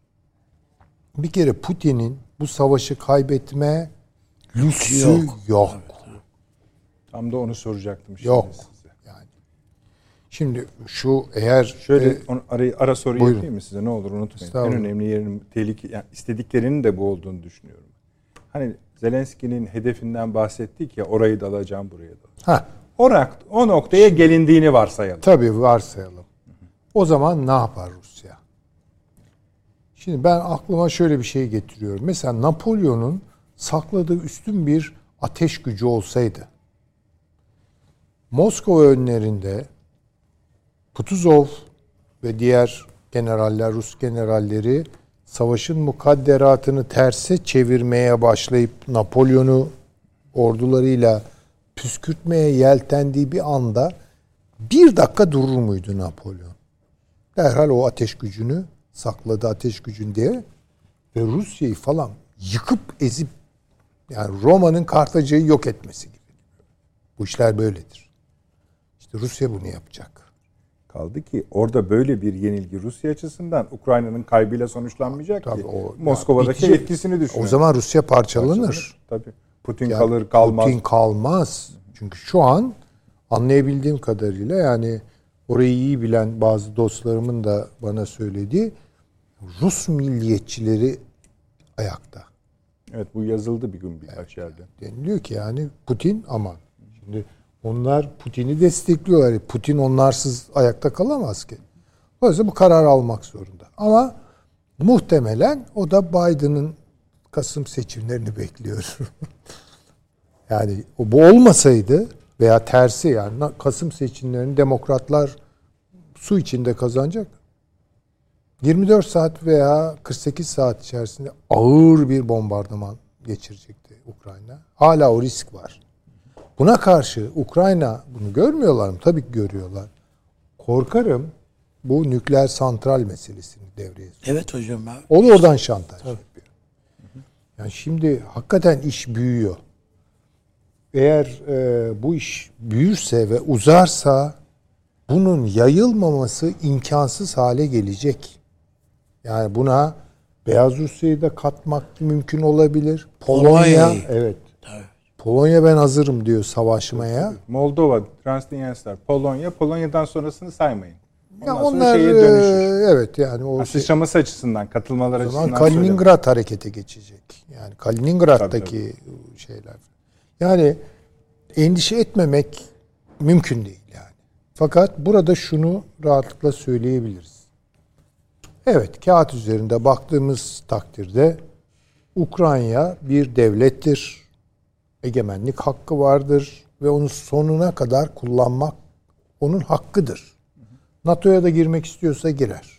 Bir kere Putin'in bu savaşı kaybetme lüksü yok. Evet. Tam da onu soracaktım şimdi yok size. Yani. Şimdi şu eğer... Şöyle ara soru yapayım mı size? Ne olur unutmayın. En önemli yerinin tehlike, yani istediklerinin de bu olduğunu düşünüyorum. Hani Zelenski'nin hedefinden bahsettik ya, orayı da alacağım, buraya da alacağım. O noktaya gelindiğini varsayalım. Tabii varsayalım. O zaman ne yapar Rusya? Şimdi ben aklıma şöyle bir şey getiriyorum. Mesela Napolyon'un sakladığı üstün bir ateş gücü olsaydı, Moskova önlerinde Kutuzov ve diğer generaller, Rus generalleri savaşın mukadderatını terse çevirmeye başlayıp Napolyon'u ordularıyla püskürtmeye yeltendiği bir anda bir dakika durur muydu Napolyon? Derhal o ateş gücünü sakladı, ateş gücün diye, ve Rusya'yı falan yıkıp ezip, yani Roma'nın Kartaca'yı yok etmesi gibi. Bu işler böyledir. İşte Rusya bunu yapacak. Kaldı ki orada böyle bir yenilgi Rusya açısından Ukrayna'nın kaybıyla sonuçlanmayacak tabii ki. Moskova'daki etkisini düşünün. O zaman Rusya parçalanır. Tabii. Putin yani kalır kalmaz. Putin kalmaz. Çünkü şu an anlayabildiğim kadarıyla, yani orayı iyi bilen bazı dostlarımın da bana söylediği, Rus milliyetçileri ayakta. Evet, bu yazıldı bir gün birkaç yerde. Deniliyor ki yani Putin aman. Şimdi onlar Putin'i destekliyorlar. Putin onlarsız ayakta kalamaz ki. Dolayısıyla bu karar almak zorunda. Ama muhtemelen o da Biden'ın Kasım seçimlerini bekliyor. Yani bu olmasaydı veya tersi, yani Kasım seçimlerini demokratlar su içinde kazanacak. 24 saat veya 48 saat içerisinde ağır bir bombardıman geçirecekti Ukrayna. Hala o risk var. Buna karşı Ukrayna, bunu görmüyorlar mı? Tabii ki görüyorlar. Korkarım bu nükleer santral meselesini devreye sokuyor. Evet hocam. O da oradan şantaj yapıyor. Yani şimdi hakikaten iş büyüyor. Eğer bu iş büyürse ve uzarsa bunun yayılmaması imkansız hale gelecek. Yani buna Beyaz Rusya'yı da katmak mümkün olabilir. Polonya, evet. Polonya ben hazırım diyor savaşmaya. Moldova, Transnistria, Polonya. Polonya'dan sonrasını saymayın. Onlar şeye dönüşür. Evet yani o sıçraması açısından, katılmalar açısından. Kaliningrad söylemek. Harekete geçecek. Yani Kaliningrad'daki tabii. şeyler. Yani endişe etmemek mümkün değil yani. Fakat burada şunu rahatlıkla söyleyebiliriz. Evet, kağıt üzerinde baktığımız takdirde Ukrayna bir devlettir. Egemenlik hakkı vardır ve onu sonuna kadar kullanmak onun hakkıdır. NATO'ya da girmek istiyorsa girer.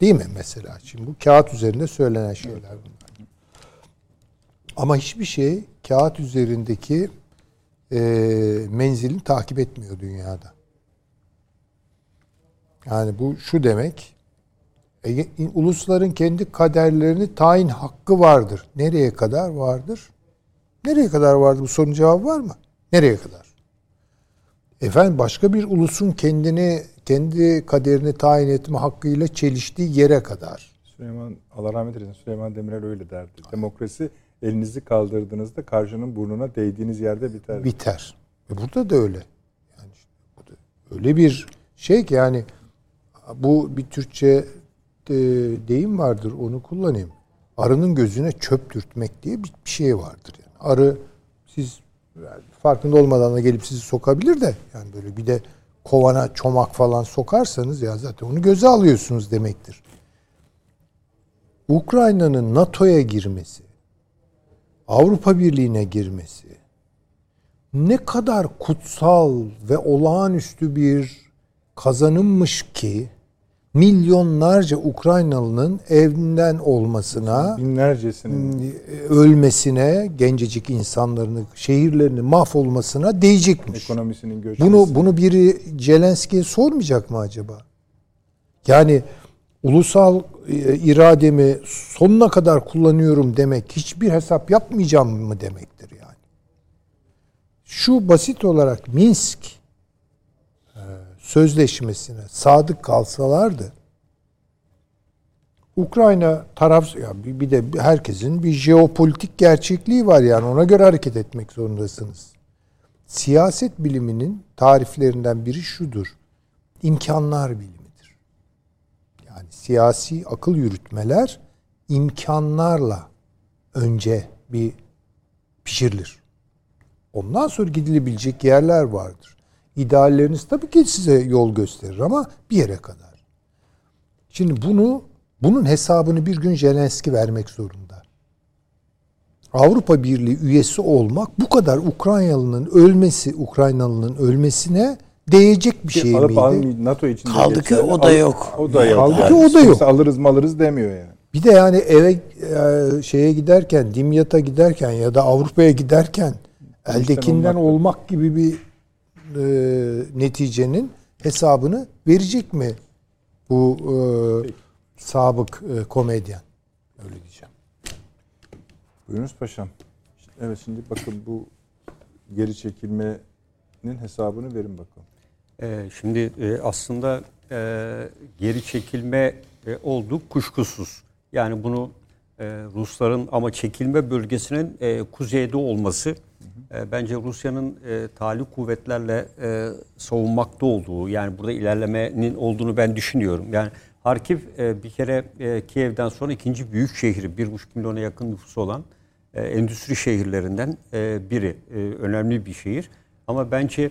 Değil mi mesela? Şimdi bu kağıt üzerinde söylenen şeyler bunlar. Ama hiçbir şey kağıt üzerindeki menzilini takip etmiyor dünyada. Yani bu şu demek, ulusların kendi kaderlerini tayin hakkı vardır. Nereye kadar vardır? Nereye kadar vardı? Bu sorunun cevabı var mı? Nereye kadar? Efendim başka bir ulusun kendi kaderini tayin etme hakkıyla çeliştiği yere kadar. Allah rahmet eylesin, Süleyman Demirel öyle derdi. Demokrasi elinizi kaldırdığınızda karşının burnuna değdiğiniz yerde biter. Biter. Burada da öyle. Yani işte burada öyle bir şey ki yani bu bir Türkçe deyim vardır, onu kullanayım. Arının gözüne çöp dürtmek diye bir şey vardır. Yani arı siz farkında olmadan da gelip sizi sokabilir de yani böyle bir de kovana çomak falan sokarsanız ya zaten onu göze alıyorsunuz demektir. Ukrayna'nın NATO'ya girmesi, Avrupa Birliği'ne girmesi ne kadar kutsal ve olağanüstü bir kazanımmış ki milyonlarca Ukraynalı'nın evinden olmasına, binlercesinin ölmesine, gencecik insanların şehirlerinin mahvolmasına değecekmiş. Ekonomisinin göçmesi. Bunu biri Zelenski'ye sormayacak mı acaba? Yani ulusal irademi sonuna kadar kullanıyorum demek, hiçbir hesap yapmayacağım mı demektir yani. Şu basit olarak Minsk sözleşmesine sadık kalsalardı, Ukrayna taraf, ya bir de herkesin bir jeopolitik gerçekliği var yani ona göre hareket etmek zorundasınız. Siyaset biliminin tariflerinden biri şudur, imkanlar bilimidir. Yani siyasi akıl yürütmeler imkanlarla önce bir pişirilir. Ondan sonra gidilebilecek yerler vardır. İdealleriniz tabii ki size yol gösterir ama bir yere kadar. Şimdi bunun hesabını bir gün Zelenski vermek zorunda. Avrupa Birliği üyesi olmak bu kadar Ukraynalı'nın ölmesine değecek bir şey miydi? NATO içinde kaldı ki o da yok. Kaldı ki o da yok. Alırız malırız demiyor yani. Bir de yani eve şeye giderken, Dimyat'a giderken ya da Avrupa'ya giderken eldekinden olmak gibi bir neticenin hesabını verecek mi bu sabık komedyen? Öyle diyeceğim. Buyurunuz paşam. Evet şimdi bakın bu geri çekilmenin hesabını verin bakalım. Şimdi aslında geri çekilme oldu kuşkusuz. Yani bunu Rusların ama çekilme bölgesinin kuzeyde olması... Bence Rusya'nın talip kuvvetlerle savunmakta olduğu, yani burada ilerlemenin olduğunu ben düşünüyorum. Yani Harkiv bir kere Kiev'den sonra ikinci büyük şehri, 1,5 milyona yakın nüfusu olan endüstri şehirlerinden biri. Önemli bir şehir. Ama bence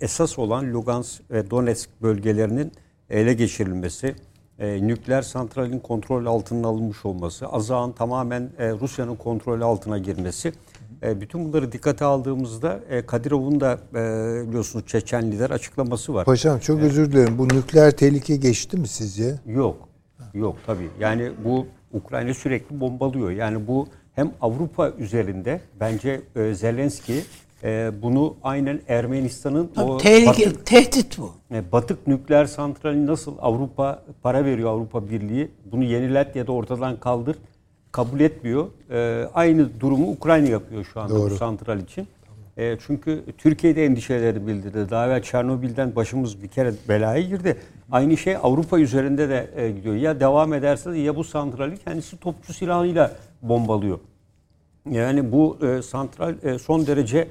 esas olan Lugansk ve Donetsk bölgelerinin ele geçirilmesi, nükleer santralin kontrol altına alınmış olması, Azağ'ın tamamen Rusya'nın kontrolü altına girmesi... Bütün bunları dikkate aldığımızda Kadirov'un da biliyorsunuz Çeçen lider açıklaması var. Paşam çok özür dilerim. Bu nükleer tehlike geçti mi sizce? Yok. Yok tabii. Yani bu Ukrayna sürekli bombalıyor. Yani bu hem Avrupa üzerinde bence Zelenski bunu aynen Ermenistan'ın tabii, o tehdit bu. Batık nükleer santrali nasıl Avrupa para veriyor Avrupa Birliği. Bunu yenilet ya da ortadan kaldır. Kabul etmiyor. Aynı durumu Ukrayna yapıyor şu anda bu santral için. Tamam. Çünkü Türkiye'de endişeleri bildirdi. Daha evvel Çernobil'den başımız bir kere belaya girdi. Aynı şey Avrupa üzerinde de gidiyor. Ya devam ederse de ya bu santrali kendisi topçu silahıyla bombalıyor. Yani bu santral son derece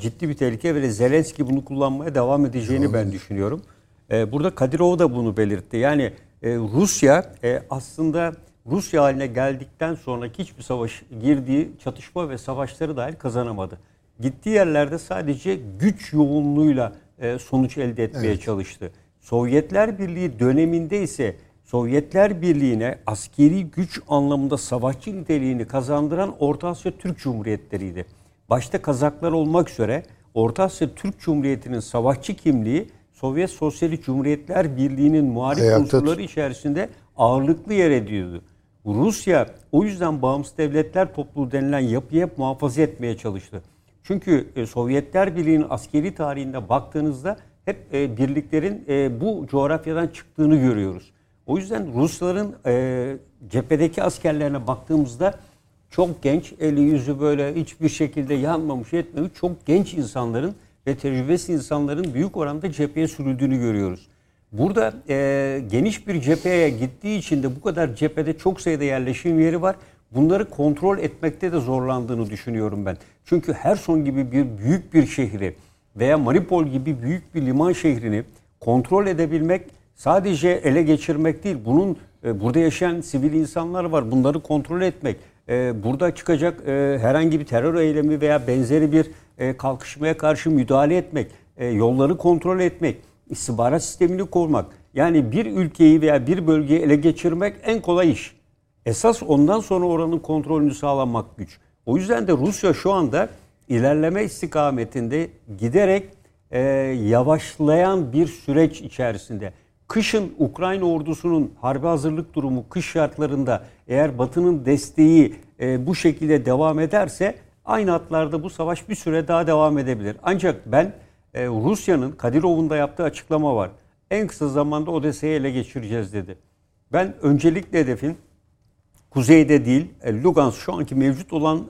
ciddi bir tehlike ve Zelenski bunu kullanmaya devam edeceğini ben düşünüyorum. Burada Kadirov da bunu belirtti. Yani Rusya aslında... Rusya haline geldikten sonraki hiçbir savaş girdiği çatışma ve savaşları dahil kazanamadı. Gittiği yerlerde sadece güç yoğunluğuyla sonuç elde etmeye çalıştı. Sovyetler Birliği döneminde ise Sovyetler Birliği'ne askeri güç anlamında savaşçı niteliğini kazandıran Orta Asya Türk Cumhuriyetleri'ydi. Başta Kazaklar olmak üzere Orta Asya Türk Cumhuriyeti'nin savaşçı kimliği Sovyet Sosyalist Cumhuriyetler Birliği'nin muharip unsurları içerisinde ağırlıklı yer ediyordu. Rusya o yüzden bağımsız devletler topluluğu denilen yapıyı hep muhafaza etmeye çalıştı. Çünkü Sovyetler Birliği'nin askeri tarihinde baktığınızda hep birliklerin bu coğrafyadan çıktığını görüyoruz. O yüzden Rusların cephedeki askerlerine baktığımızda çok genç, eli yüzü böyle hiçbir şekilde yanmamış etmemiş çok genç insanların ve tecrübesiz insanların büyük oranda cepheye sürüldüğünü görüyoruz. Burada geniş bir cepheye gittiği için de bu kadar cephede çok sayıda yerleşim yeri var. bunları kontrol etmekte de zorlandığını düşünüyorum ben. Çünkü Herson gibi bir büyük bir şehri veya Mariupol gibi büyük bir liman şehrini kontrol edebilmek sadece ele geçirmek değil. Bunun burada yaşayan sivil insanlar var. Bunları kontrol etmek, burada çıkacak herhangi bir terör eylemi veya benzeri bir kalkışmaya karşı müdahale etmek, yolları kontrol etmek, istihbarat sistemini korumak. Yani bir ülkeyi veya bir bölgeyi ele geçirmek en kolay iş. Esas ondan sonra oranın kontrolünü sağlamak güç. O yüzden de Rusya şu anda ilerleme istikametinde giderek yavaşlayan bir süreç içerisinde. Kışın Ukrayna ordusunun harbe hazırlık durumu kış şartlarında eğer Batı'nın desteği bu şekilde devam ederse aynı hatlarda bu savaş bir süre daha devam edebilir. Ancak ben Rusya'nın Kadirov'un da yaptığı açıklama var. En kısa zamanda Odessa'yı ele geçireceğiz dedi. Ben öncelikle hedefin kuzeyde değil, Lugansk şu anki mevcut olan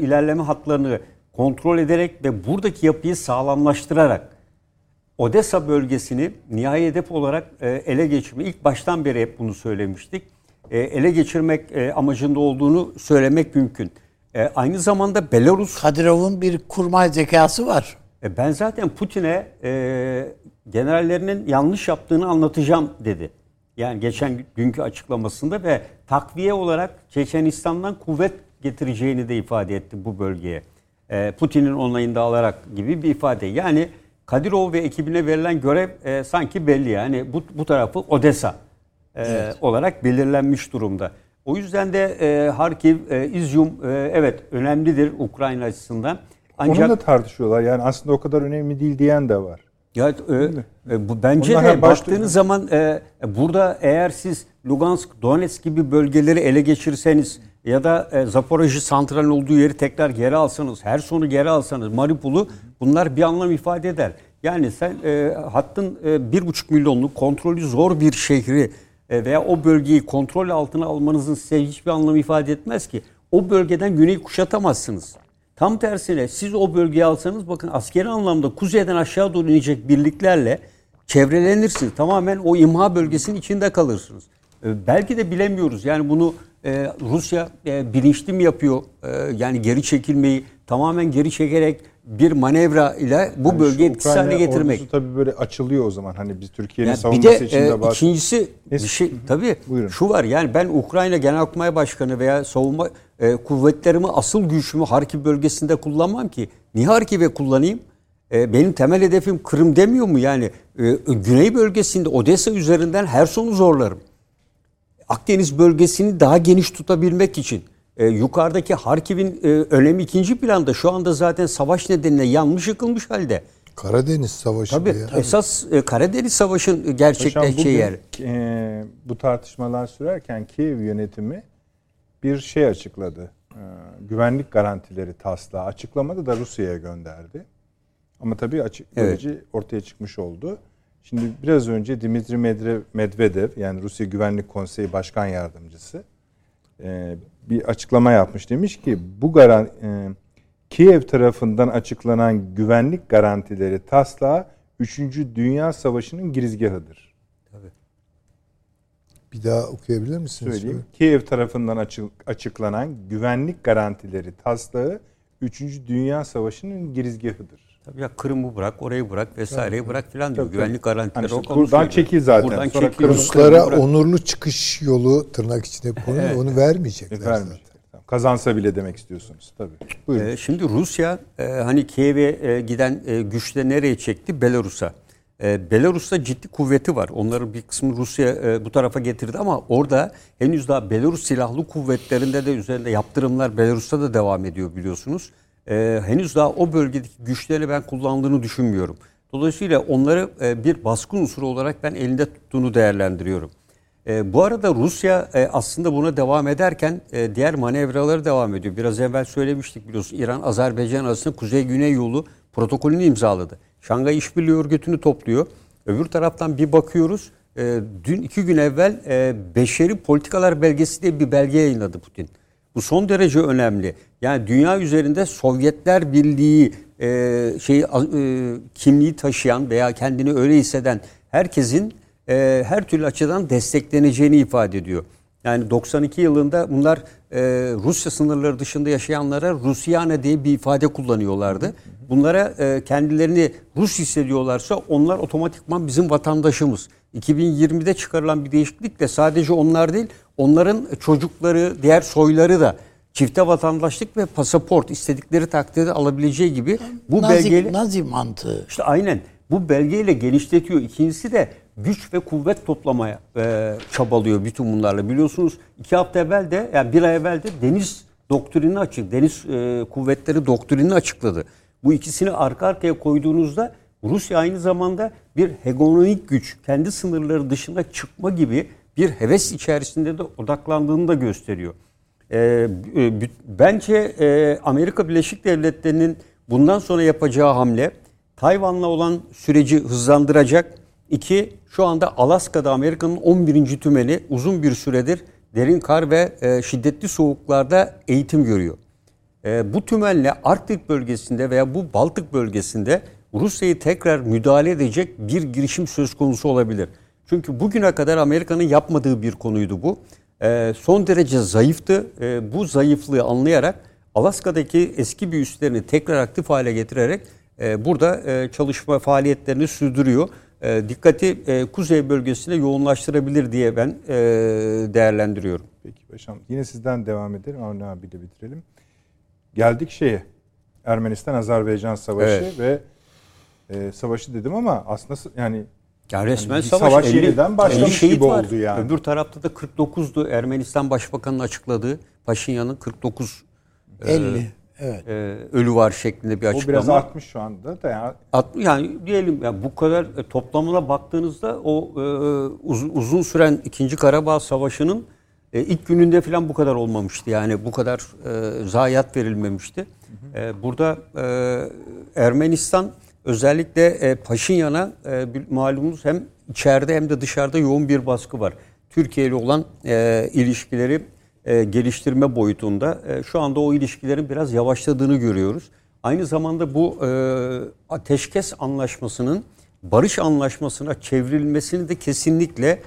ilerleme hatlarını kontrol ederek ve buradaki yapıyı sağlamlaştırarak Odessa bölgesini nihai hedef olarak ele geçirme, ilk baştan beri hep bunu söylemiştik, ele geçirmek amacında olduğunu söylemek mümkün. Aynı zamanda Belarus... Kadirov'un bir kurmay zekası var. Ben zaten Putin'e generallerinin yanlış yaptığını anlatacağım dedi. Yani geçen günkü açıklamasında ve takviye olarak Çeçenistan'dan kuvvet getireceğini de ifade etti bu bölgeye. Putin'in onayını da alarak gibi bir ifade. Yani Kadirov ve ekibine verilen görev sanki belli. Yani bu tarafı Odessa evet, olarak belirlenmiş durumda. O yüzden de Harkiv, İzyum evet önemlidir Ukrayna açısından. Ancak, onu da tartışıyorlar. Yani aslında o kadar önemli değil diyen de var. Ya, bence onlar de baktığınız zaman burada eğer siz Lugansk, Donetsk gibi bölgeleri ele geçirseniz ya da Zaporojye santralinin olduğu yeri tekrar geri alsanız, Herson'u geri alsanız, Mariupol'u bunlar bir anlam ifade eder. Yani sen hattın 1,5 milyonluk kontrolü zor bir şehri veya o bölgeyi kontrol altına almanızın size hiçbir anlam ifade etmez ki. O bölgeden güneyi kuşatamazsınız. Tam tersine siz o bölgeyi alsanız bakın askeri anlamda kuzeyden aşağı doğru inecek birliklerle çevrelenirsiniz. Tamamen o imha bölgesinin içinde kalırsınız. Belki de bilemiyoruz. Yani bunu Rusya bilinçli mi yapıyor? Yani geri çekilmeyi tamamen geri çekerek bir manevra ile bu yani bölgeyi etkisiz hale getirmek. Ordusu tabii böyle açılıyor o zaman. Hani biz Türkiye'nin yani savunması için de bahsediyoruz. İkincisi bir şey tabii buyurun, şu var. Yani ben Ukrayna Genelkurmay Başkanı veya savunma kuvvetlerimi, asıl gücümü Harkiv bölgesinde kullanmam ki. Niye Harkiv'e kullanayım? Benim temel hedefim Kırım demiyor mu? Yani güney bölgesinde Odessa üzerinden Herson'u zorlarım. Akdeniz bölgesini daha geniş tutabilmek için. Yukarıdaki Harkiv'in önemi ikinci planda. Şu anda zaten savaş nedeniyle yanmış yıkılmış halde. Karadeniz Savaşı. Tabii ya. Esas Karadeniz Savaşı'nın gerçekleşeceği yer. Bu tartışmalar sürerken Kiev yönetimi bir şey açıkladı. Güvenlik garantileri taslağı açıklamadı da Rusya'ya gönderdi. Ama tabii açıklayıcı evet, ortaya çıkmış oldu. Şimdi biraz önce Dmitri Medvedev yani Rusya Güvenlik Konseyi Başkan Yardımcısı bir açıklama yapmış. Demiş ki bu Kiev tarafından açıklanan güvenlik garantileri taslağı 3. Dünya Savaşı'nın girizgahıdır. Tabii. Bir daha okuyabilir misiniz? Söyleyeyim. Kiev tarafından açıklanan güvenlik garantileri taslağı 3. Dünya Savaşı'nın girizgahıdır. Tabii ya Kırım'ı bırak, orayı bırak vesaireyi evet, bırak filan diyor. Tabii. Güvenlik garantileri hani o konuda. Buradan çekil zaten. Buradan sonra Ruslara onurlu çıkış yolu tırnak içinde konu evet, onu vermeyecekler zaten. Kazansa bile demek istiyorsunuz tabii. Buyurun. Şimdi Rusya hani Kiev'e giden güçle nereye çekti? Belarus'a. Belarus'ta ciddi kuvveti var. Onların bir kısmını Rusya bu tarafa getirdi ama orada henüz daha Belarus silahlı kuvvetlerinde de üzerinde yaptırımlar Belarus'ta da devam ediyor biliyorsunuz. Henüz daha o bölgedeki güçleri ben kullandığını düşünmüyorum. Dolayısıyla onları bir baskın unsuru olarak ben elinde tuttuğunu değerlendiriyorum. Bu arada Rusya aslında buna devam ederken diğer manevraları devam ediyor. Biraz evvel söylemiştik biliyorsunuz İran-Azerbaycan arasında Kuzey-Güney yolu protokolünü imzaladı. Şangay İşbirliği Örgütü'nü topluyor. Öbür taraftan bir bakıyoruz. Dün 2 gün evvel Beşeri Politikalar Belgesi diye bir belge yayınladı Putin. Bu son derece önemli. Yani dünya üzerinde Sovyetler Birliği kimliği taşıyan veya kendini öyle hisseden herkesin her türlü açıdan destekleneceğini ifade ediyor. Yani 92 yılında bunlar Rusya sınırları dışında yaşayanlara Rusyana diye bir ifade kullanıyorlardı. Bunlara kendilerini Rus hissediyorlarsa onlar otomatikman bizim vatandaşımız. 2020'de çıkarılan bir değişiklikle sadece onlar değil, onların çocukları, diğer soyları da çifte vatandaşlık ve pasaport istedikleri takdirde alabileceği gibi bu belgeyle... Nazi mantığı. İşte aynen. Bu belgeyle genişletiyor. İkincisi de güç ve kuvvet toplamaya çabalıyor bütün bunlarla. Biliyorsunuz 2 hafta evvel de, yani 1 ay evvel de deniz doktrinini açıkladı. Deniz kuvvetleri doktrinini açıkladı. Bu ikisini arka arkaya koyduğunuzda Rusya aynı zamanda bir hegemonik güç, kendi sınırları dışına çıkma gibi bir heves içerisinde de odaklandığını da gösteriyor. Bence Amerika Birleşik Devletleri'nin bundan sonra yapacağı hamle Tayvan'la olan süreci hızlandıracak. 2. Şu anda Alaska'da Amerika'nın 11. tümeni uzun bir süredir derin kar ve şiddetli soğuklarda eğitim görüyor. Bu tümenle Arktik bölgesinde veya bu Baltık bölgesinde Rusya'yı tekrar müdahale edecek bir girişim söz konusu olabilir. Çünkü bugüne kadar Amerika'nın yapmadığı bir konuydu bu. Son derece zayıftı. Bu zayıflığı anlayarak Alaska'daki eski bir üslerini tekrar aktif hale getirerek burada çalışma faaliyetlerini sürdürüyor. Dikkati kuzey bölgesine yoğunlaştırabilir diye ben değerlendiriyorum. Peki Paşam, yine sizden devam edelim. Avni abiyle bitirelim. Geldik şeye, Ermenistan-Azerbaycan savaşı, evet. Ve savaşı dedim ama aslında yani resmen savaş yeniden başlamış gibi oldu yani. Öbür tarafta da 49'du Ermenistan Başbakanı'nın açıkladığı Paşinyan'ın 49 50 evet. Ölü var şeklinde bir açıklama. O biraz artmış şu anda da yani. Yani diyelim yani bu kadar toplamına baktığınızda o uzun süren 2. Karabağ Savaşı'nın ilk gününde falan bu kadar olmamıştı. Yani bu kadar zayiat verilmemişti. Hı hı. Burada Ermenistan özellikle Paşinyan'a malumunuz hem içeride hem de dışarıda yoğun bir baskı var. Türkiye ile olan ilişkileri geliştirme boyutunda şu anda o ilişkilerin biraz yavaşladığını görüyoruz. Aynı zamanda bu ateşkes anlaşmasının barış anlaşmasına çevrilmesini de kesinlikle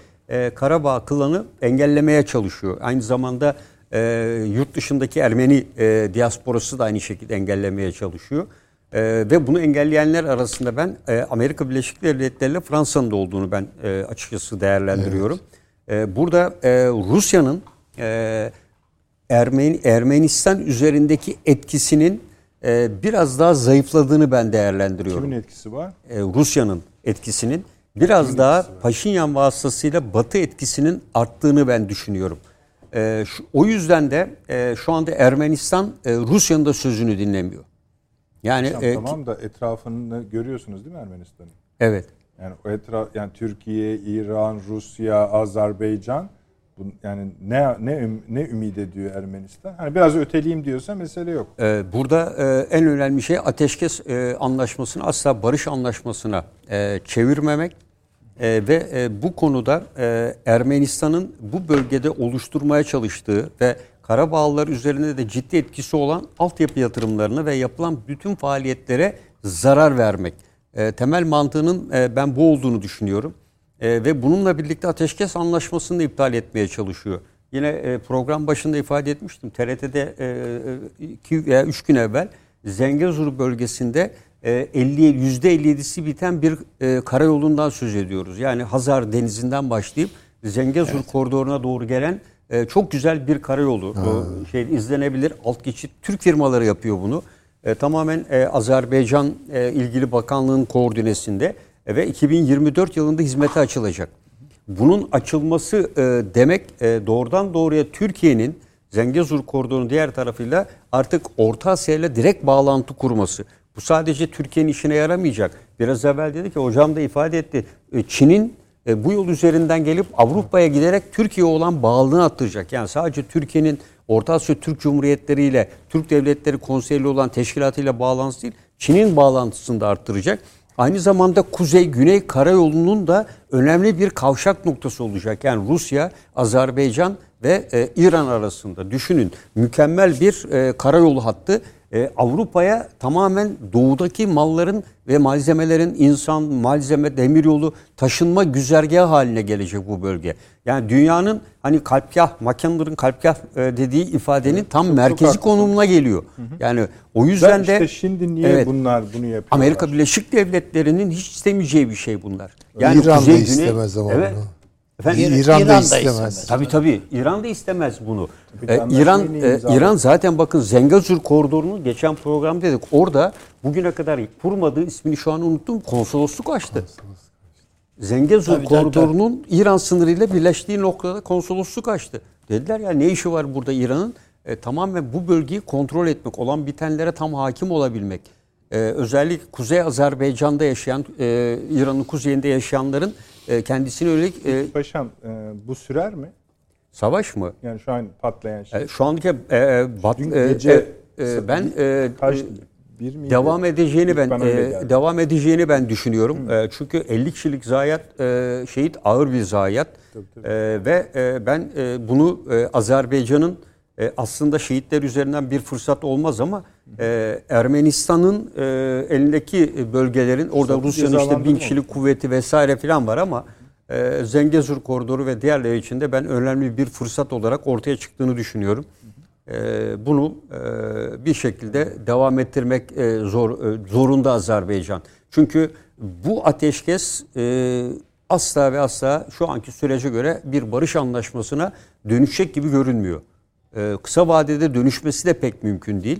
Karabağ klanı engellemeye çalışıyor. Aynı zamanda yurt dışındaki Ermeni diasporası da aynı şekilde engellemeye çalışıyor. Ve bunu engelleyenler arasında ben Amerika Birleşik Devletleri ile Fransa'nın da olduğunu ben açıkçası değerlendiriyorum. Evet. Burada Rusya'nın Ermenistan üzerindeki etkisinin biraz daha zayıfladığını ben değerlendiriyorum. Kimin etkisi var? Rusya'nın etkisinin biraz daha Paşinyan vasıtasıyla Batı etkisinin arttığını ben düşünüyorum. O yüzden de şu anda Ermenistan Rusya'nın da sözünü dinlemiyor. Yani tamam da etrafını görüyorsunuz değil mi Ermenistan'ın? Evet. Yani o etraf, yani Türkiye, İran, Rusya, Azerbaycan, yani ne ümit ediyor Ermenistan? Hani biraz öteleyim diyorsa mesele yok. Burada en önemli şey ateşkes anlaşmasını asla barış anlaşmasına çevirmemek ve bu konuda Ermenistan'ın bu bölgede oluşturmaya çalıştığı ve Karabağlılar üzerinde de ciddi etkisi olan altyapı yatırımlarına ve yapılan bütün faaliyetlere zarar vermek. Temel mantığının ben bu olduğunu düşünüyorum. Ve bununla birlikte ateşkes anlaşmasını da iptal etmeye çalışıyor. Yine program başında ifade etmiştim. TRT'de 2 veya 3 gün evvel Zengezur bölgesinde %57'si biten bir karayolundan söz ediyoruz. Yani Hazar Denizi'nden başlayıp Zengezur koridoruna doğru gelen çok güzel bir karayolu izlenebilir. Alt geçit Türk firmaları yapıyor bunu. Tamamen Azerbaycan ilgili bakanlığın koordinesinde ve 2024 yılında hizmete açılacak. Bunun açılması demek doğrudan doğruya Türkiye'nin Zengezur koridorunun diğer tarafıyla artık Orta Asya ile direkt bağlantı kurması. Bu sadece Türkiye'nin işine yaramayacak. Biraz evvel dedi ki hocam da ifade etti. Çin'in bu yol üzerinden gelip Avrupa'ya giderek Türkiye'ye olan bağlılığını arttıracak. Yani sadece Türkiye'nin Orta Asya Türk Cumhuriyetleri ile Türk Devletleri Konseyi ile olan teşkilatıyla bağlantısı değil, Çin'in bağlantısını da arttıracak. Aynı zamanda Kuzey-Güney Karayolu'nun da önemli bir kavşak noktası olacak. Yani Rusya, Azerbaycan ve İran arasında düşünün mükemmel bir karayolu hattı. Avrupa'ya tamamen doğudaki malların ve malzemelerin demiryolu taşınma güzergahı haline gelecek bu bölge. Yani dünyanın hani kalpgah, Mackendor'un kalpgah dediği ifadenin tam merkezi konumuna geliyor. Hı hı. Yani o yüzden işte de şimdi niye bunlar bunu yapıyorlar? Amerika Birleşik Devletleri'nin hiç istemeyeceği bir şey bunlar. Yani İran da istemez ama evet, bunu. Efendim, İran da istemez. Tabii. İran da istemez bunu. İran zaten bakın Zengezur koridorunu geçen program dedik. Orada bugüne kadar kurmadığı ismini şu an unuttum. Konsolosluk açtı. Zengezur koridorunun İran sınırıyla birleştiği noktada konsolosluk açtı. Dediler ya ne işi var burada İran'ın? Tamamen bu bölgeyi kontrol etmek, olan bitenlere tam hakim olabilmek. Özellikle Kuzey Azerbaycan'da yaşayan, İran'ın kuzeyinde yaşayanların kendisini öyle... Paşam bu sürer mi? Savaş mı? Yani şu an patlayan şey. Şu andaki... Devam edeceğini ben düşünüyorum. Çünkü 50 kişilik zayiat, şehit ağır bir zayiat. Tabii. Ve ben bunu Azerbaycan'ın aslında şehitler üzerinden bir fırsat olmaz ama Ermenistan'ın elindeki bölgelerin, orada Rusya'nın işte 1000 kişilik kuvveti vesaire filan var ama Zengezur koridoru ve diğerleri için de ben önemli bir fırsat olarak ortaya çıktığını düşünüyorum. Bunu bir şekilde devam ettirmek zorunda Azerbaycan. Çünkü bu ateşkes asla ve asla şu anki sürece göre bir barış anlaşmasına dönüşecek gibi görünmüyor. Kısa vadede dönüşmesi de pek mümkün değil.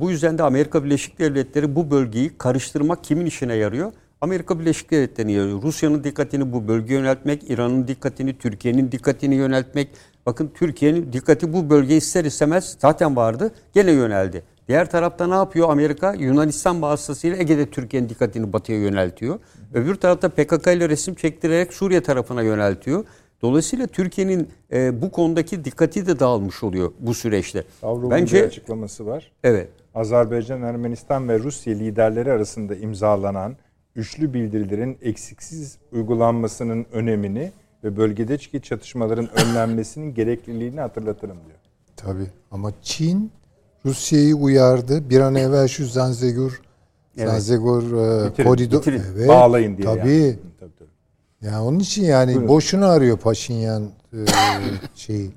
Bu yüzden de Amerika Birleşik Devletleri bu bölgeyi karıştırmak kimin işine yarıyor? Amerika Birleşik Devletleri'ne yarıyor. Rusya'nın dikkatini bu bölgeye yöneltmek, İran'ın dikkatini, Türkiye'nin dikkatini yöneltmek. Bakın Türkiye'nin dikkati bu bölgeye ister istemez zaten vardı, gene yöneldi. Diğer tarafta ne yapıyor Amerika? Yunanistan vasıtasıyla Ege'de Türkiye'nin dikkatini batıya yöneltiyor. Öbür tarafta PKK ile resim çektirerek Suriye tarafına yöneltiyor. Dolayısıyla Türkiye'nin bu konudaki dikkati de dağılmış oluyor bu süreçte. Avrupa Birliği açıklaması var. Evet. Azerbaycan, Ermenistan ve Rusya liderleri arasında imzalanan üçlü bildirilerin eksiksiz uygulanmasının önemini ve bölgedeki çatışmaların önlenmesinin gerekliliğini hatırlatırım diyor. Tabii ama Çin Rusya'yı uyardı. Bir an evvel şu Zangezur koridor bağlayın diye. Tabii. Yani. Ya onun için yani buyurun. Boşuna arıyor Paşinyan şeyi.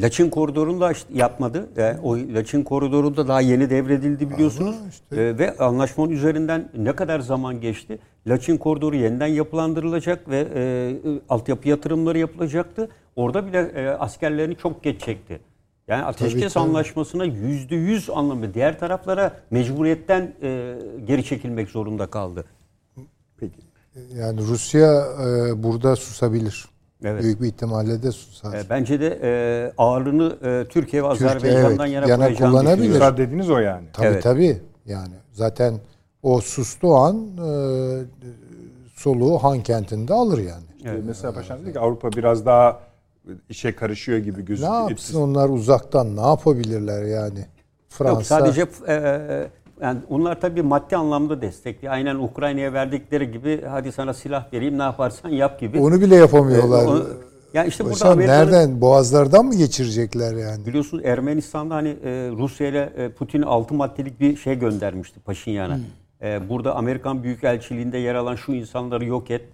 Laçin koridorunu da yapmadı. O Laçin koridoru da daha yeni devredildi biliyorsunuz. İşte. Ve anlaşmanın üzerinden ne kadar zaman geçti? Laçin koridoru yeniden yapılandırılacak ve altyapı yatırımları yapılacaktı. Orada bile askerlerini çok geç çekti. Yani ateşkes anlaşmasına %100 anlamda diğer taraflara mecburiyetten geri çekilmek zorunda kaldı. Peki. Yani Rusya burada susabilir. Evet. Büyük bir ihtimalle de susar. Bence de ağırlığını Türkiye ve Azerbaycan'dan yana kullanabilir. Susar dediğiniz o yani. Tabii. Yani zaten o sustuğu an soluğu Han kentinde alır yani. Evet. Mesela Paşam dedi ki Avrupa biraz daha işe karışıyor gibi gözüküyor. Ne yapsın onlar uzaktan? Ne yapabilirler yani? Fransa... Yok, sadece... Yani onlar tabii maddi anlamda destekli. Aynen Ukrayna'ya verdikleri gibi hadi sana silah vereyim ne yaparsan yap gibi. Onu bile yapamıyorlar. Yani işte burada nereden? Boğazlardan mı geçirecekler yani? Biliyorsunuz Ermenistan'da hani Rusya ile Putin 6 maddelik bir şey göndermişti Paşinyan'a. Burada Amerikan Büyükelçiliği'nde yer alan şu insanları yok et.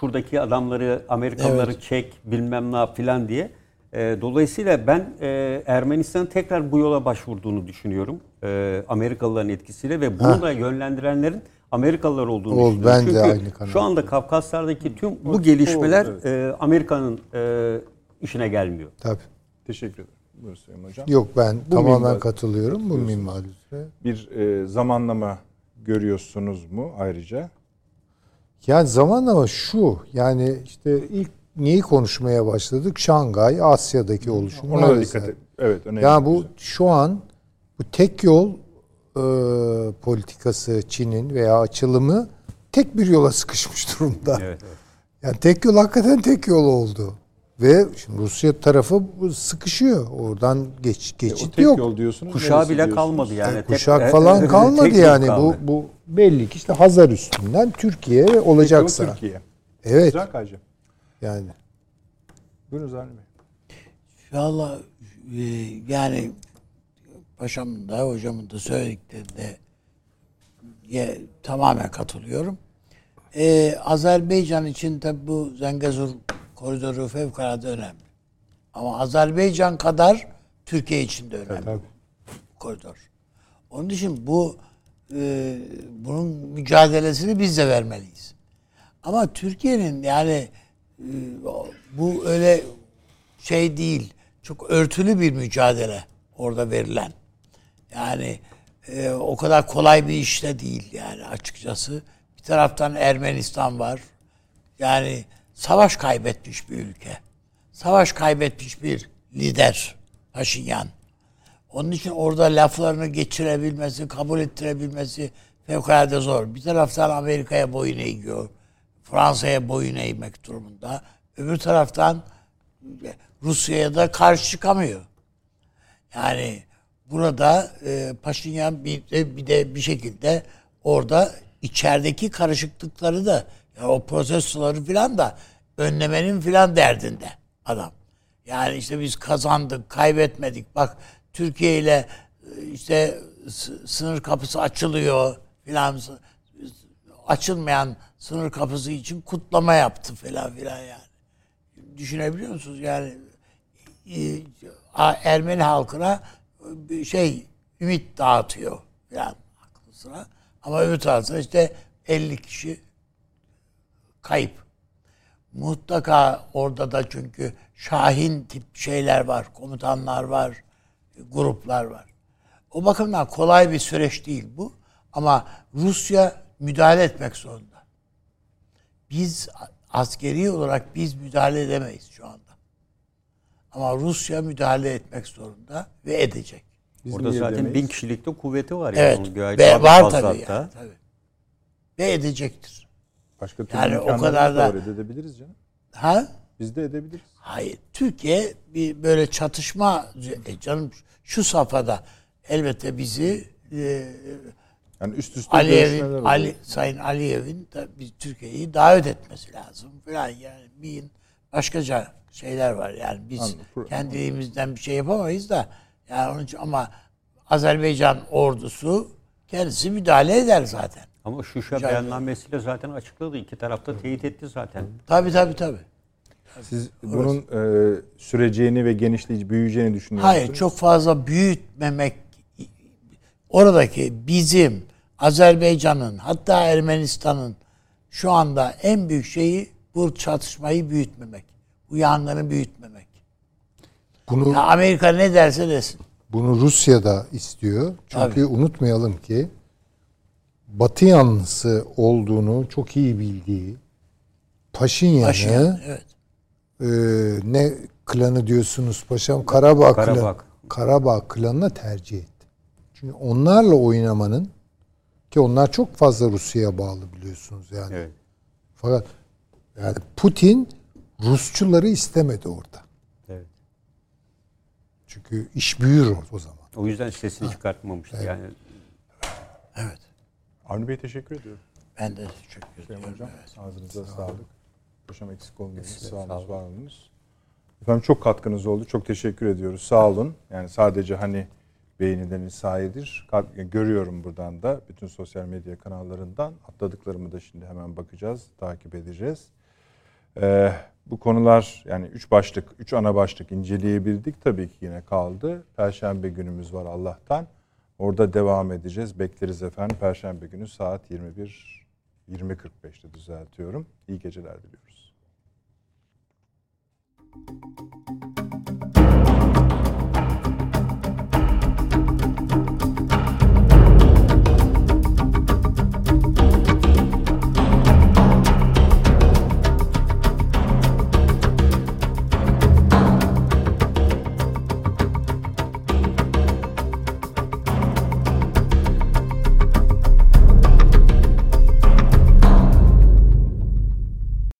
Şuradaki adamları, Amerikalıları çek bilmem ne yap filan diye. Dolayısıyla ben Ermenistan'ın tekrar bu yola başvurduğunu düşünüyorum. Amerikalıların etkisiyle ve bunu da yönlendirenlerin Amerikalılar olduğunu düşünüyorum. Ben de aynı kanal. Şu anda Kafkaslar'daki tüm bu gelişmeler Amerika'nın işine gelmiyor. Tabii. Teşekkür ederim. Buyurun Sayın Hocam. Yok ben tamamen katılıyorum. Bu minvalde. Bir zamanlama görüyorsunuz mu ayrıca? Yani zamanlama şu. Yani işte ilk neyi konuşmaya başladık? Şangay, Asya'daki oluşum. Ona da dikkat edin. Evet, önemli. Yani bu şu an bu tek yol politikası Çin'in veya açılımı tek bir yola sıkışmış durumda. Evet. Yani tek yol hakikaten tek yol oldu. Ve şimdi Rusya tarafı sıkışıyor. Oradan geçit yok. Yol diyorsunuz. Kuşağı bile kalmadı yani. Kuşak falan kalmadı yani. Bu belli ki işte Hazar üstünden Türkiye olacaksa. Türkiye. Evet. Güzel. Yani. Buyurun Zahir Bey. Vallahi yani paşamın da hocamın da söylediklerinde tamamen katılıyorum. Azerbaycan için tabi bu Zengezur koridoru fevkalade önemli. Ama Azerbaycan kadar Türkiye için de önemli koridor. Onun için bu bunun mücadelesini biz de vermeliyiz. Ama Türkiye'nin yani bu öyle şey değil. Çok örtülü bir mücadele orada verilen. Yani o kadar kolay bir iş de değil yani açıkçası. Bir taraftan Ermenistan var. Yani savaş kaybetmiş bir ülke. Savaş kaybetmiş bir lider Paşinyan. Onun için orada laflarını geçirebilmesi, kabul ettirebilmesi fevkalade zor. Bir taraftan Amerika'ya boyun eğiyor. Fransa'ya boyun eğmek durumunda. Öbür taraftan Rusya'ya da karşı çıkamıyor. Yani burada Paşinyan bir de bir şekilde orada içerideki karışıklıkları da yani o protestoları filan da önlemenin filan derdinde adam. Yani işte biz kazandık, kaybetmedik. Bak Türkiye ile işte sınır kapısı açılıyor filan. Açılmayan sınır kapısı için kutlama yaptı filan filan yani. Düşünebiliyor musunuz? Yani Ermeni halkına ümit dağıtıyor filan aklısına. Ama öbür tarafta işte 50 kişi kayıp. Mutlaka orada da çünkü Şahin tip şeyler var, komutanlar var, gruplar var. O bakımdan kolay bir süreç değil bu. Ama Rusya müdahale etmek zorunda. Biz askeri olarak müdahale edemeyiz şu anda. Ama Rusya müdahale etmek zorunda ve edecek. Bizim orada zaten edemeyiz. 1000 kişilikte kuvveti var. Evet. Yani. Ve var tabii, yani, tabii. Ve edecektir. Başka türlü yani o kadar da edebiliriz canım. Ha? Biz de edebiliriz. Hayır. Türkiye bir böyle çatışma canım şu safhada elbette bizi yani üst üste görüşmeler oluyor. Sayın Aliyev'in Türkiye'yi davet etmesi lazım. Falan yani başkaca şeyler var. Yani biz kendiliğimizden bir şey yapamayız da yani onun için, ama Azerbaycan ordusu kendisi müdahale eder zaten. Ama Şuşa beyannamesiyle zaten açıkladı. İki tarafta teyit etti zaten. Tabii. Siz bunun süreceğini ve genişleyici, büyüyeceğini düşünüyorsunuz. Hayır, çok fazla büyütmemek. Oradaki bizim, Azerbaycan'ın, hatta Ermenistan'ın şu anda en büyük şeyi bu çatışmayı büyütmemek. Bu yanları büyütmemek. Bunu, Amerika ne derse desin. Bunu Rusya da istiyor. Çünkü unutmayalım ki Batı yanlısı olduğunu çok iyi bildiği Paşinyan'ı ne klanı diyorsunuz paşam? Karabağ klanına tercih etti. Çünkü onlarla oynamanın ki onlar çok fazla Rusya'ya bağlı biliyorsunuz yani. Evet. Fakat yani Putin Rusçuları istemedi orada. Evet. Çünkü iş büyür o zaman. O yüzden sesini çıkartmamıştı yani. Evet. Avni Bey teşekkür ediyorum. Ben de teşekkür ederim hocam. Evet. Ağzınıza sağlık. Hocam eksik olmayınız. Sağolunuz, var olunuz. Efendim çok katkınız oldu. Çok teşekkür ediyoruz. Sağ olun. Yani sadece hani beğenileriniz sayedir. Görüyorum buradan da bütün sosyal medya kanallarından. Atladıklarımı da şimdi hemen bakacağız. Takip edeceğiz. Bu konular yani 3 ana başlık inceleyebildik. Tabii ki yine kaldı. Perşembe günümüz var Allah'tan. Orada devam edeceğiz. Bekleriz efendim. Perşembe günü saat 20.45'te düzeltiyorum. İyi geceler diliyoruz.